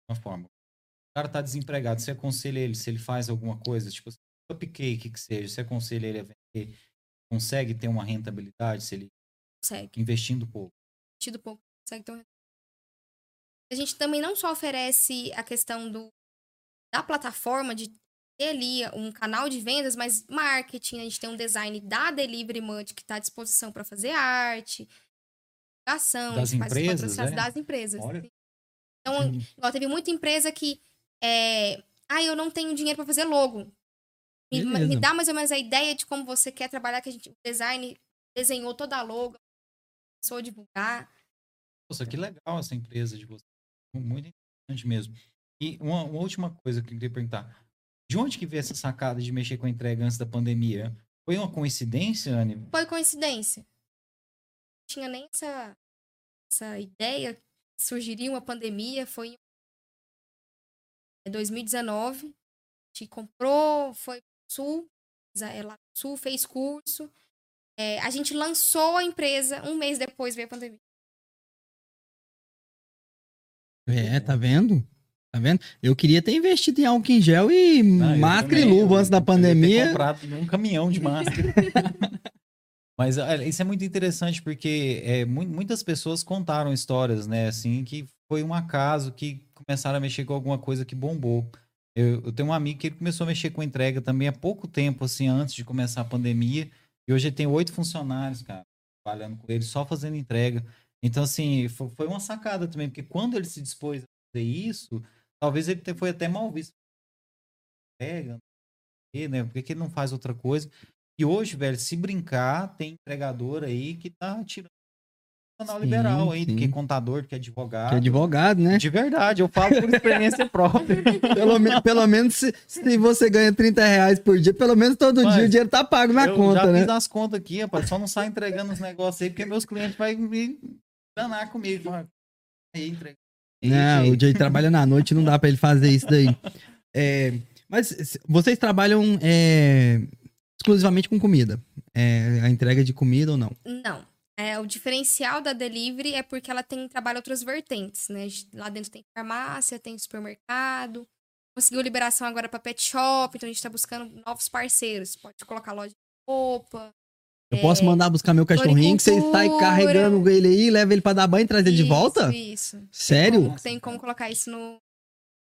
uma forma. O cara tá desempregado, você aconselha ele, se ele faz alguma coisa, tipo cupcake que seja, você aconselha ele a vender, consegue ter uma rentabilidade se ele consegue. Investindo pouco, consegue ter uma rentabilidade. A gente também não só oferece a questão da plataforma de ter ali um canal de vendas, mas marketing, a gente tem um design da Delivery Much que está à disposição para fazer arte, ação, das empresas, das empresas. Olha. Então, teve muita empresa que eu não tenho dinheiro para fazer logo. Me dá mais ou menos a ideia de como você quer trabalhar, que a gente, o design desenhou toda a logo, começou a divulgar. Nossa, que legal essa empresa de vocês. Muito interessante mesmo. E uma última coisa que eu queria perguntar. De onde que veio essa sacada de mexer com a entrega antes da pandemia? Foi uma coincidência, Anne? Foi coincidência. Não tinha nem essa ideia que surgiria uma pandemia. Foi em 2019. A gente comprou, foi pro Sul, lá no Sul, fez curso. A gente lançou a empresa, um mês depois veio a pandemia. Tá vendo? Tá vendo? Eu queria ter investido em álcool em gel e máscara e luva antes da pandemia. Eu comprado um caminhão de máscara. Mas isso é muito interessante porque muitas pessoas contaram histórias, né? Assim, que foi um acaso que começaram a mexer com alguma coisa que bombou. Eu tenho um amigo que ele começou a mexer com entrega também há pouco tempo, assim, antes de começar a pandemia. E hoje ele tem 8 funcionários, cara, trabalhando com ele, só fazendo entrega. Então, assim, foi uma sacada também, porque quando ele se dispôs a fazer isso... Talvez ele foi até mal visto. Né? Por que ele não faz outra coisa? E hoje, velho, se brincar, tem entregador aí que tá tirando o canal liberal aí, que é contador, que é advogado. Que é advogado, né? De verdade, eu falo por experiência própria. Pelo menos se você ganha R$30 por dia, pelo menos todo dia o dinheiro tá pago na conta, né? Eu já fiz as contas aqui, rapaz, só não sai entregando os negócios aí, porque meus clientes vão me danar comigo. Aí, entrega. Não, o Jay trabalha na noite, não dá pra ele fazer isso daí. Mas vocês trabalham exclusivamente com comida? A entrega de comida ou não? Não. O diferencial da Delivery é porque ela trabalha outras vertentes, né? Lá dentro tem farmácia, tem supermercado. Conseguiu liberação agora pra pet shop, então a gente tá buscando novos parceiros. Pode colocar loja de roupa. Eu posso mandar buscar meu cachorrinho, que você sai carregando ele aí, leva ele pra dar banho e traz ele de volta? Isso. Sério? Tem como colocar isso no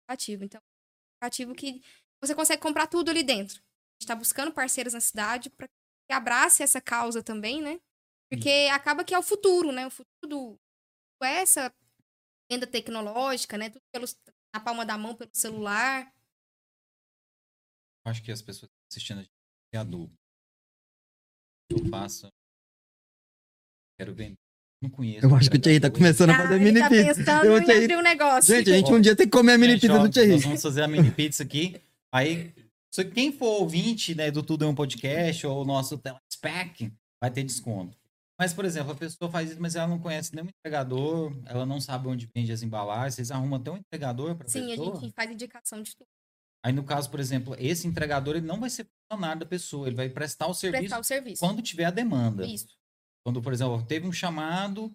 aplicativo. Então, é um aplicativo que você consegue comprar tudo ali dentro. A gente tá buscando parceiros na cidade para que abrace essa causa também, né? Porque acaba que é o futuro, né? O futuro essa venda tecnológica, né? Tudo na palma da mão, pelo celular. Acho que as pessoas assistindo a gente é adulto. Eu faço quero vender. Não conheço. Eu acho que o Tiry tá começando a fazer mini pizza. Tá pensando em abrir um negócio. Gente, a gente um dia tem que comer a mini pizza do Tiry. Nós vamos fazer a mini pizza aqui. Aí, se quem for ouvinte, né, do Tudo em Um Podcast ou o nosso Telespec, vai ter desconto. Mas, por exemplo, a pessoa faz isso, mas ela não conhece nenhum entregador, ela não sabe onde vende as embalagens, vocês arrumam até um entregador para pessoa? Sim, a gente faz indicação de tudo. Aí, no caso, por exemplo, esse entregador, ele não vai ser funcionário da pessoa, ele vai prestar o serviço, quando tiver a demanda. Isso. Quando, por exemplo, teve um chamado,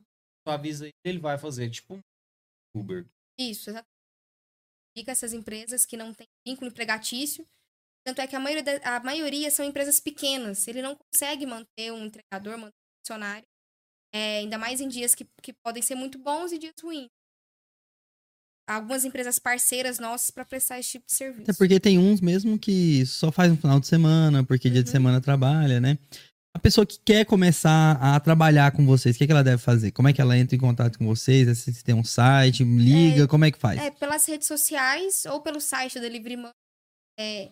tu avisa ele, ele vai fazer, tipo um Uber. Isso, exatamente. Fica essas empresas que não têm vínculo empregatício, tanto é que a maioria são empresas pequenas, ele não consegue manter um entregador, manter funcionário, ainda mais em dias que podem ser muito bons e dias ruins. Algumas empresas parceiras nossas para prestar esse tipo de serviço. É porque tem uns mesmo que só faz no final de semana, porque dia de semana trabalha, né? A pessoa que quer começar a trabalhar com vocês, o que é que ela deve fazer? Como é que ela entra em contato com vocês? Se tem um site, liga, como é que faz? É, pelas redes sociais ou pelo site da Delivery Much. É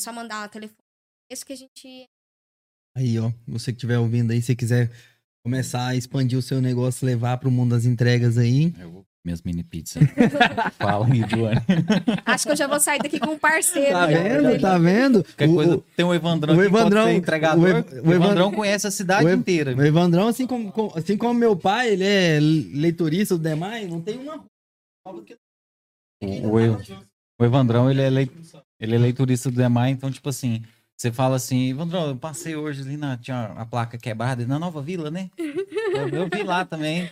só mandar o telefone. Isso que a gente... Aí, ó, você que estiver ouvindo aí, se quiser começar a expandir o seu negócio, levar para o mundo das entregas aí. Eu vou comer as mini pizzas. Fala aí, Joana. Acho que eu já vou sair daqui com um parceiro. Tá vendo? Né? Tá vendo? Coisa, tem um Evandrão que pode ser entregador. O Evandrão conhece a cidade inteira. O Evandrão, assim como meu pai, ele é leiturista, do demais, não tem uma... O Evandrão, ele é leiturista do demais, então, tipo assim... Você fala assim, Evandrão, eu passei hoje ali tinha a placa quebrada na Nova Vila, né? Eu vi lá também.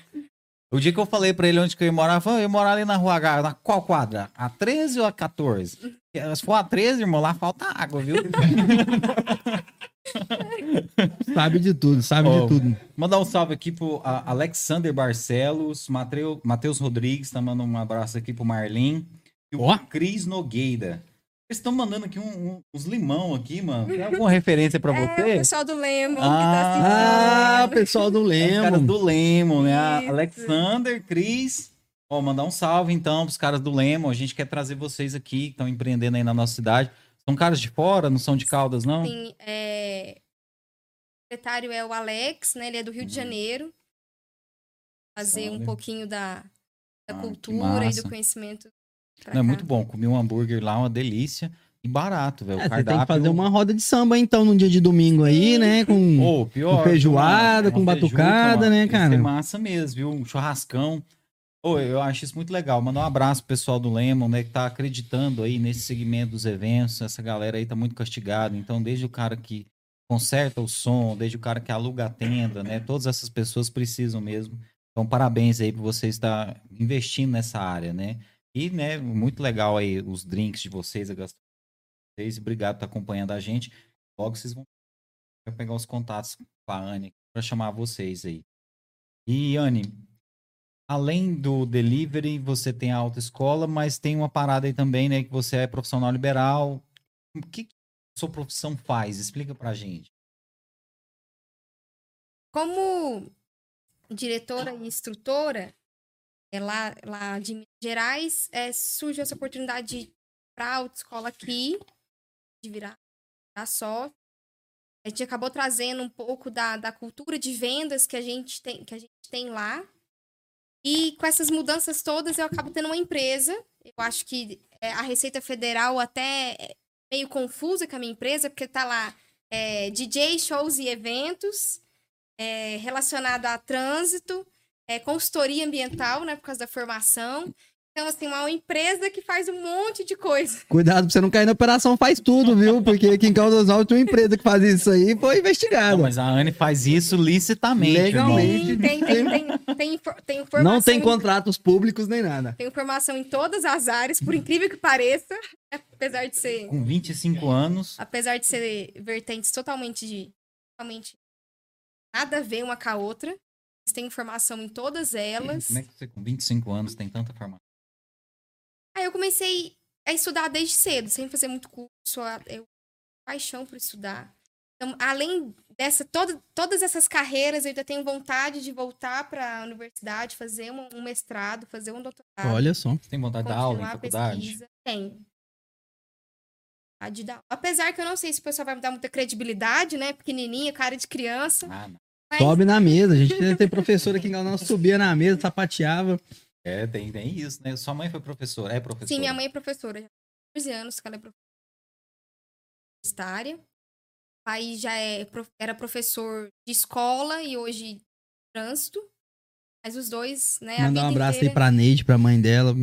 O dia que eu falei pra ele onde que eu ia morar, eu ia morar ali na Rua H, na qual quadra? A 13 ou a 14? Se for a 13, irmão, lá falta água, viu? Sabe de tudo, sabe de tudo. Mandar um salve aqui pro Alexander Barcelos, Matheus Rodrigues, tá mandando um abraço aqui pro Marlin. E o Cris Nogueira. Eles estão mandando aqui uns limão aqui, mano. Tem alguma referência pra você? É, o pessoal do Lemon que tá assistindo. Ah, o pessoal do Lemon. Os caras do Lemon, né? Alexander, Cris. Ó, mandar um salve, então, pros caras do Lemon. A gente quer trazer vocês aqui, que estão empreendendo aí na nossa cidade. São caras de fora? Não são de Caldas, não? Sim, O secretário é o Alex, né? Ele é do Rio de Janeiro. Fazer um pouquinho da cultura e do conhecimento. Não, é muito bom, comi um hambúrguer lá, uma delícia e barato, velho. Você tem que fazer uma roda de samba, então, num dia de domingo aí, né? Com feijoada, com batucada, né, cara? É massa mesmo, viu? Um churrascão. Eu acho isso muito legal. Mandar um abraço pro pessoal do Lemon, né? Que tá acreditando aí nesse segmento dos eventos. Essa galera aí tá muito castigada. Então, desde o cara que conserta o som, desde o cara que aluga a tenda, né? Todas essas pessoas precisam mesmo. Então, parabéns aí por você estar investindo nessa área, né? E, né, muito legal aí os drinks de vocês, a gastronomia de vocês. Obrigado por estar acompanhando a gente. Logo vocês vão pegar os contatos com a Anne para chamar vocês aí. E, Anne, além do delivery, você tem a autoescola, mas tem uma parada aí também, né, que você é profissional liberal. O que a sua profissão faz? Explica pra gente. Como diretora e instrutora, lá de Minas Gerais, surgiu essa oportunidade de ir para a autoescola aqui, de virar só. A gente acabou trazendo um pouco da cultura de vendas que a gente tem lá. E com essas mudanças todas, eu acabo tendo uma empresa. Eu acho que a Receita Federal até é meio confusa com a minha empresa, porque tá lá DJ, shows e eventos, relacionado a trânsito, consultoria ambiental, né, por causa da formação. Então, assim, uma empresa que faz um monte de coisa. Cuidado pra você não cair na operação faz tudo, viu? Porque aqui em Caldas Novas tem uma empresa que faz isso aí, foi investigada. Não, mas a Anne faz isso licitamente. Legalmente. Tem formação. Não tem contratos públicos nem nada. Tem formação em todas as áreas, por incrível que pareça, apesar de ser... Com 25 anos. Apesar de ser vertentes totalmente nada a ver uma com a outra. Tem formação em todas elas. Como é que você, com 25 anos, tem tanta formação? Aí eu comecei a estudar desde cedo, sem fazer muito curso. Eu paixão por estudar. Então, além dessa, todas essas carreiras, eu ainda tenho vontade de voltar para a universidade, fazer um mestrado, fazer um doutorado. Olha só. Você tem vontade de dar aula em faculdade? Tem. Apesar que eu não sei se o pessoal vai me dar muita credibilidade, né? Pequenininha, cara de criança. Ah, não. Mas... sobe na mesa. A gente tem professora que não subia na mesa, sapateava. É, tem isso, né? Sua mãe foi professora? É professora? Sim, minha mãe é professora. Já há 14 anos que ela é professora universitária. O pai já era professor de escola e hoje de trânsito. Mas os dois, né? Mandar um abraço inteira... aí pra Neide, pra mãe dela.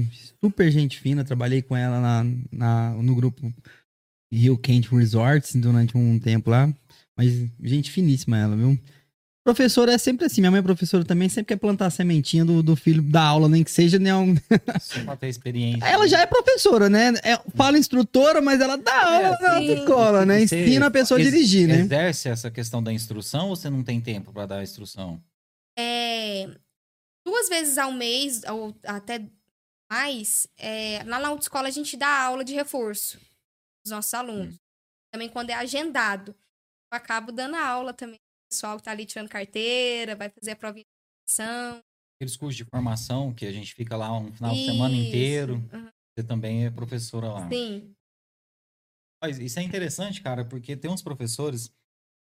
Super gente fina. Trabalhei com ela no grupo Rio Quente Resorts durante um tempo lá. Mas gente finíssima ela, viu? Professora é sempre assim. Minha mãe é professora também. Sempre quer plantar a sementinha do filho da aula, nem que seja nenhum. Só pra ter experiência. Ela já é professora, né? Fala instrutora, mas ela dá aula na escola, né? Ensina a pessoa a dirigir, né? Exerce essa questão da instrução ou você não tem tempo pra dar a instrução? Duas vezes ao mês, ou até mais, lá na autoescola a gente dá aula de reforço dos nossos alunos. Também quando é agendado. Eu acabo dando aula também. O pessoal que tá ali tirando carteira, vai fazer a prova de formação. Aqueles cursos de formação que a gente fica lá um final de semana inteiro. Uhum. Você também é professora lá. Sim. Mas isso é interessante, cara, porque tem uns professores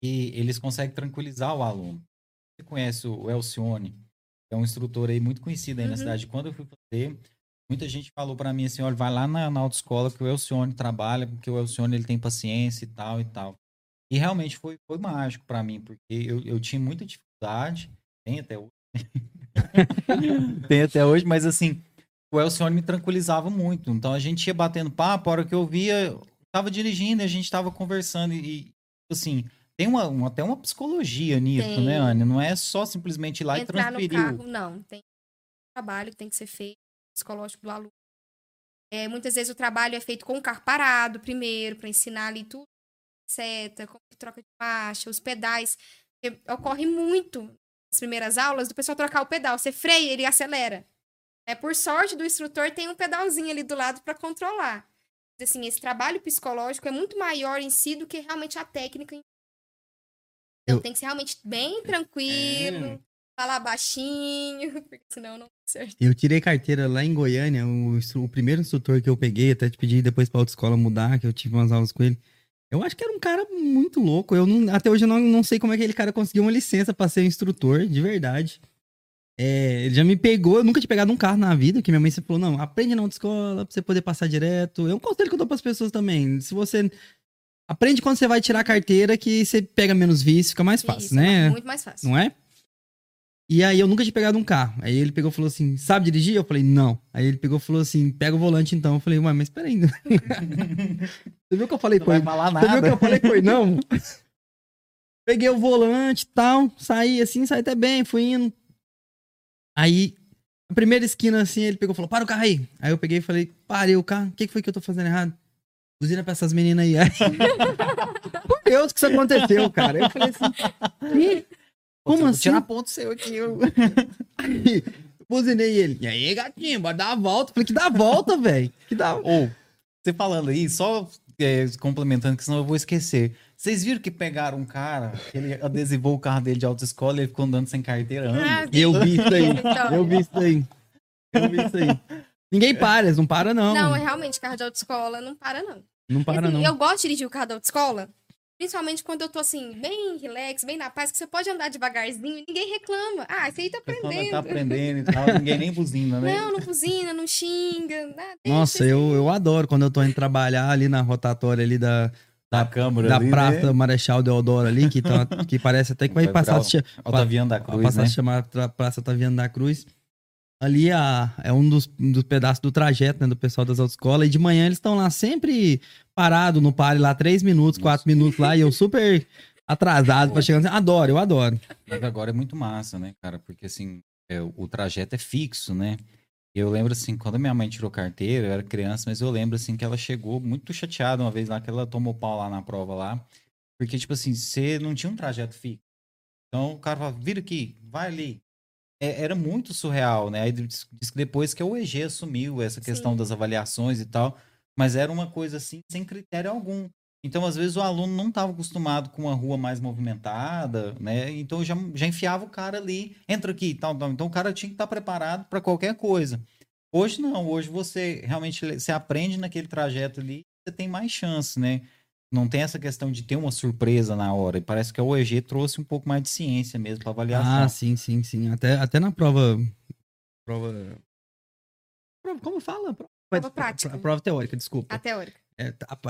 que eles conseguem tranquilizar o aluno. Você conhece o Elcione? É um instrutor aí muito conhecido aí na cidade. Quando eu fui fazer, muita gente falou pra mim assim, olha, vai lá na autoescola que o Elcione trabalha, porque o Elcione ele tem paciência e tal e tal. E realmente foi mágico pra mim, porque eu tinha muita dificuldade, tem até hoje, tem até hoje, mas assim, o Elcione me tranquilizava muito. Então a gente ia batendo papo, a hora que eu via, eu tava dirigindo, a gente tava conversando e assim... Tem até uma psicologia nisso, tem. Né, Anne? Não é só simplesmente ir lá entrar e transferir. No carro, não. Tem trabalho que tem que ser feito, psicológico do aluno. Muitas vezes o trabalho é feito com o carro parado primeiro, para ensinar ali tudo, seta, como que troca de marcha, os pedais. Ocorre muito nas primeiras aulas do pessoal trocar o pedal. Você freia, ele acelera. Por sorte do instrutor, tem um pedalzinho ali do lado para controlar. Assim, esse trabalho psicológico é muito maior em si do que realmente a técnica em Então tem que ser realmente bem tranquilo, falar baixinho, porque senão não dá certo. Eu tirei carteira lá em Goiânia, o primeiro instrutor que eu peguei, até te pedi depois pra autoescola mudar, que eu tive umas aulas com ele. Eu acho que era um cara muito louco, até hoje eu não sei como é que aquele cara conseguiu uma licença pra ser instrutor, de verdade. Ele já me pegou, eu nunca tinha pegado um carro na vida, que minha mãe sempre falou, não, aprende na autoescola pra você poder passar direto. É um conselho que eu dou pras pessoas também, se você... Aprende quando você vai tirar a carteira que você pega menos vício, fica mais fácil, isso, né? Muito mais fácil. Não é? E aí eu nunca tinha pegado um carro. Aí ele pegou e falou assim, sabe dirigir? Eu falei, não. Aí ele pegou e falou assim, pega o volante então. Eu falei, ué, mas peraí. Você viu o que eu falei com ele? Não vai falar nada. Você viu o que eu falei com ele? Não. Peguei o volante e tal, saí assim, saí até bem, fui indo. Aí, na primeira esquina assim, ele pegou e falou, para o carro aí. Aí eu peguei e falei, parei o carro, o que foi que eu tô fazendo errado? Buzina pra essas meninas aí. Por Deus, que isso aconteceu, cara. Eu falei assim, como assim? Tirar ponto seu aqui. Aí, buzinei ele. E aí, gatinho, bora dar a volta. Eu falei, que dá a volta, velho. Você falando aí, só complementando, que senão eu vou esquecer. Vocês viram que pegaram um cara, ele adesivou o carro dele de autoescola e ele ficou andando sem carteira. Eu vi isso aí. Ninguém para, eles não param, não. Não, é realmente, carro de autoescola não para, não. Não para, assim, não. Eu gosto de dirigir o carro de autoescola, principalmente quando eu tô, assim, bem relax, bem na paz, que você pode andar devagarzinho e ninguém reclama. Ah, isso aí tá aprendendo. Tá aprendendo e tal, ninguém nem buzina, né? Não buzina, não xinga. Nada. Nossa, eu adoro quando eu tô indo trabalhar ali na rotatória ali da Câmara, da ali, Praça né? Marechal Deodoro ali, que parece até que vai passar... Otaviano da Cruz, passar né? chamar Praça Otaviano da Cruz. Ali é um dos pedaços do trajeto, né, do pessoal das autoescolas. E de manhã eles estão lá sempre parado no pare lá, 3 minutos, 4 minutos lá. E eu super atrasado pra chegar. Eu adoro. Mas agora é muito massa, né, cara? Porque, assim, o trajeto é fixo, né? Eu lembro, assim, quando minha mãe tirou carteira, eu era criança, mas eu lembro, assim, que ela chegou muito chateada uma vez lá, que ela tomou pau lá na prova lá. Porque, tipo assim, você não tinha um trajeto fixo. Então o cara fala, vira aqui, vai ali. Era muito surreal, né? Aí diz que depois que a OEG assumiu essa questão das avaliações e tal, mas era uma coisa assim, sem critério algum. Então, às vezes, o aluno não estava acostumado com uma rua mais movimentada, né? Então, já enfiava o cara ali, entra aqui e tal. Então, o cara tinha que estar preparado para qualquer coisa. Hoje, não. Hoje, você realmente aprende naquele trajeto ali, você tem mais chance, né? Não tem essa questão de ter uma surpresa na hora. E parece que a OEG trouxe um pouco mais de ciência mesmo para avaliação. Ah, sim, sim, sim. Até na prova... Como fala? Prova prática. A prova teórica, desculpa. A teórica.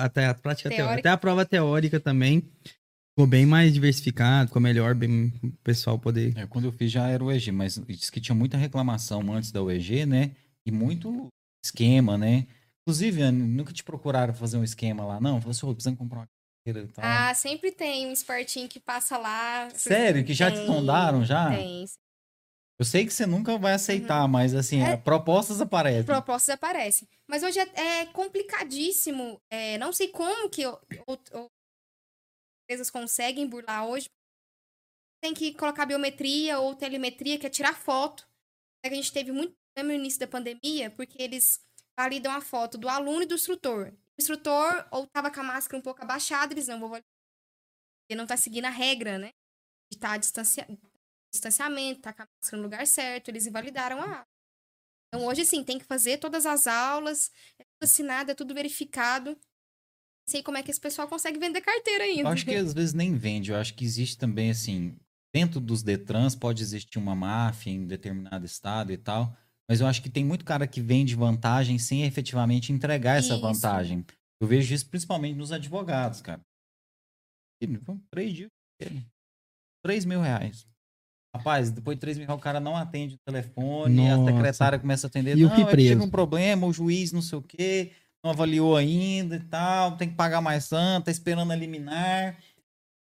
Até a prática teórica. Até a prova teórica também. Ficou bem mais diversificado, ficou melhor bem o pessoal poder... É, quando eu fiz já era OEG, mas disse que tinha muita reclamação antes da OEG, né? E muito esquema, né? Inclusive, Anne, nunca te procuraram fazer um esquema lá, não? Falou assim, oh, precisando comprar uma carteira e tal. Ah, sempre tem um espertinho que passa lá. Sério? Que já te sondaram, já? Tem. Eu sei que você nunca vai aceitar, mas assim, propostas aparecem. Propostas aparecem. Mas hoje é complicadíssimo. É, não sei como que empresas conseguem burlar hoje. Tem que colocar biometria ou telemetria, que é tirar foto. A gente teve muito problema no início da pandemia, porque eles... validam a foto do aluno e do instrutor. O instrutor ou estava com a máscara um pouco abaixada, eles não vão validar. Ele não está seguindo a regra, né? De estar distanciamento, tá com a máscara no lugar certo, eles invalidaram a aula. Então, hoje, assim, tem que fazer todas as aulas, é tudo assinado, é tudo verificado. Não sei como é que esse pessoal consegue vender carteira ainda. Eu acho que às vezes nem vende, eu acho que existe também, assim, dentro dos Detrans pode existir uma máfia em determinado estado e tal... Mas eu acho que tem muito cara que vende vantagem sem efetivamente entregar essa vantagem. Eu vejo isso principalmente nos advogados, cara. 3 dias. 3 mil reais. Rapaz, depois de 3 mil reais o cara não atende o telefone, a secretária começa a atender. E não, aí chega um problema, o juiz não sei o quê, não avaliou ainda e tal, tem que pagar mais tanto, tá esperando a liminar.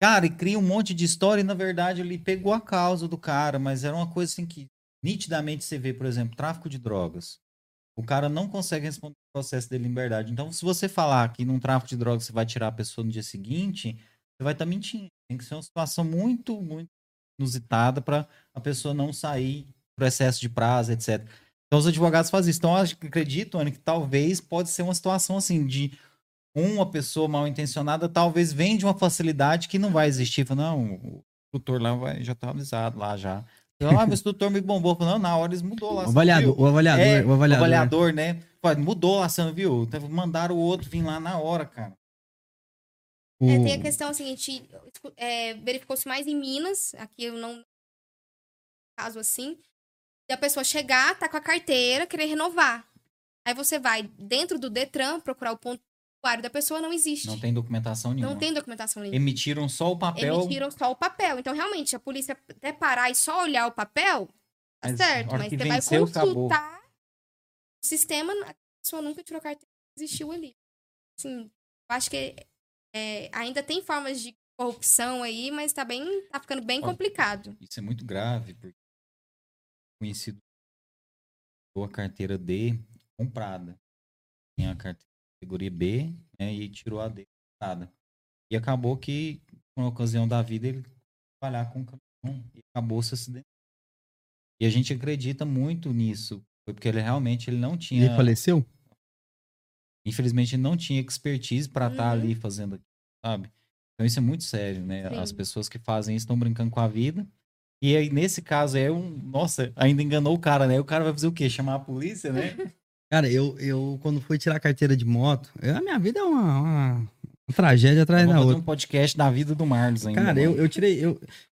Cara, e cria um monte de história e na verdade ele pegou a causa do cara, mas era uma coisa assim que nitidamente você vê, por exemplo, tráfico de drogas. O cara não consegue responder o processo de liberdade. Então, se você falar que num tráfico de drogas você vai tirar a pessoa no dia seguinte, você vai estar mentindo. Tem que ser uma situação muito, muito inusitada para a pessoa não sair por excesso de prazo, etc. Então, os advogados fazem isso. Então, eu acredito, Anne, que talvez pode ser uma situação assim de uma pessoa mal intencionada talvez vende uma facilidade que não vai existir. Fala, não, o tutor lá já está avisado lá já. Então, ah, meu instrutor me bombou. Não, na hora eles mudou lá. O avaliador, né? Mudou lá, você não viu? Então, mandaram o outro vir lá na hora, cara. É, tem a questão seguinte, verificou-se mais em Minas, aqui eu não... Caso assim, e a pessoa chegar, tá com a carteira, querer renovar. Aí você vai dentro do Detran, procurar o pontuário da pessoa, não existe. Não tem documentação nenhuma. Emitiram só o papel. Então, realmente, a polícia até parar e só olhar o papel, tá certo. Mas você vai consultar o sistema, a pessoa nunca tirou carteira, não existiu ali. Assim, eu acho que ainda tem formas de corrupção aí, mas tá ficando bem complicado. Isso é muito grave, porque conhecido a carteira D comprada. Tem a carteira categoria B, né, e tirou a D. E acabou que, na ocasião da vida, ele trabalhar com o caminhão e acabou se acidentando. E a gente acredita muito nisso, porque ele realmente não tinha... Ele faleceu? Infelizmente, ele não tinha expertise para estar ali fazendo aquilo, sabe? Então, isso é muito sério, né? Sim. As pessoas que fazem isso estão brincando com a vida. E aí, nesse caso, Nossa, ainda enganou o cara, né? O cara vai fazer o quê? Chamar a polícia, né? Cara, eu quando fui tirar a carteira de moto, a minha vida é uma tragédia atrás da outra. Um podcast da vida do Marlos ainda. Cara, eu tirei...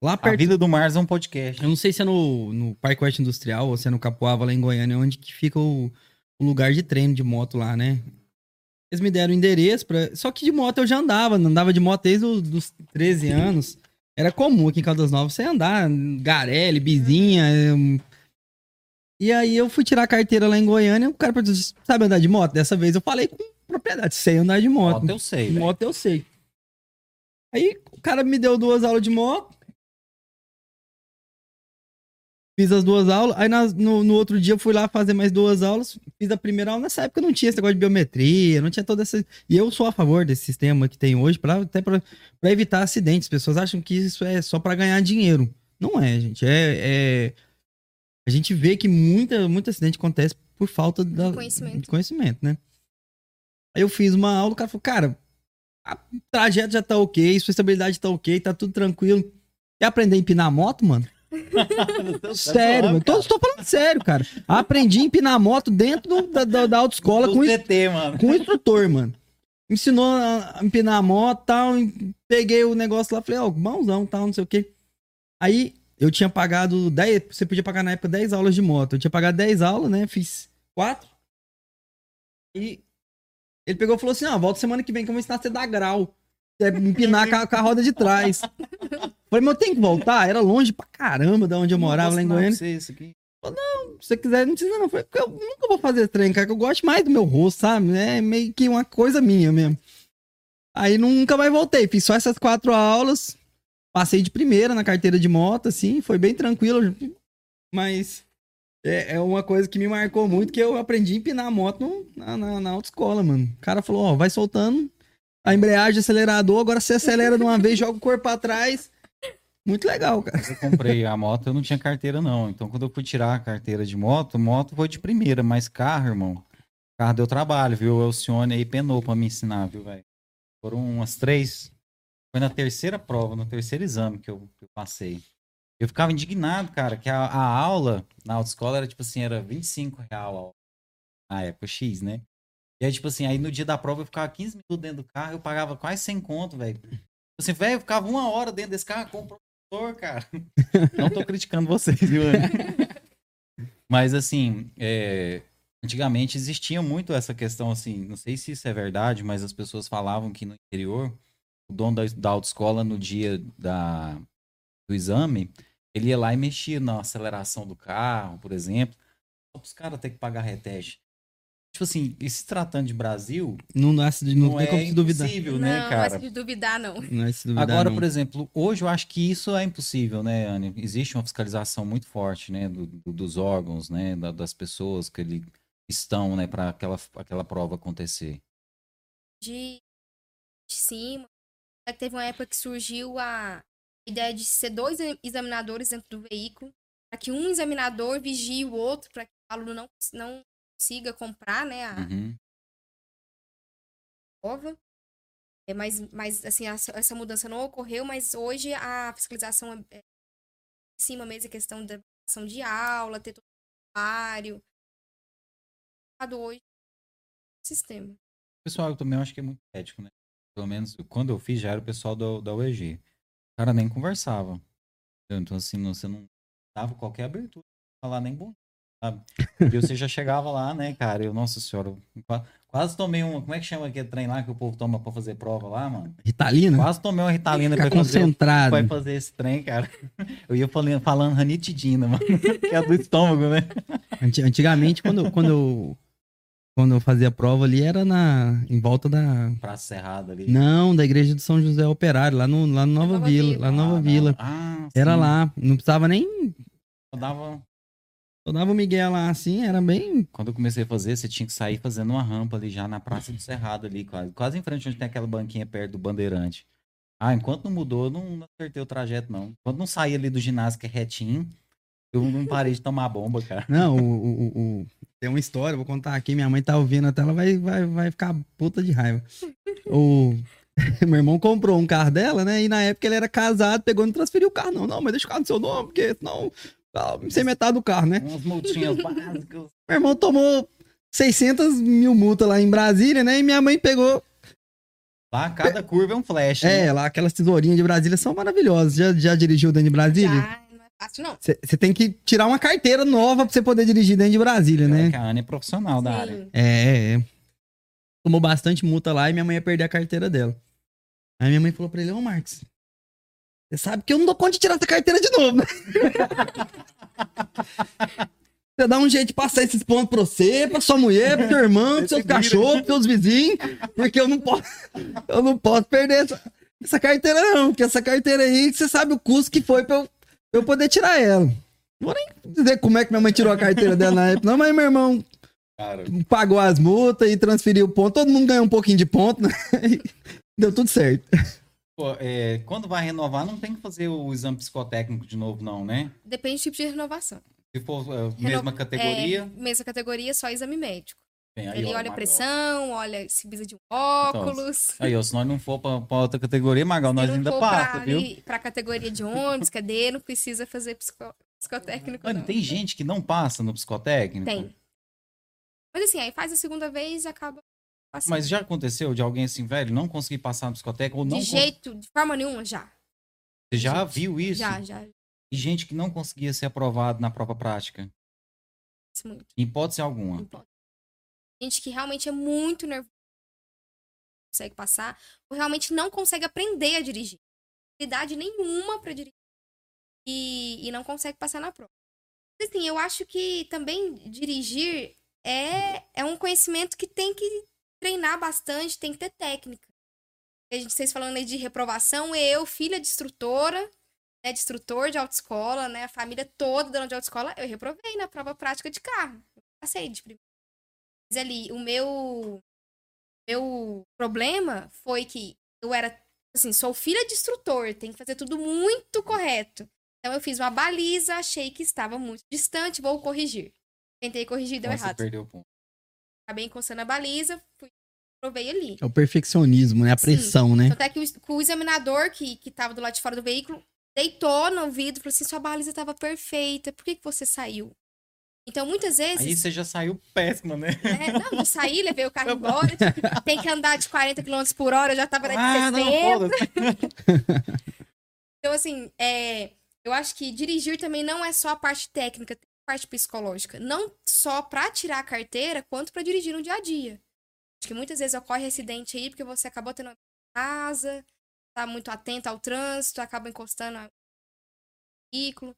lá perto... A vida do Marlos é um podcast. Eu não sei se é no Parque Oeste Industrial ou se é no Capoava, lá em Goiânia, onde que fica o lugar de treino de moto lá, né? Eles me deram o endereço pra... Só que de moto eu já andava de moto desde os 13 anos. Era comum aqui em Caldas Novas você andar, garele, bizinha... E aí eu fui tirar a carteira lá em Goiânia, o cara perguntou, sabe andar de moto? Dessa vez eu falei com propriedade, sei andar de moto. Moto eu sei. Aí o cara me deu 2 aulas de moto. Fiz as 2 aulas. Aí no outro dia eu fui lá fazer mais 2 aulas. Fiz a primeira aula. Nessa época não tinha esse negócio de biometria, não tinha toda essa... E eu sou a favor desse sistema que tem hoje, até pra evitar acidentes. As pessoas acham que isso é só pra ganhar dinheiro. Não é, gente. A gente vê que muito acidente acontece por falta de conhecimento, né? Aí eu fiz uma aula, o cara falou, cara, o trajeto já tá ok, sua estabilidade tá ok, tá tudo tranquilo. Quer aprender a empinar a moto, mano? Sério, mano. Tô falando sério, cara. Aprendi a empinar a moto dentro da autoescola com o instrutor, mano. Me ensinou a empinar a moto e tal. Peguei o negócio lá, falei, ó, mãozão, tal, não sei o quê. Aí eu tinha pagado 10, você podia pagar na época 10 aulas de moto. Eu tinha pagado 10 aulas, né? Fiz 4. E ele pegou e falou assim, ó, volta semana que vem que eu vou ensinar você a dar grau. É, empinar com a roda de trás. Falei, mas eu tenho que voltar? Era longe pra caramba de onde eu morava lá em Goiânia. Falei, não, se você quiser, não precisa não. Falei, porque eu nunca vou fazer trem, cara, que eu gosto mais do meu rosto, sabe? É meio que uma coisa minha mesmo. Aí nunca mais voltei. Fiz só essas 4 aulas. Passei de primeira na carteira de moto, assim. Foi bem tranquilo. Mas é uma coisa que me marcou muito, que eu aprendi a empinar a moto na autoescola, mano. O cara falou, ó, vai soltando a embreagem, acelerador, agora você acelera de uma vez, joga o corpo pra trás. Muito legal, cara. Eu comprei a moto, eu não tinha carteira, não. Então, quando eu fui tirar a carteira de moto foi de primeira, mas carro, irmão, carro deu trabalho, viu? O Elcione aí penou pra me ensinar, viu, velho? Foram umas 3. Foi na terceira prova, no terceiro exame que eu passei. Eu ficava indignado, cara, que a aula na autoescola era, tipo assim, era R$25 na época, X, né? E aí, tipo assim, aí no dia da prova eu ficava 15 minutos dentro do carro, eu pagava quase 100 conto, velho. Assim, velho, eu ficava 1 hora dentro desse carro com o professor, cara. Não tô criticando vocês, viu? Mas, assim, antigamente existia muito essa questão, assim, não sei se isso é verdade, mas as pessoas falavam que no interior, o dono da autoescola, no dia do exame, ele ia lá e mexia na aceleração do carro, por exemplo, só pros caras terem que pagar reteste. Tipo assim, e se tratando de Brasil... Não tem como se duvidar. É impossível, né, cara? Não é se duvidar, não. Agora, por exemplo, hoje eu acho que isso é impossível, né, Anne? Existe uma fiscalização muito forte, né, dos órgãos, né, das pessoas que ali estão, né, para aquela prova acontecer. De cima, teve uma época que surgiu a ideia de ser 2 examinadores dentro do veículo, para que um examinador vigie o outro, para que o aluno não consiga comprar, né, a prova. É, mas assim, essa mudança não ocorreu, mas hoje a fiscalização é em cima mesmo, a questão da ação de aula, ter todo o horário. Hoje, o sistema. Pessoal, eu também acho que é muito ético, né? Pelo menos quando eu fiz, já era o pessoal da OEG. O cara nem conversava. Então, assim, você não dava qualquer abertura, não falar nem bom. E você já chegava lá, né, cara? Eu, nossa senhora, quase tomei uma... Como é que chama aquele trem lá que o povo toma pra fazer prova lá, mano? Ritalina? Quase tomei uma ritalina pra concentrado. Vai fazer esse trem, cara. Eu ia falando ranitidina, mano. Que é do estômago, né? Antigamente, quando eu fazia a prova ali, era em volta da... Praça Cerrada ali. Não, da igreja de São José Operário, lá no Nova Vila. Lá Nova Vila. Ah, era sim. Lá, não precisava nem... Eu dava o Miguel lá, assim, era bem... Quando eu comecei a fazer, você tinha que sair fazendo uma rampa ali já na Praça do Cerrado ali, quase em frente onde tem aquela banquinha perto do Bandeirante. Ah, enquanto não mudou, eu não acertei o trajeto, não. Enquanto não saí ali do ginásio que é retinho, eu não parei de tomar bomba, cara. Não, tem uma história, vou contar aqui, minha mãe tá ouvindo até, ela vai ficar puta de raiva. Meu irmão comprou um carro dela, né, e na época ele era casado, pegou e não transferiu o carro, não, mas deixa o carro no seu nome, porque senão... Sem metade do carro, né? Umas multinhas básicas. Meu irmão tomou 600 mil multas lá em Brasília, né? E minha mãe pegou... Lá cada curva é um flash, né? É, lá aquelas tesourinhas de Brasília são maravilhosas. Já dirigiu dentro de Brasília? Já, não é fácil não. Você tem que tirar uma carteira nova pra você poder dirigir dentro de Brasília, né? A Anne é profissional da área. É. Tomou bastante multa lá e minha mãe ia perder a carteira dela. Aí minha mãe falou pra ele, ô Marcos... Você sabe que eu não dou conta de tirar essa carteira de novo, né? Você dá um jeito de passar esses pontos pra você, pra sua mulher, pro seu irmão, pro seus cachorros, pros seus vizinhos, porque eu não posso perder essa carteira não, porque essa carteira aí, você sabe o custo que foi pra eu poder tirar ela. Não vou nem dizer como é que minha mãe tirou a carteira dela na época, não, mas meu irmão pagou as multas e transferiu o ponto, todo mundo ganhou um pouquinho de ponto, né? Deu tudo certo. Quando vai renovar, não tem que fazer o exame psicotécnico de novo, não, né? Depende do tipo de renovação. Se for mesma categoria? Mesma categoria, só exame médico. Bem, aí, ele olha a pressão, olha se precisa de um óculos. Então, se nós não for pra outra categoria, Magal, nós ainda passa, viu? Pra categoria de ônibus, cadê? Não precisa fazer psicotécnico, mano, não. Tem gente que não passa no psicotécnico? Tem. Mas assim, aí faz a segunda vez e acaba... Assim. Mas já aconteceu de alguém assim, velho, não conseguir passar na discoteca ou não... De forma nenhuma, já. Você já viu isso? Já. E gente que não conseguia ser aprovado na prova prática? Isso muito. Em hipótese alguma? Gente que realmente é muito nervosa, não consegue passar, ou realmente não consegue aprender a dirigir. Habilidade nenhuma pra dirigir. E não consegue passar na prova. Assim, eu acho que também dirigir é um conhecimento que tem que treinar bastante, tem que ter técnica. A gente, vocês falando aí de reprovação, eu, filha de instrutora, né, de instrutor de autoescola, né, a família toda dona de autoescola, eu reprovei na prova prática de carro. Eu passei de primeiro. Mas ali, o meu problema foi que eu era, assim, sou filha de instrutor, tem que fazer tudo muito correto. Então, eu fiz uma baliza, achei que estava muito distante, vou corrigir. Tentei corrigir, deu errado. Você perdeu o ponto. Acabei encostando a baliza, provei ali. É o perfeccionismo, né? A pressão, né? Até que o examinador que estava do lado de fora do veículo deitou no ouvido e falou assim, sua baliza estava perfeita, por que você saiu? Então, muitas vezes... Aí você já saiu péssima, né? Não saí, levei o carro embora. Tem que andar de 40 km por hora, eu já estava na de 60. Então, assim, eu acho que dirigir também não é só a parte técnica, tem a parte psicológica. Não só para tirar a carteira, quanto para dirigir no dia a dia. Acho que muitas vezes ocorre acidente aí, porque você acabou tendo uma casa, tá muito atento ao trânsito, acaba encostando no veículo.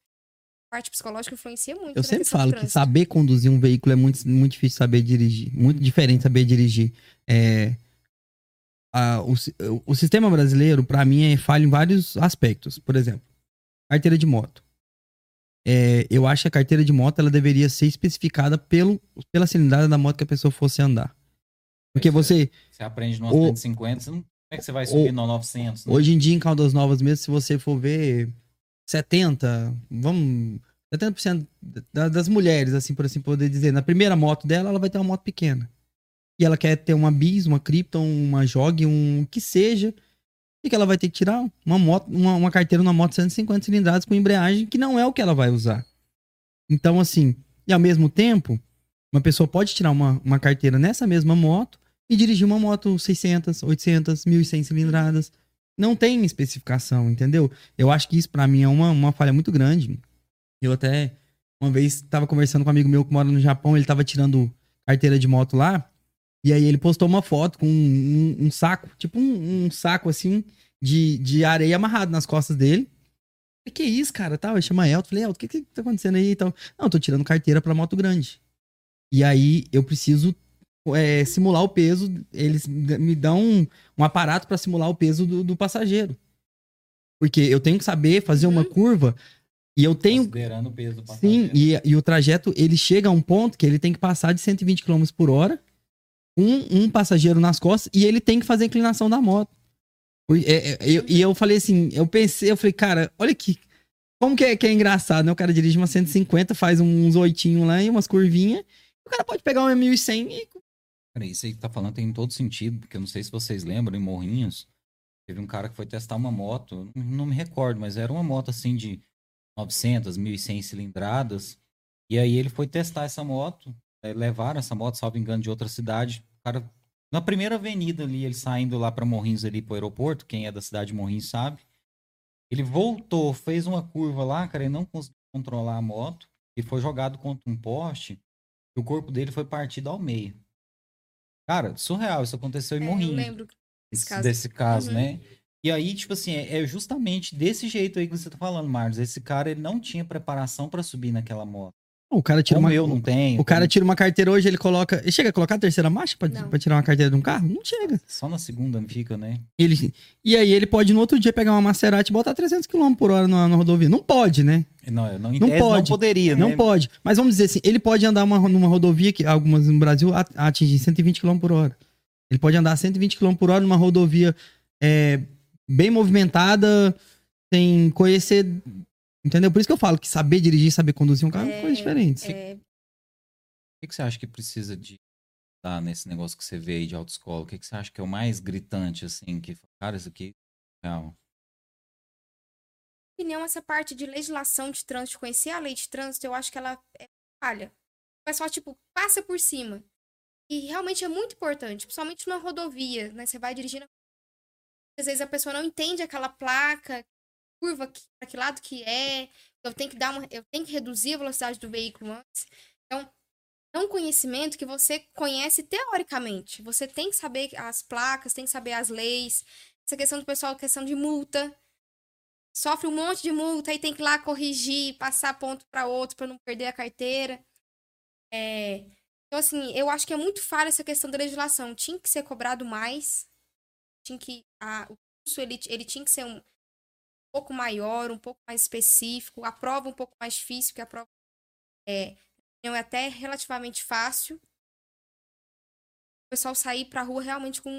A parte psicológica influencia muito. Eu sempre falo que saber conduzir um veículo é muito, muito difícil saber dirigir. Muito diferente saber dirigir. O sistema brasileiro, para mim, falha em vários aspectos. Por exemplo, carteira de moto. Eu acho que a carteira de moto ela deveria ser especificada pela cilindrada da moto que a pessoa fosse andar. Porque você aprende no 150, como é que você vai subir no 900? Né? Hoje em dia, em Caldas Novas mesmo, se você for ver 70% das mulheres, assim poder dizer, na primeira moto dela, ela vai ter uma moto pequena. E ela quer ter uma Bis, uma Krypton, uma Jog, um que seja... E que ela vai ter que tirar uma carteira numa moto 150 cilindradas com embreagem, que não é o que ela vai usar. Então, assim, e ao mesmo tempo, uma pessoa pode tirar uma carteira nessa mesma moto e dirigir uma moto 600, 800, 1.100 cilindradas. Não tem especificação, entendeu? Eu acho que isso, pra mim, é uma falha muito grande. Eu até, uma vez, estava conversando com um amigo meu que mora no Japão, ele estava tirando carteira de moto lá. E aí ele postou uma foto com um saco, tipo um saco assim, de areia amarrado nas costas dele. E que isso, cara, tal? Eu chamei Elton, falei, Elton, o que tá acontecendo aí e tal? Não, eu tô tirando carteira pra moto grande. E aí eu preciso simular o peso, eles me dão um aparato pra simular o peso do passageiro. Porque eu tenho que saber fazer uma curva... E eu tenho... Considerando o peso do passageiro. Sim, e o trajeto, ele chega a um ponto que ele tem que passar de 120 km por hora... um passageiro nas costas e ele tem que fazer a inclinação da moto. E eu falei assim, eu falei, cara, olha aqui, como que é engraçado, né? O cara dirige uma 150, faz uns oitinhos lá e umas curvinhas, o cara pode pegar uma 1.100 e... Cara, isso aí que tá falando tem todo sentido, porque eu não sei se vocês lembram, em Morrinhos, teve um cara que foi testar uma moto, não me recordo, mas era uma moto assim de 900, 1.100 cilindradas, e aí ele foi testar essa moto. Levaram essa moto, salvo engano, de outra cidade. O cara, na primeira avenida ali, ele saindo lá pra Morrinhos, ali pro aeroporto, quem é da cidade de Morrinhos sabe. Ele voltou, fez uma curva lá, cara, ele não conseguiu controlar a moto e foi jogado contra um poste e o corpo dele foi partido ao meio. Cara, surreal, isso aconteceu em Morrinhos. Eu lembro desse caso, né? E aí, tipo assim, é justamente desse jeito aí que você tá falando, Marlos. Esse cara, ele não tinha preparação pra subir naquela moto. O cara tira tira uma carteira hoje, ele coloca... Ele chega a colocar a terceira marcha pra tirar uma carteira de um carro? Não chega. Só na segunda não fica, né? E aí ele pode no outro dia pegar uma Maserati e botar 300 km por hora na rodovia. Não pode, né? Não poderia, né? Não pode. Mas vamos dizer assim, ele pode andar numa rodovia, que algumas no Brasil atingem 120 km por hora. Ele pode andar 120 km por hora numa rodovia bem movimentada, sem conhecer... Entendeu? Por isso que eu falo que saber dirigir, saber conduzir um carro é coisa diferente. O que você acha que precisa de estar nesse negócio que você vê aí de autoescola? O que você acha que é o mais gritante, assim? Que, cara, isso aqui... Calma. Na minha opinião, essa parte de legislação de trânsito, conhecer a lei de trânsito, eu acho que ela falha. O pessoal, tipo, passa por cima. E realmente é muito importante, principalmente numa rodovia, né? Você vai dirigindo, às vezes a pessoa não entende aquela placa, curva, para que lado que é, eu tenho que reduzir a velocidade do veículo antes. Então, é um conhecimento que você conhece teoricamente. Você tem que saber as placas, tem que saber as leis. Essa questão do pessoal, questão de multa. Sofre um monte de multa e tem que ir lá corrigir, passar ponto para outro para não perder a carteira. Então, assim, eu acho que é muito falha essa questão da legislação. Tinha que ser cobrado mais. O curso, ele tinha que ser um pouco maior, um pouco mais específico. A prova um pouco mais difícil, porque a prova é até relativamente fácil. O pessoal sair pra rua realmente com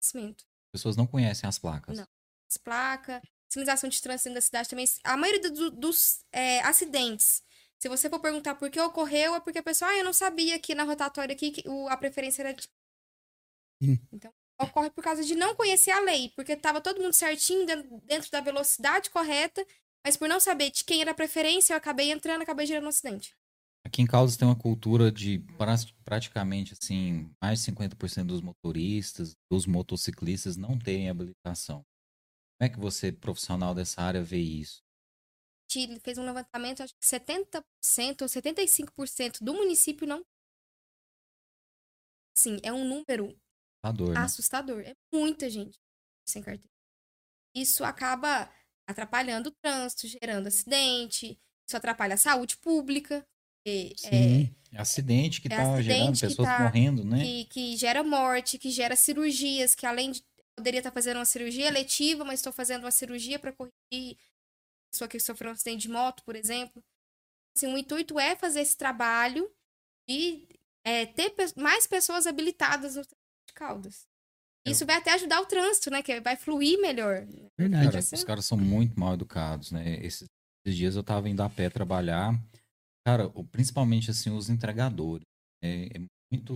conhecimento. As pessoas não conhecem as placas. Não. As placas, sinalização de trânsito dentro da cidade também. A maioria dos acidentes, se você for perguntar por que ocorreu, é porque a pessoa, eu não sabia que na rotatória aqui a preferência era de... Então, ocorre por causa de não conhecer a lei, porque tava todo mundo certinho dentro da velocidade correta, mas por não saber de quem era a preferência, eu acabei gerando um acidente. Aqui em Caldas tem uma cultura de praticamente, assim, mais de 50% dos motoristas, dos motociclistas não terem habilitação. Como é que você, profissional dessa área, vê isso? A gente fez um levantamento, acho que 70% ou 75% do município não... Assim, é um número assustador. Né? É muita gente sem carteira. Isso acaba atrapalhando o trânsito, gerando acidente, isso atrapalha a saúde pública. Sim, acidente que está gerando, pessoas morrendo, né? Que gera morte, que gera cirurgias, que além de... Poderia estar fazendo uma cirurgia letiva, mas estou fazendo uma cirurgia para corrigir a pessoa que sofreu um acidente de moto, por exemplo. Assim, o intuito é fazer esse trabalho e ter mais pessoas habilitadas no trânsito de Caldas. Isso vai até ajudar o trânsito, né? Que vai fluir melhor. Verdade. Os caras são muito mal educados, né? Esses dias eu estava indo a pé trabalhar. Cara, principalmente assim, os entregadores. É muito...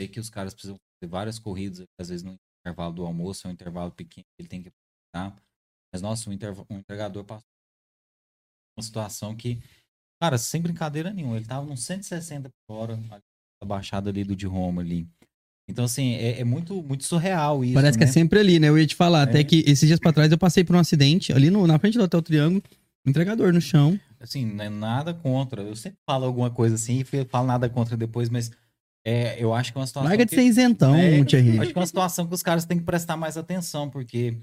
Sei que os caras precisam fazer várias corridas, às vezes no intervalo do almoço, é um intervalo pequeno, ele tem que aproveitar. Mas, nossa, um entregador passou uma situação que, cara, sem brincadeira nenhuma, ele tava nos 160 por hora, a baixada ali do de Roma ali. Então, assim, é muito, muito surreal isso, parece, né? Que é sempre ali, né? Eu ia te falar, até que esses dias pra trás eu passei por um acidente, ali na frente do Hotel Triângulo, um entregador no chão. Assim, não é nada contra, eu sempre falo alguma coisa assim, e falo nada contra depois, mas... eu acho que é uma situação... Larga de ser isentão, Tiry. Acho que é uma situação que os caras têm que prestar mais atenção, porque,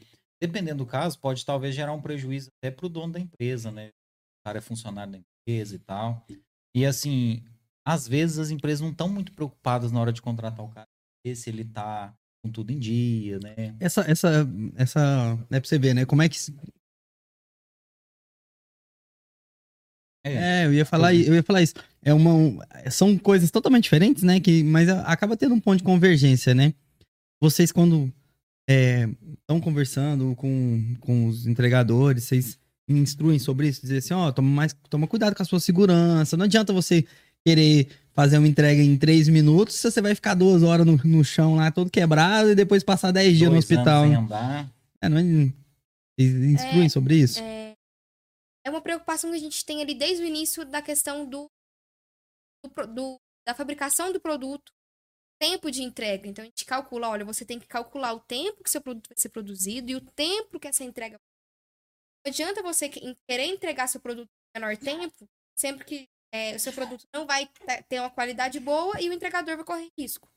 dependendo do caso, pode talvez gerar um prejuízo até pro dono da empresa, né? O cara é funcionário da empresa e tal. E, assim, às vezes as empresas não estão muito preocupadas na hora de contratar o cara, ver se ele tá com tudo em dia, né? É pra você ver, né? Como é que... Eu ia falar isso. São coisas totalmente diferentes, né? Mas acaba tendo um ponto de convergência, né? Vocês, quando estão conversando com os entregadores, vocês instruem sobre isso, dizer assim, toma cuidado com a sua segurança. Não adianta você querer fazer uma entrega em 3 minutos, se você vai ficar 2 horas no chão lá, todo quebrado, e depois passar 10 dias no hospital. Vocês instruem sobre isso? É uma preocupação que a gente tem ali desde o início da questão da fabricação do produto, tempo de entrega. Então, a gente calcula, você tem que calcular o tempo que seu produto vai ser produzido e o tempo que essa entrega vai ser. Não adianta você querer entregar seu produto no menor tempo, sempre que o seu produto não vai ter uma qualidade boa e o entregador vai correr risco.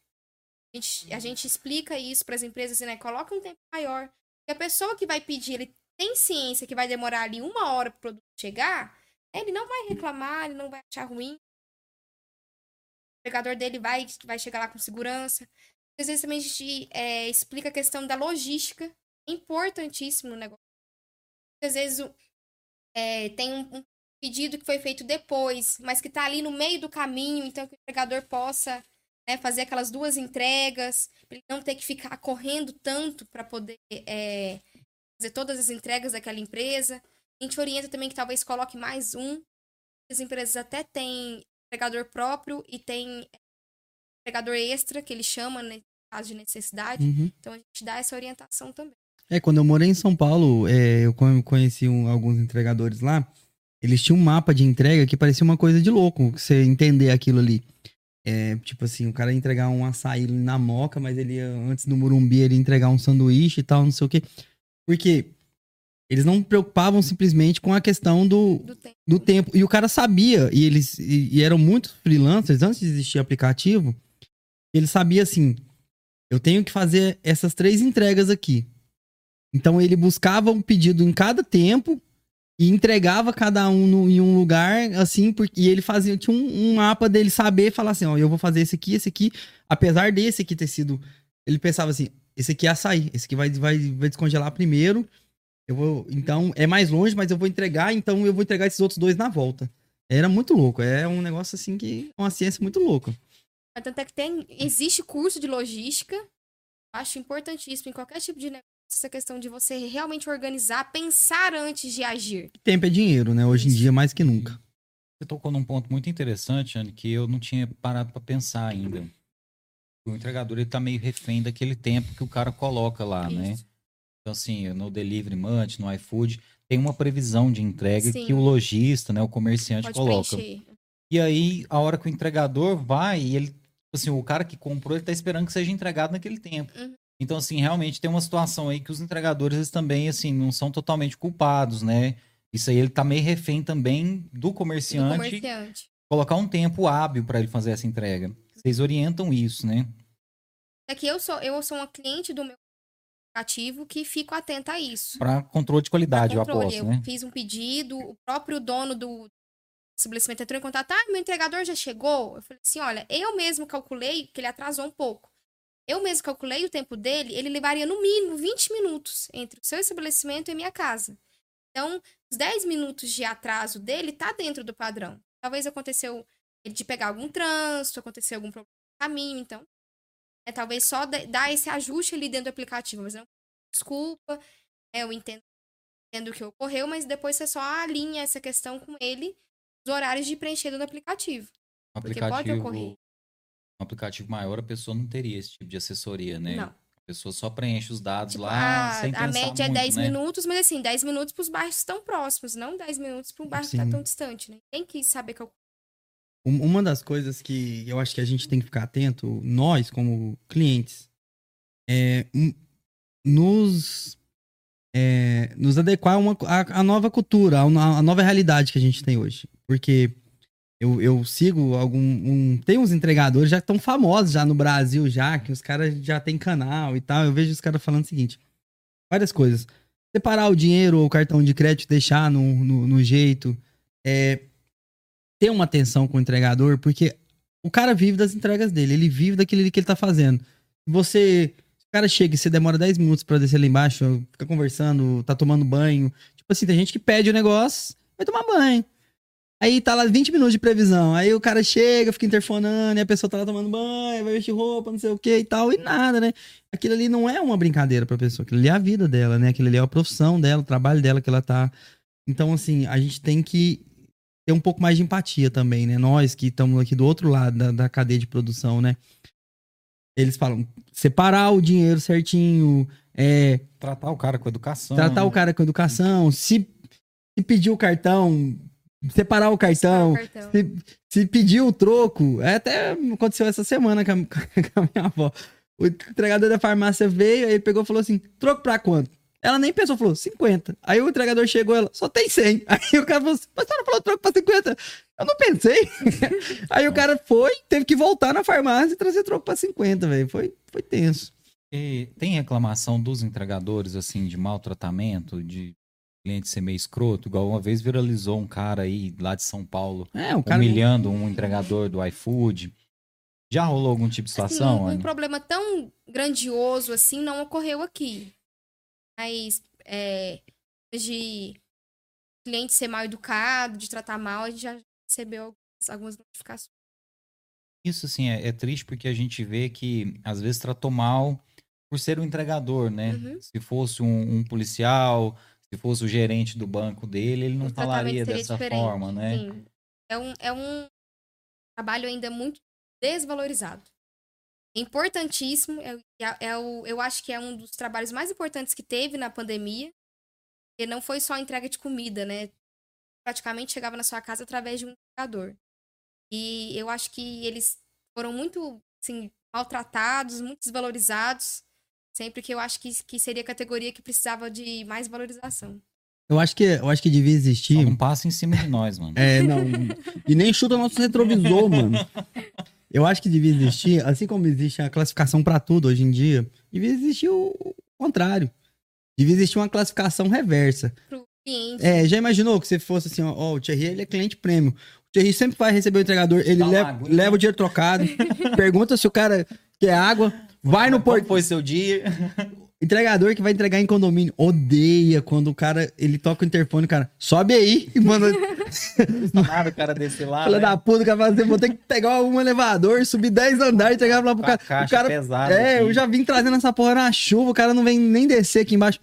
A gente explica isso para as empresas, né? Coloca um tempo maior. E a pessoa que vai pedir, ele tem ciência que vai demorar ali 1 hora para o produto chegar, ele não vai reclamar, ele não vai achar ruim. O entregador dele vai chegar lá com segurança. Às vezes também a gente explica a questão da logística, importantíssimo no negócio. Às vezes tem um pedido que foi feito depois, mas que está ali no meio do caminho, então que o entregador possa fazer aquelas 2 entregas, para ele não ter que ficar correndo tanto para poder... fazer todas as entregas daquela empresa. A gente orienta também que talvez coloque mais um. As empresas até têm entregador próprio e tem entregador extra, que ele chama, né, caso de necessidade. Uhum. Então a gente dá essa orientação também. Quando eu morei em São Paulo, eu conheci alguns entregadores lá. Eles tinham um mapa de entrega que parecia uma coisa de louco, você entender aquilo ali. É, tipo assim, o cara ia entregar um açaí na Moca, mas ele ia, antes do Morumbi, ele ia entregar um sanduíche e tal, não sei o quê. Porque eles não preocupavam simplesmente com a questão do tempo. E o cara sabia, e eram muitos freelancers, antes de existir aplicativo, ele sabia assim, eu tenho que fazer essas 3 entregas aqui. Então ele buscava um pedido em cada tempo e entregava cada um em um lugar, assim, e ele fazia, tinha um mapa dele saber, falar assim, ó, eu vou fazer esse aqui, apesar desse aqui ter sido, ele pensava assim, esse aqui é açaí, esse aqui vai descongelar primeiro, eu vou, então, é mais longe, mas eu vou entregar, então eu vou entregar esses outros 2 na volta. Era muito louco, é um negócio assim que é uma ciência muito louca. Tanto é que existe curso de logística, acho importantíssimo em qualquer tipo de negócio, essa questão de você realmente organizar, pensar antes de agir. Tempo é dinheiro, né? Hoje em dia, mais que nunca. Você tocou num ponto muito interessante, Anne, que eu não tinha parado para pensar ainda. O entregador, ele tá meio refém daquele tempo que o cara coloca lá, isso, né? Então, assim, no Delivery Much, no iFood, tem uma previsão de entrega, sim, que o lojista, né, o comerciante pode coloca. Preencher. E aí, a hora que o entregador vai, ele, assim, o cara que comprou, ele tá esperando que seja entregado naquele tempo. Uhum. Então, assim, realmente tem uma situação aí que os entregadores, eles também, assim, não são totalmente culpados, né? Isso aí, ele tá meio refém também do comerciante. Colocar um tempo hábil para ele fazer essa entrega. Vocês orientam isso, né? É que eu sou uma cliente do meu aplicativo que fico atenta a isso. Para controle de qualidade, eu aposto, né? Eu fiz um pedido, o próprio dono do estabelecimento entrou em contato, meu entregador já chegou? Eu falei assim, olha, eu mesmo calculei que ele atrasou um pouco. Eu mesmo calculei o tempo dele, ele levaria no mínimo 20 minutos entre o seu estabelecimento e a minha casa. Então, os 10 minutos de atraso dele tá dentro do padrão. Talvez aconteceu de pegar algum trânsito, aconteceu algum problema no caminho, então... talvez só dar esse ajuste ali dentro do aplicativo, mas não, desculpa, eu entendo o que ocorreu, mas depois você só alinha essa questão com ele, os horários de preencher do aplicativo. Porque pode ocorrer. Um aplicativo maior, a pessoa não teria esse tipo de assessoria, né? Não. A pessoa só preenche os dados tipo, lá, sem pensar muito, a média muito, é 10 né? minutos, mas assim, 10 minutos para os bairros que estão próximos, não 10 minutos para um bairro, sim, que está tão distante, né? Tem que saber que eu... Uma das coisas que eu acho que a gente tem que ficar atento, nós como clientes, é nos adequar à nova cultura, à nova realidade que a gente tem hoje. Porque... Eu sigo tem uns entregadores já que estão famosos já no Brasil, já que os caras já têm canal e tal. Eu vejo os caras falando o seguinte, várias coisas. Separar o dinheiro ou o cartão de crédito, deixar no jeito. Ter uma atenção com o entregador, porque o cara vive das entregas dele. Ele vive daquilo que ele tá fazendo. Se o cara chega e você demora 10 minutos pra descer lá embaixo, fica conversando, tá tomando banho. Tipo assim, tem gente que pede o negócio, vai tomar banho. Aí tá lá 20 minutos de previsão, aí o cara chega, fica interfonando, e a pessoa tá lá tomando banho, vai vestir roupa, não sei o que e tal, e nada, né? Aquilo ali não é uma brincadeira pra pessoa, aquilo ali é a vida dela, né? Aquilo ali é a profissão dela, o trabalho dela que ela tá... Então, assim, a gente tem que ter um pouco mais de empatia também, né? Nós que estamos aqui do outro lado da cadeia de produção, né? Eles falam, separar o dinheiro certinho, tratar o cara com educação. Tratar o cara com educação, se pedir o cartão... Separar o cartão, se pedir o troco. Até aconteceu essa semana com a minha avó. O entregador da farmácia veio, aí pegou e falou assim, troco pra quanto? Ela nem pensou, falou, 50. Aí o entregador chegou, ela, só tem 100. Aí o cara falou assim, mas você não falou troco pra 50? Eu não pensei. Aí o cara teve que voltar na farmácia e trazer troco pra 50, velho. Foi tenso. E tem reclamação dos entregadores, assim, de maltratamento, de... cliente ser meio escroto, igual uma vez viralizou um cara aí lá de São Paulo humilhando um entregador do iFood. Já rolou algum tipo de situação? Assim, um problema tão grandioso assim não ocorreu aqui. Mas de cliente ser mal educado, de tratar mal, a gente já recebeu algumas notificações. Isso assim, é triste porque a gente vê que às vezes tratou mal por ser um entregador, né? Uhum. Se fosse um policial... Se fosse o gerente do banco dele, ele não falaria dessa forma, né? Sim. É um trabalho ainda muito desvalorizado. É importantíssimo. Eu acho que é um dos trabalhos mais importantes que teve na pandemia. Porque não foi só a entrega de comida, né? Praticamente chegava na sua casa através de um entregador. E eu acho que eles foram muito, assim, maltratados, muito desvalorizados, sempre que eu acho que seria a categoria que precisava de mais valorização. Eu acho que devia existir... Um passo em cima de nós, mano. É, não. E nem chuta nosso retrovisor, mano. Eu acho que devia existir, assim como existe a classificação pra tudo hoje em dia, devia existir o contrário. Devia existir uma classificação reversa. Pro cliente. É, já imaginou que você fosse assim, ó, o Tiry, ele é cliente prêmio. O Tiry sempre vai receber o entregador, ele tá leva o dinheiro trocado, pergunta se o cara quer água, vai no portão. Foi seu dia? Entregador que vai entregar em condomínio. Odeia quando o cara, ele toca o interfone, o cara, sobe aí e manda... Nada, o cara desse lado. Fala, né? Da puta, o cara fala assim, vou ter que pegar um elevador, subir 10 andares e entregar lá pro cara. Caixa o cara pesada. É, aqui. Eu já vim trazendo essa porra na chuva, o cara não vem nem descer aqui embaixo.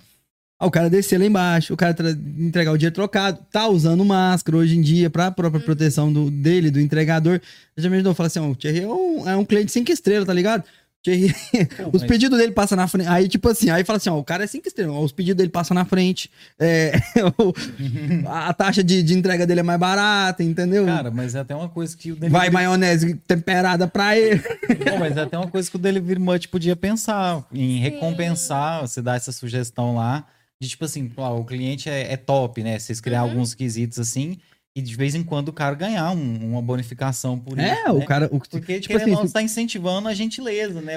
Ah, o cara descer lá embaixo, o cara entregar o dinheiro trocado, tá usando máscara hoje em dia pra própria proteção dele, do entregador. Eu já me ajudou, fala assim, o Tiry é um cliente 5 estrelas, tá ligado? Tiry, não, os pedidos dele passam na frente. Aí, tipo assim, aí fala assim, ó, o cara é 5 estrelas, ó, os pedidos dele passam na frente, a taxa de entrega dele é mais barata, entendeu? Cara, mas é até uma coisa que o Delivery... Vai maionese temperada pra ele. Não, mas é até uma coisa que o Delivery Much podia pensar em recompensar, você dá essa sugestão lá, de tipo assim, o cliente é top, né? Vocês criar alguns quesitos assim... E de vez em quando o cara ganhar uma bonificação por isso. É, o cara... Porque tipo assim, tá incentivando a gentileza, né?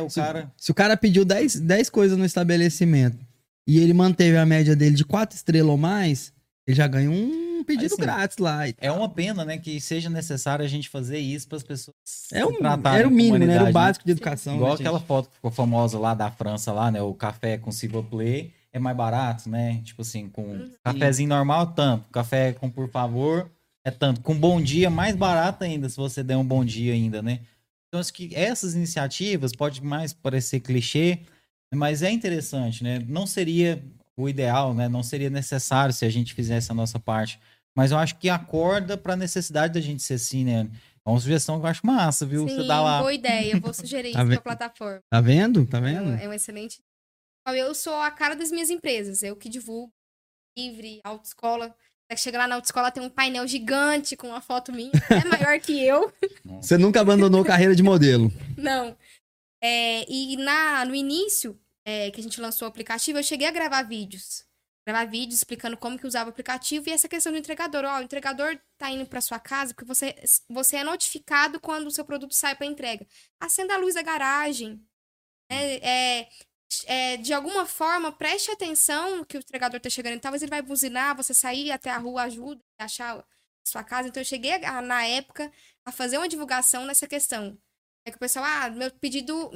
Se o cara pediu 10 coisas no estabelecimento e ele manteve a média dele de 4 estrelas ou mais, ele já ganha um pedido assim, grátis lá. É uma pena, né? Que seja necessário a gente fazer isso para as pessoas era o mínimo, né? Era o básico, né? De educação. Igual aquela foto que ficou famosa lá da França, lá, né? O café com s'il vous plaît é mais barato, né? Tipo assim, com cafezinho normal, tanto. Café com por favor... É tanto, com bom dia, mais barato ainda, se você der um bom dia ainda, né? Então, acho que essas iniciativas, pode mais parecer clichê, mas é interessante, né? Não seria o ideal, né? Não seria necessário se a gente fizesse a nossa parte. Mas eu acho que acorda para a necessidade da gente ser assim, né? É uma sugestão que eu acho massa, viu? Sim, você dá lá... boa ideia, eu vou sugerir isso pra plataforma. Tá vendo? Tá vendo? É um excelente... Eu sou a cara das minhas empresas, eu que divulgo, livre, autoescola... Chega lá na autoescola, tem um painel gigante com uma foto minha, até maior que eu. Você nunca abandonou carreira de modelo? Não. E no início que a gente lançou o aplicativo, eu cheguei a gravar vídeos. Explicando como que usava o aplicativo e essa questão do entregador. Ó, o entregador tá indo pra sua casa porque você é notificado quando o seu produto sai pra entrega. Acenda a luz da garagem. De alguma forma, preste atenção que o entregador tá chegando. Talvez ele vai buzinar, você sair até a rua ajuda, achar a sua casa. Então, eu cheguei, na época, a fazer uma divulgação nessa questão. É que o pessoal, meu pedido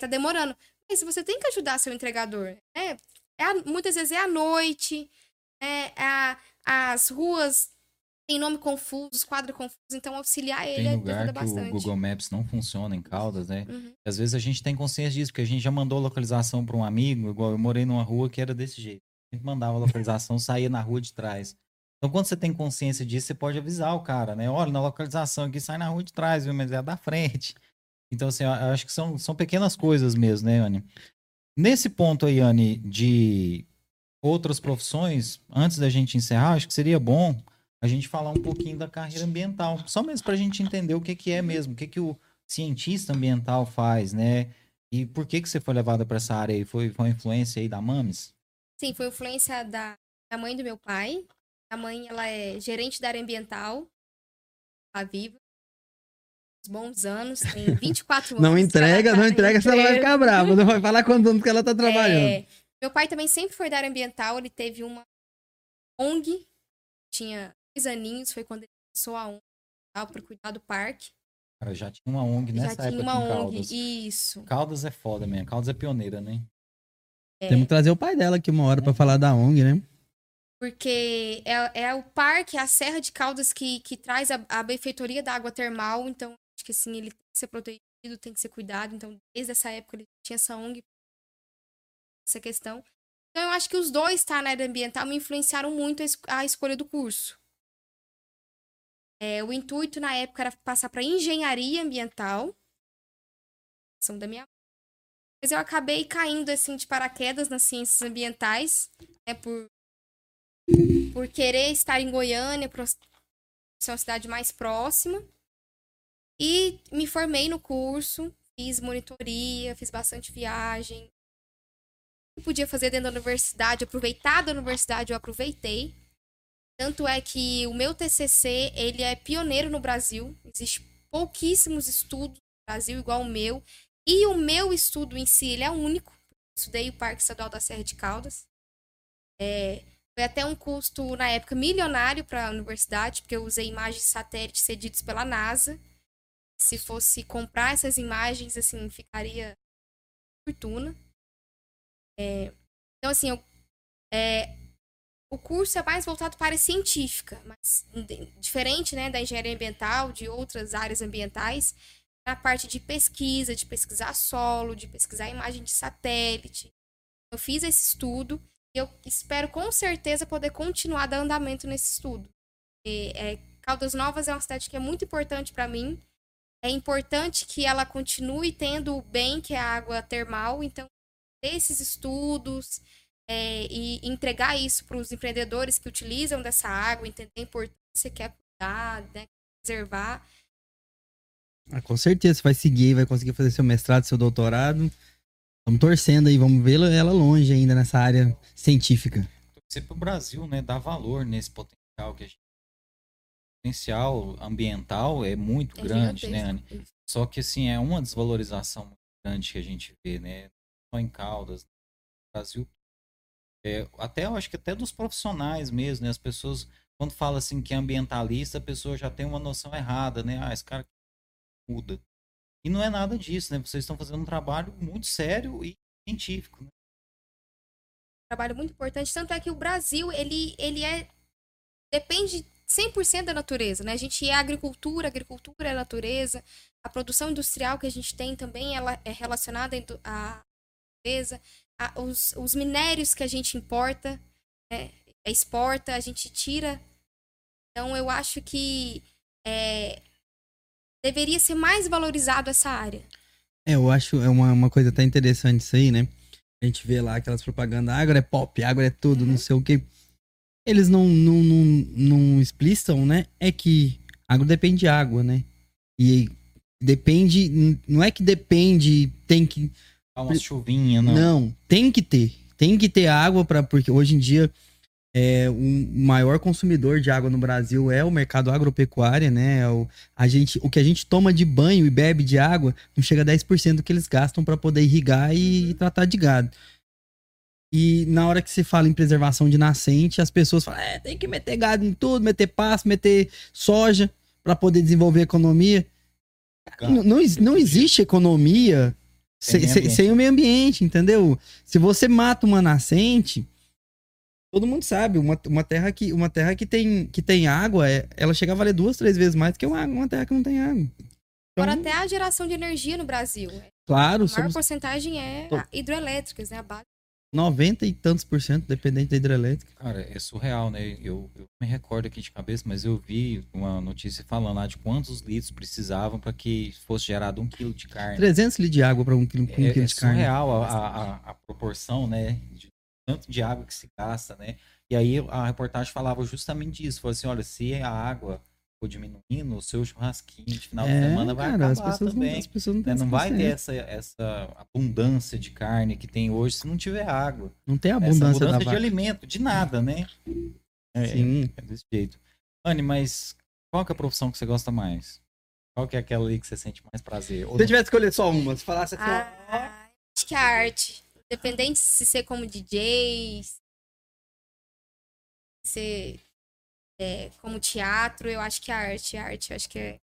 tá demorando. Mas você tem que ajudar seu entregador. Né? Muitas vezes é à noite, as ruas têm nome confuso, quadro confuso. Então, auxiliar ele ajuda bastante. O Google Maps não funciona em Caldas, né? Às vezes a gente tem consciência disso, porque a gente já mandou localização para um amigo, igual eu morei numa rua que era desse jeito. A gente mandava localização, saía na rua de trás. Então, quando você tem consciência disso, você pode avisar o cara, né? Olha, na localização aqui, sai na rua de trás, viu? Mas é a da frente. Então, assim, eu acho que são pequenas coisas mesmo, né, Anne? Nesse ponto aí, Anne, de outras profissões, antes da gente encerrar, acho que seria bom... a gente falar um pouquinho da carreira ambiental, só mesmo para a gente entender o que é mesmo, o que o cientista ambiental faz, né? E por que você foi levada para essa área aí? Foi uma influência aí da Mames? Sim, foi influência da mãe do meu pai. A mãe, ela é gerente da área ambiental, tá viva, uns bons anos, tem 24 anos. Não entrega, senão ela vai ficar brava, não vai falar quantos anos que ela tá trabalhando. Meu pai também sempre foi da área ambiental, ele teve uma ONG, tinha 2 aninhos, foi quando ele começou a ONG para cuidar do parque. Cara, já tinha uma ONG nessa época. Já tinha uma ONG, isso. Caldas é foda mesmo, Caldas é pioneira, né? Temos que trazer o pai dela aqui uma hora para falar da ONG, né? Porque é o parque, a Serra de Caldas que traz a benfeitoria da água termal, então acho que assim, ele tem que ser protegido, tem que ser cuidado, então desde essa época ele tinha essa ONG, essa questão. Então eu acho que os dois, na área ambiental, me influenciaram muito a escolha do curso. O intuito na época era passar para engenharia ambiental. Da minha mãe. Mas eu acabei caindo assim de paraquedas nas ciências ambientais, né, por querer estar em Goiânia, por ser uma cidade mais próxima. E me formei no curso, fiz monitoria, fiz bastante viagem. Eu podia fazer dentro da universidade, aproveitar da universidade, eu aproveitei. Tanto é que o meu TCC, ele é pioneiro no Brasil. Existem pouquíssimos estudos no Brasil igual o meu. E o meu estudo em si, ele é único. Eu estudei o Parque Estadual da Serra de Caldas. Foi até um custo, na época, milionário para a universidade, porque eu usei imagens de satélites cedidas pela NASA. Se fosse comprar essas imagens, assim, ficaria fortuna. Então, assim, o curso é mais voltado para a área científica, mas diferente, né, da engenharia ambiental, de outras áreas ambientais, na parte de pesquisa, de pesquisar solo, de pesquisar imagem de satélite. Eu fiz esse estudo e eu espero, com certeza, poder continuar dando andamento nesse estudo. Caldas Novas é uma cidade que é muito importante para mim. É importante que ela continue tendo o bem que é a água termal, então ter esses estudos e entregar isso para os empreendedores que utilizam dessa água, entender a importância que é cuidar, né, preservar. Ah, com certeza, você vai seguir, vai conseguir fazer seu mestrado, seu doutorado. Estamos torcendo aí, vamos vê-la ela longe ainda nessa área científica. Torcer para o Brasil, né, dar valor nesse potencial que a gente... O potencial ambiental é muito grande, né, Anne? Só que, assim, é uma desvalorização muito grande que a gente vê, né? Só em Caldas, no Brasil. Até, eu acho que até dos profissionais mesmo, né? As pessoas, quando falam, assim, que é ambientalista, a pessoa já tem uma noção errada, né? Ah, esse cara muda. E não é nada disso, né? Vocês estão fazendo um trabalho muito sério e científico, né? Um trabalho muito importante. Tanto é que o Brasil, ele depende 100% da natureza, né? A gente é agricultura é natureza, a produção industrial que a gente tem também ela é relacionada à natureza, os minérios que a gente importa, né? Exporta, a gente tira. Então, eu acho que deveria ser mais valorizado essa área. Eu acho uma coisa até interessante isso aí, né? A gente vê lá aquelas propagandas, água é pop, água é tudo, não sei o quê. Eles não explicitam, né? É que água depende de água, né? E depende... Não é que depende, tem que... Dá uma chuvinha, não. Não, tem que ter. Tem que ter água, porque hoje em dia o maior consumidor de água no Brasil é o mercado agropecuário, né? O que a gente toma de banho e bebe de água não chega a 10% do que eles gastam para poder irrigar e tratar de gado. E na hora que se fala em preservação de nascente, as pessoas falam, tem que meter gado em tudo, meter pasto, meter soja para poder desenvolver a economia. Não existe economia sem o meio ambiente, entendeu? Se você mata uma nascente, todo mundo sabe, uma terra que tem água, ela chega a valer 2-3 vezes mais que uma terra que não tem água. Agora até a geração de energia no Brasil. Claro. A maior porcentagem é hidroelétricas, né? A base. 90% e tantos % dependente da hidrelétrica. Cara, é surreal, né? Eu me recordo aqui de cabeça, mas eu vi uma notícia falando lá de quantos litros precisavam para que fosse gerado 1 quilo de carne. 300 litros de água para 1 quilo de carne. É surreal a proporção, né? De tanto de água que se gasta, né? E aí a reportagem falava justamente disso. Falou assim, olha, se a água for diminuindo, o seu churrasquinho de final de semana vai acabar também. Não vai ter essa abundância de carne que tem hoje se não tiver água. Não tem abundância da vaca. De alimento, de nada, né? Sim. É desse jeito. Anne, mas qual que é a profissão que você gosta mais? Qual que é aquela ali que você sente mais prazer? Ou se você tivesse que escolher só uma, se falasse aqui... Acho que é a arte. Independente se ser como DJ, ser... como teatro, eu acho que a arte, eu acho que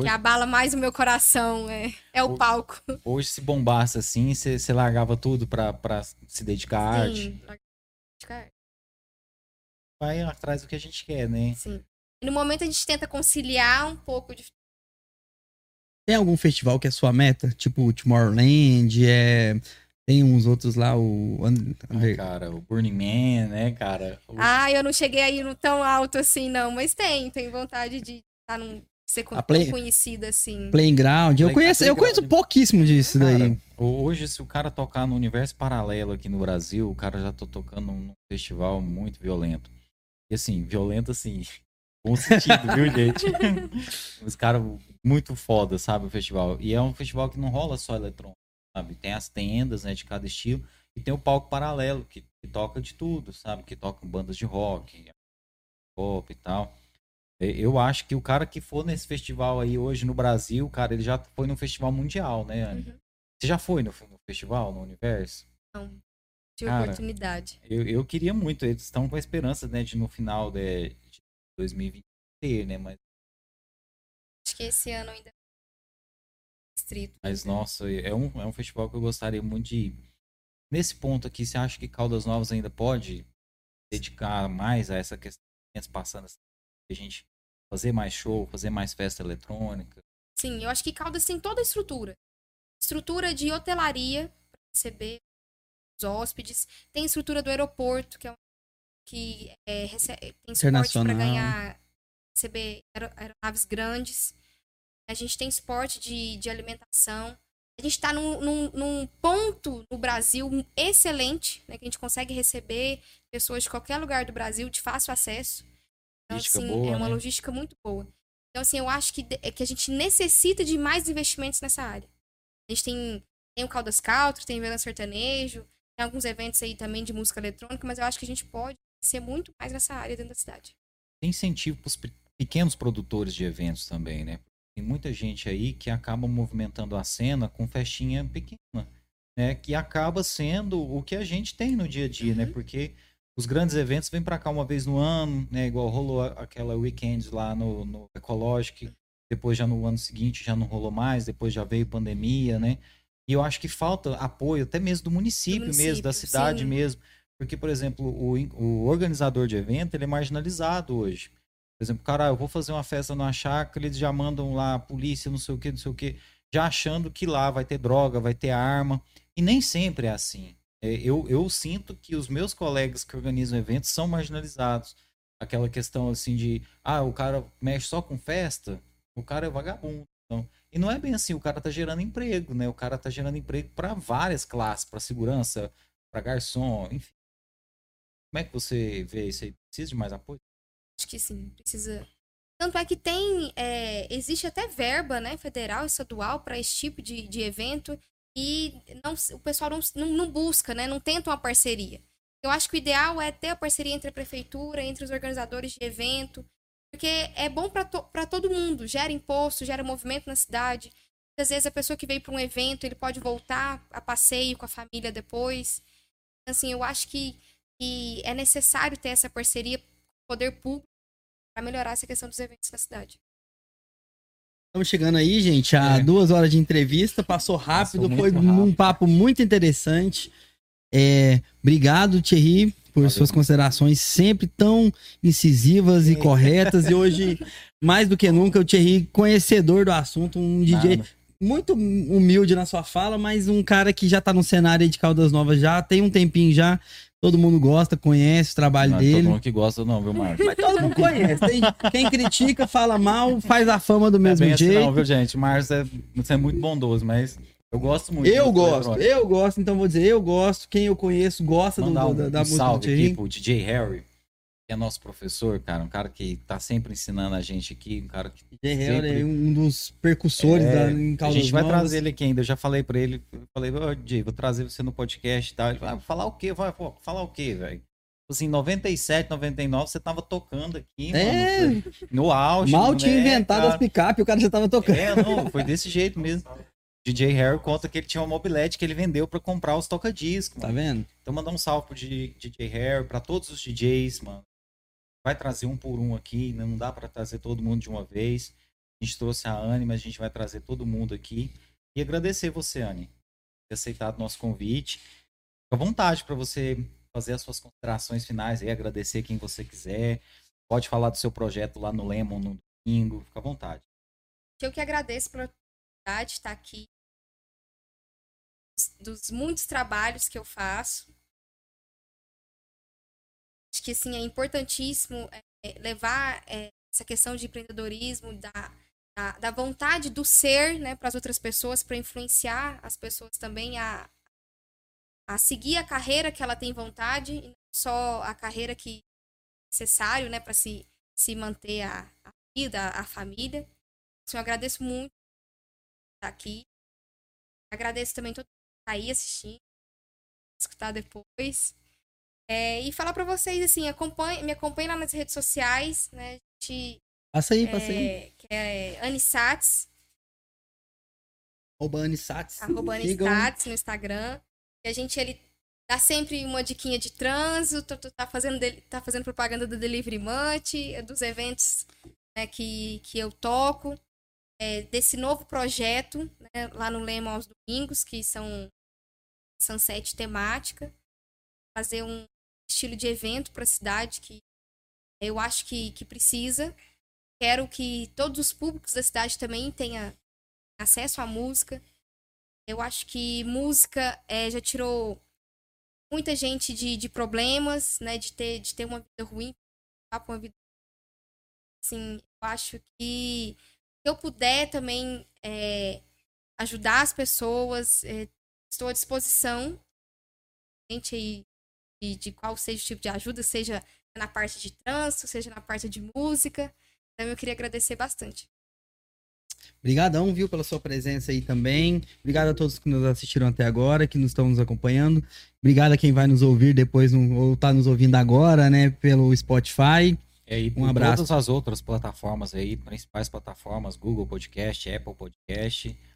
que abala mais o meu coração, o palco. Hoje, se bombasse assim, você largava tudo pra se dedicar à arte? Sim, vai atrás do que a gente quer, né? Sim. E no momento a gente tenta conciliar um pouco de... Tem algum festival que é sua meta? Tipo, Tomorrowland, Tem uns outros lá, o Burning Man, né, cara? Eu não cheguei aí no tão alto assim, não. Mas tem vontade de estar ser conhecida assim. Playground. Eu conheço pouquíssimo disso daí. Hoje, se o cara tocar no Universo Paralelo aqui no Brasil, o cara já tá tocando num festival muito violento. E assim, violento assim... bom sentido, viu, gente? Os caras muito foda, sabe, o festival. E é um festival que não rola só eletrônico, sabe? Tem as tendas, né, de cada estilo. E tem o palco paralelo, que toca de tudo, sabe? Que toca bandas de rock, pop e tal. Eu acho que o cara que for nesse festival aí hoje no Brasil, cara, ele já foi num festival mundial, né, Anne? Uhum. Você já foi no festival, no Universo? Não, tive oportunidade. Eu queria muito, eles estão com a esperança, né, de no final de 2020 ter, né, mas... Acho que esse ano ainda é restrito. Mas, né? Nossa, é um festival que eu gostaria muito de ir. Nesse ponto aqui, você acha que Caldas Novas ainda pode dedicar mais a essa questão passando a gente fazer mais show, fazer mais festa eletrônica? Sim, eu acho que Caldas tem toda a estrutura de hotelaria para receber os hóspedes, tem estrutura do aeroporto tem suporte para receber aeronaves grandes, a gente tem suporte de alimentação, a gente está num ponto no Brasil excelente, né, que a gente consegue receber pessoas de qualquer lugar do Brasil de fácil acesso. Então, assim, boa, é uma, né, logística muito boa. Então, assim, eu acho que a gente necessita de mais investimentos nessa área. A gente tem o Caldas Country, tem o Verão Sertanejo, tem alguns eventos aí também de música eletrônica, mas eu acho que a gente pode ser muito mais nessa área dentro da cidade. Tem incentivo para os pequenos produtores de eventos também, né? Tem muita gente aí que acaba movimentando a cena com festinha pequena, né? Que acaba sendo o que a gente tem no dia a dia, uhum, né? Porque os grandes eventos vêm para cá uma vez no ano, né? Igual rolou aquela weekend lá no Ecologic, depois já no ano seguinte já não rolou mais, depois já veio pandemia, né? E eu acho que falta apoio até mesmo do município mesmo, da cidade, sim, mesmo. Porque, por exemplo, o organizador de evento, ele é marginalizado hoje. Por exemplo, cara, eu vou fazer uma festa numa chácara, eles já mandam lá a polícia, não sei o que, já achando que lá vai ter droga, vai ter arma. E nem sempre é assim. Eu sinto que os meus colegas que organizam eventos são marginalizados. Aquela questão assim de, o cara mexe só com festa, o cara é vagabundo. Então, e não é bem assim, o cara tá gerando emprego, né? O cara tá gerando emprego para várias classes, para segurança, para garçom, enfim. Como é que você vê isso aí? Precisa de mais apoio? Acho que sim, precisa. Tanto é que existe até verba, né, federal, estadual, para esse tipo de evento, e o pessoal não busca, né, não tenta uma parceria. Eu acho que o ideal é ter a parceria entre a prefeitura, entre os organizadores de evento, porque é bom para todo mundo, gera imposto, gera movimento na cidade. Às vezes a pessoa que veio para um evento, ele pode voltar a passeio com a família depois. Assim, eu acho que é necessário ter essa parceria poder público para melhorar essa questão dos eventos na cidade. Estamos chegando aí, gente, a 2 horas de entrevista, passou rápido, foi muito rápido. Um papo muito interessante. Obrigado, Tiry, por suas considerações sempre tão incisivas e corretas, e hoje, mais do que nunca, o Tiry, conhecedor do assunto, um DJ muito humilde na sua fala, mas um cara que já está no cenário de Caldas Novas já, tem um tempinho já. Todo mundo gosta, conhece o trabalho dele. Todo mundo que gosta não, viu, Marcos? Mas todo mundo conhece. Quem critica, fala mal, faz a fama do mesmo jeito. Assim, não, viu, gente? Marcos, você é muito bondoso, mas eu gosto muito. Eu gosto. Então vou dizer, eu gosto. Quem eu conheço gosta da música do Tiry. Tipo, o DJ Harry, que é nosso professor, cara. Um cara que tá sempre ensinando a gente aqui. Um cara que DJ sempre... Harry é um dos percussores em Caldas Novas. A gente vai trazer ele aqui ainda. Eu já falei pra ele. Falei, DJ, vou trazer você no podcast e tal. Ele falou, falar o quê? Falar o quê, velho? Assim, em 97, 99, você tava tocando aqui, mano. No auge. Mal tinha inventado as picape, o cara já tava tocando. Foi desse jeito mesmo. DJ Harry conta que ele tinha uma mobilete que ele vendeu pra comprar os toca-discos. Tá vendo? Então mandar um salve pro DJ Harry, pra todos os DJs, mano. Vai trazer um por um aqui, não dá para trazer todo mundo de uma vez. A gente trouxe a Anne, mas a gente vai trazer todo mundo aqui. E agradecer você, Anne, por ter aceitado o nosso convite. Fica à vontade para você fazer as suas considerações finais aí, agradecer quem você quiser. Pode falar do seu projeto lá no Lemon, no domingo, fica à vontade. Eu que agradeço pela oportunidade de estar aqui, dos muitos trabalhos que eu faço. Acho que, assim, é importantíssimo levar essa questão de empreendedorismo, da vontade do ser, né, para as outras pessoas, para influenciar as pessoas também a seguir a carreira que ela tem vontade, e não só a carreira que é necessário, né, para se se manter a vida, a família. Assim, eu agradeço muito por estar aqui. Agradeço também todo mundo que está aí assistindo, escutar depois. E falar para vocês, assim, me acompanhem lá nas redes sociais, né? Passa aí. Que é Anne Sates. @AnneSates no Instagram. E a gente, ele dá sempre uma diquinha de trânsito, tá fazendo propaganda do Delivery Much, dos eventos, né, que eu toco, desse novo projeto, né, lá no Lemon aos domingos, que são sunset temática, fazer um estilo de evento para a cidade que eu acho que precisa. Quero que todos os públicos da cidade também tenham acesso à música. Eu acho que música já tirou muita gente de problemas, né? De ter uma vida ruim, uma vida... Assim, eu acho que se eu puder também ajudar as pessoas, estou à disposição, gente aí, de qual seja o tipo de ajuda, seja na parte de trânsito, seja na parte de música. Então eu queria agradecer bastante. Obrigadão, viu, pela sua presença aí também. Obrigado a todos que nos assistiram até agora, que nos estão nos acompanhando. Obrigado a quem vai nos ouvir depois, ou está nos ouvindo agora, né, pelo Spotify. E um abraço. Todas as outras plataformas aí, principais plataformas, Google Podcast, Apple Podcast,